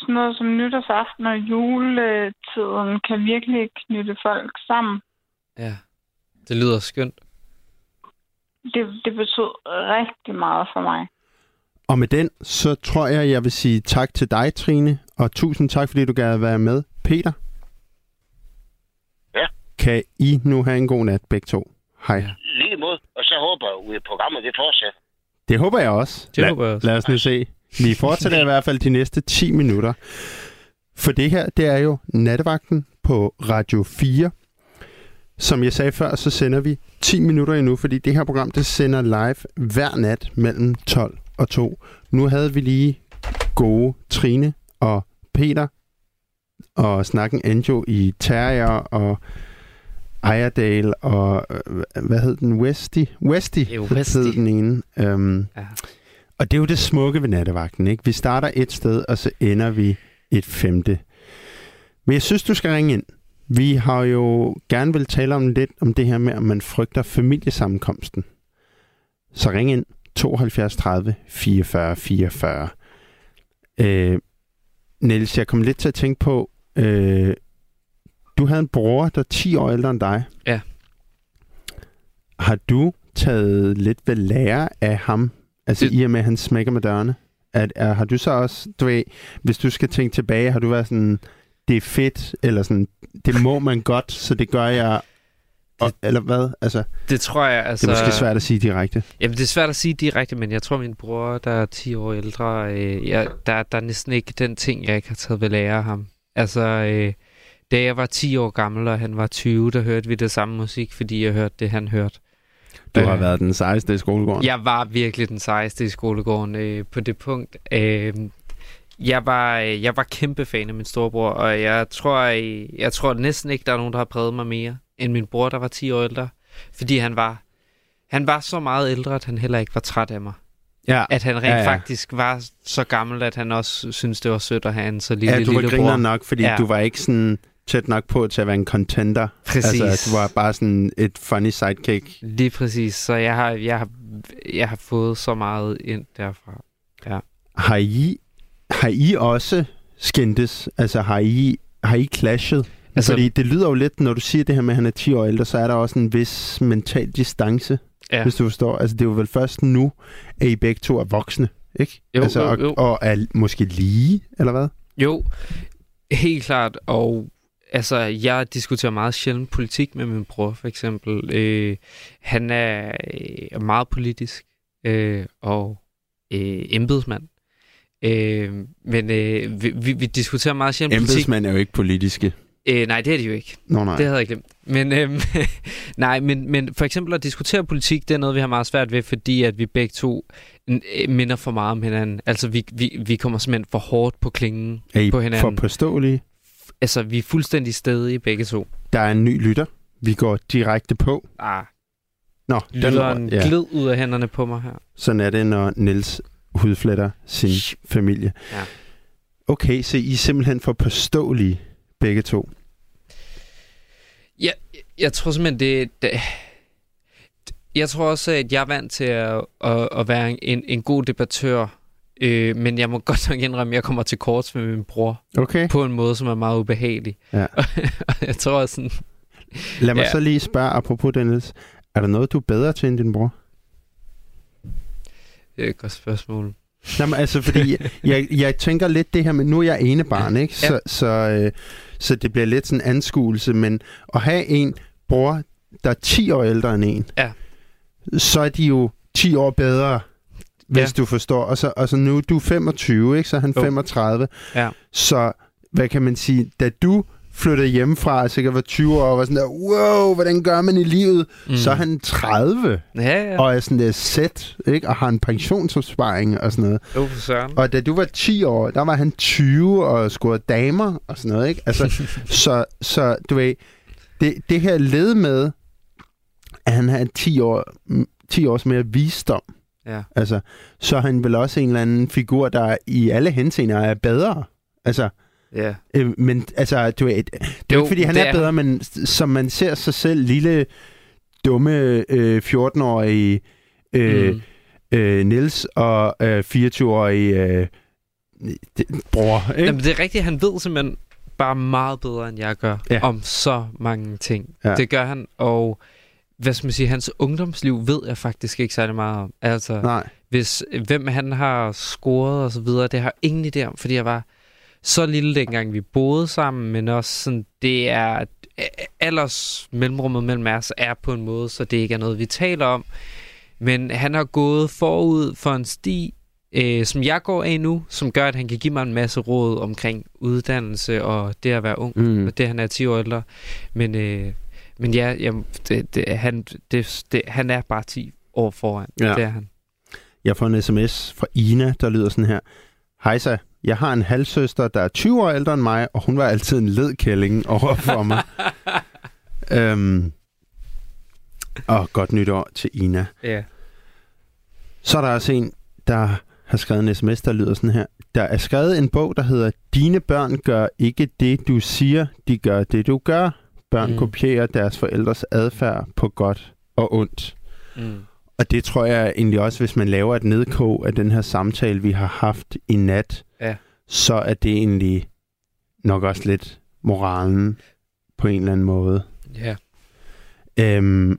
sådan noget som nytårsaften og juletiden kan virkelig knytte folk sammen. Ja, det lyder skønt. Det, det betød rigtig meget for mig. Og med den, så tror jeg, jeg vil sige tak til dig, Trine. Og tusind tak, fordi du gad være med. Peter? Ja? Kan I nu have en god nat, begge to? Hej. Lige imod. Og så håber vi, at programmet det fortsætter. Det håber jeg også. Det La- håber jeg også. Lad os nu se. Vi fortsætter i hvert fald de næste ti minutter. For det her, det er jo Nattevagten på Radio fire. Som jeg sagde før, så sender vi ti minutter endnu, fordi det her program, det sender live hver nat mellem tolv og to. Nu havde vi lige gode Trine og Peter og snakken Anjo i Terrier og Ejerdale og hvad hed den? Westy? Westy hed den ene. Øhm, ja. Og det er jo det smukke ved Nattevagten, ikke? Vi starter et sted, og så ender vi et femte. Men jeg synes, du skal ringe ind. Vi har jo gerne vil tale om lidt om det her med, at man frygter familiesammenkomsten. Så ring ind tooghalvfjerds tredive fireogfyrre fireogfyrre. Øh, Niels, jeg kom lidt til at tænke på, øh, du havde en bror, der er ti år ældre end dig. Ja. Har du taget lidt ved lære af ham? Altså det... i og med, at han smækker med dørene? At, er, har du så også, du ved, hvis du skal tænke tilbage, har du været sådan, det er fedt, eller sådan, det må man godt, så det gør jeg... Og, eller hvad? Altså, det tror jeg, altså... Det er måske svært at sige direkte. Jamen, det er svært at sige direkte, men jeg tror, min bror, der er ti år ældre, øh, jeg, der, der er næsten ikke den ting, jeg ikke har taget ved lære af ham. Altså, øh, da jeg var ti år gammel, og han var tyve, der hørte vi det samme musik, fordi jeg hørte det, han hørte. Du øh, har været den sejeste i skolegården. Jeg var virkelig den sejeste i skolegården øh, på det punkt. Øh, jeg, var, jeg var kæmpe fan af min storebror, og jeg tror, jeg, jeg tror næsten ikke, der er nogen, der har præget mig mere end min bror, der var ti år ældre. Fordi han var, han var så meget ældre, at han heller ikke var træt af mig. Ja. At han rent ja, ja. faktisk var så gammel, at han også syntes, det var sødt at have en så lille, ja, lille bror. Ja, du var griner nok, fordi ja. du var ikke sådan tæt nok på til at være en contender. Præcis. Altså, du var bare sådan et funny sidekick. Lige præcis. Så jeg har, jeg har, jeg har fået så meget ind derfra. Ja. Har I, har I også skændtes? Altså, har I, har I clashet? Altså, fordi det lyder jo lidt, når du siger det her med, at han er ti år ældre, så er der også en vis mental distance, ja. hvis du forstår. Altså, det er jo vel først nu, at I begge to er voksne, ikke? Jo, altså, jo, jo. Og, og er måske lige, eller hvad? Jo, helt klart. Og altså, jeg diskuterer meget sjældent politik med min bror, for eksempel. Øh, han er øh, meget politisk øh, og øh, embedsmand. Øh, men øh, vi, vi, vi diskuterer meget sjældent politik. Embedsmand er jo ikke politiske. Øh, nej, det er det jo ikke. Nå, nej. Det havde jeg glemt. Men, øhm, nej, men, men for eksempel at diskutere politik, det er noget, vi har meget svært ved, fordi at vi begge to minder for meget om hinanden. Altså, vi, vi, vi kommer simpelthen for hårdt på klingen på hinanden. Er I for påståelige? Altså, vi er fuldstændig stedige begge to. Der er en ny lytter. Vi går direkte på. Ah. Nå, lytteren ja. gled ud af hænderne på mig her. Sådan er det, når Niels hudfletter sin Shh. familie. Ja. Okay, så I er simpelthen for påståelige begge to. Ja, jeg tror simpelthen, det, det... Jeg tror også, at jeg er vant til at, at, at være en, en god debattør, øh, men jeg må godt nok indrømme, at jeg kommer til kort med min bror. Okay. På en måde, som er meget ubehagelig. Ja. Og, og jeg tror sådan... Lad mig ja. så lige spørge, apropos Dennis, er der noget, du er bedre til end din bror? Det er et godt spørgsmål. Jamen, altså, fordi jeg, jeg tænker lidt det her med, nu er jeg enebarn, ikke? Så, ja. så, så, øh, så det bliver lidt sådan en anskuelse, men at have en bror, der er ti år ældre end en, ja. så er de jo ti år bedre, hvis ja. du forstår. Og så, og så nu, du er femogtyve, ikke? Så er han oh. femogtredive. Ja. Så, hvad kan man sige, da du flyttede hjemmefra, så jeg var tyve år, og var sådan der, wow, hvordan gør man i livet? Mm. Så er han tredive, ja, ja. og er sådan der set, ikke? Og har en pensionsopsparing og sådan noget. Jo, for søren. Og da du var ti år, der var han tyve og scorede damer og sådan noget, ikke? Altså, så, så du ved, det, det her led med, at han har ti, år, ti års mere visdom, ja. altså, så er han vel også en eller anden figur, der i alle henseender er bedre. Altså, Yeah. Øh, men altså, du ved, det er jo ikke, fordi han er, er bedre, men som man ser sig selv, lille, dumme øh, fjorten-årige øh, mm. øh, Niels og øh, fireogtyve-årige øh, bror. Ikke? Jamen, det er rigtigt, han ved simpelthen bare meget bedre, end jeg gør, ja. om så mange ting. Ja. Det gør han, og hvad skal man sige, hans ungdomsliv ved jeg faktisk ikke særlig meget om. Altså, Nej. Hvis, hvem han har scoret og så videre, det har ingen idé om, fordi jeg var... så lille dengang vi boede sammen, men også sådan, det er alders mellemrummet mellem os er på en måde, så det ikke er noget, vi taler om. Men han har gået forud for en sti, øh, som jeg går af nu, som gør, at han kan give mig en masse råd omkring uddannelse og det at være ung, mm. og det, han er ti år ældre. Men, øh, men ja, jamen, det, det, han, det, det, han er bare ti år foran. Ja. Det er han. Jeg får en sms fra Ina, der lyder sådan her. Hej så, Jeg har en halvsøster, der er tyve år ældre end mig, og hun var altid en ledkælling over for mig. øhm. Og godt nytår til Ina. Yeah. Så er der også en, der har skrevet en sms, der lyder sådan her. Der er skrevet en bog, der hedder Dine børn gør ikke det, du siger. De gør det, du gør. Børn mm. kopierer deres forældres adfærd på godt og ondt. Mm. Og det tror jeg egentlig også, hvis man laver et nedkog af den her samtale, vi har haft i nat, ja. Så er det egentlig nok også lidt moralen på en eller anden måde. Ja. Øhm,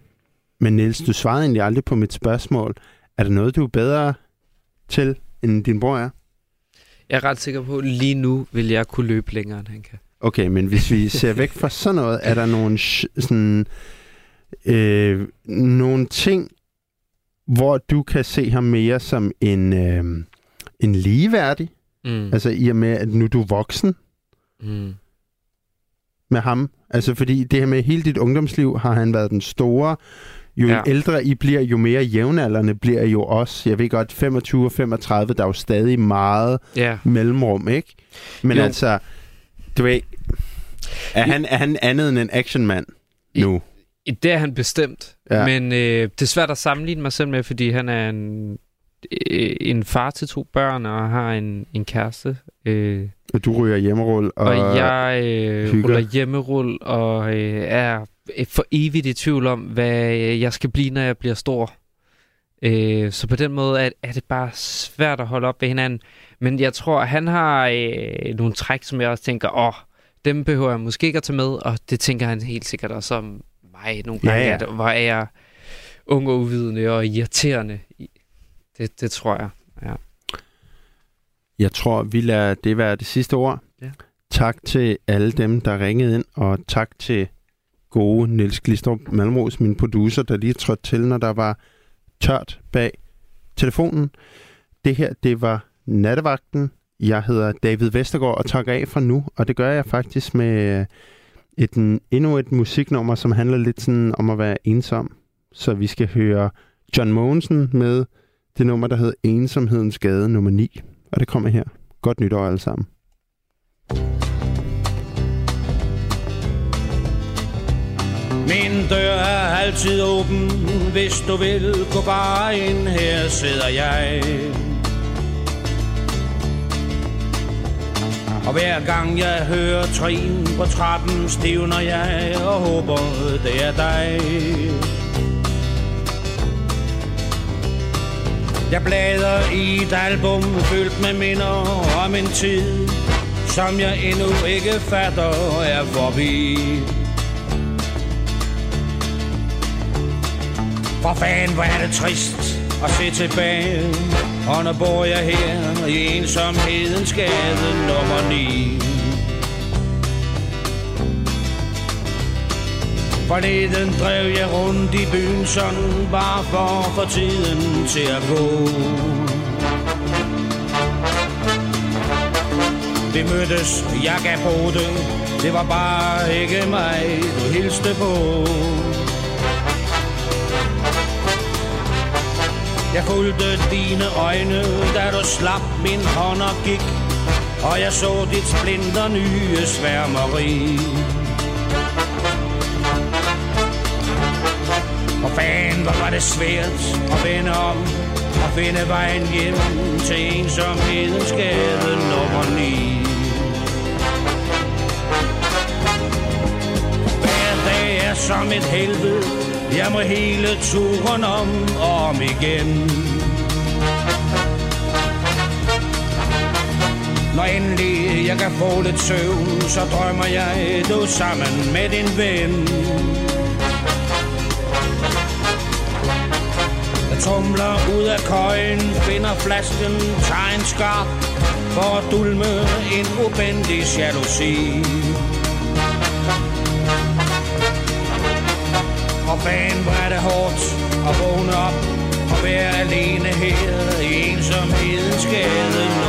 men Niels, du svarede egentlig aldrig på mit spørgsmål. Er der noget, du er bedre til, end din bror er? Jeg er ret sikker på, at lige nu vil jeg kunne løbe længere, end han kan. Okay, men hvis vi ser væk fra sådan noget, er der nogle, sådan, øh, nogle ting, hvor du kan se ham mere som en, øh, en ligeværdig? Mm. Altså i og med, at nu er du voksen mm. med ham. Altså fordi det her med hele dit ungdomsliv har han været den store. Jo ja. ældre I bliver, jo mere jævnaldrende bliver I jo også. Jeg ved godt, femogtyve og femogtredive, der er jo stadig meget yeah. mellemrum, ikke? Men jo. altså, du ved, er han, er han andet end en actionmand nu? I, det er han bestemt, ja. men øh, det er svært at sammenligne mig selv med, fordi han er en, øh, en far til to børn og har en, en kæreste. Øh, og du ryger hjemmerul og Og jeg øh, ruller hjemmerul og øh, er... for evigt i tvivl om, hvad jeg skal blive, når jeg bliver stor. Øh, så på den måde er det bare svært at holde op ved hinanden. Men jeg tror, at han har øh, nogle træk, som jeg også tænker, åh, dem behøver jeg måske ikke at tage med, og det tænker han helt sikkert også om mig nogle gange, ja, ja. hvor er jeg ung og uvidende og irriterende. Det, det tror jeg, ja. Jeg tror, vi lader det være det sidste ord. Ja. Tak til alle dem, der ringede ind, og tak til gode Niels Glistrup Malmros, min producer, der lige trådte til, når der var tørt bag telefonen. Det her, det var Nattevagten. Jeg hedder David Vestergaard og tager af fra nu, og det gør jeg faktisk med et, endnu et musiknummer, som handler lidt sådan om at være ensom. Så vi skal høre John Mogelsen med det nummer, der hedder Ensomhedens Gade nummer ni, og det kommer her. Godt nytår alle sammen. Min dør er altid åben, hvis du vil, gå bare ind, her sidder jeg. Og hver gang jeg hører trin på trappen, stivner jeg og håber, det er dig. Jeg bladrer i et album fyldt med minder om en tid, som jeg endnu ikke fatter er forbi. For fanden, hvor er det trist at se tilbage, og nu bor jeg her i ensomhedens gade nummer ni. Forleden drev jeg rundt i byen, sådan bare for at få tiden til at gå. Vi mødtes, jeg gav på det, det var bare ikke mig, du hilste på. Jeg fulgte dine øjne, da du slap min hånd og gik, og jeg så dit splinter nye sværmeri. Og fanden, hvor var det svært at vende om og finde vejen hjem til ensomhedens gade nummer ni. Hver dag er som et helvede, jeg må hele turen om og om igen. Når endelig jeg kan få lidt søvn, så drømmer jeg, du sammen med din ven. Jeg tumler ud af køjen, finder flasken, tager en skarp for at dulme en ubendig jalousi. Og fanden, hvor er det hårdt at vågne op og være alene her i ensomhedens gade.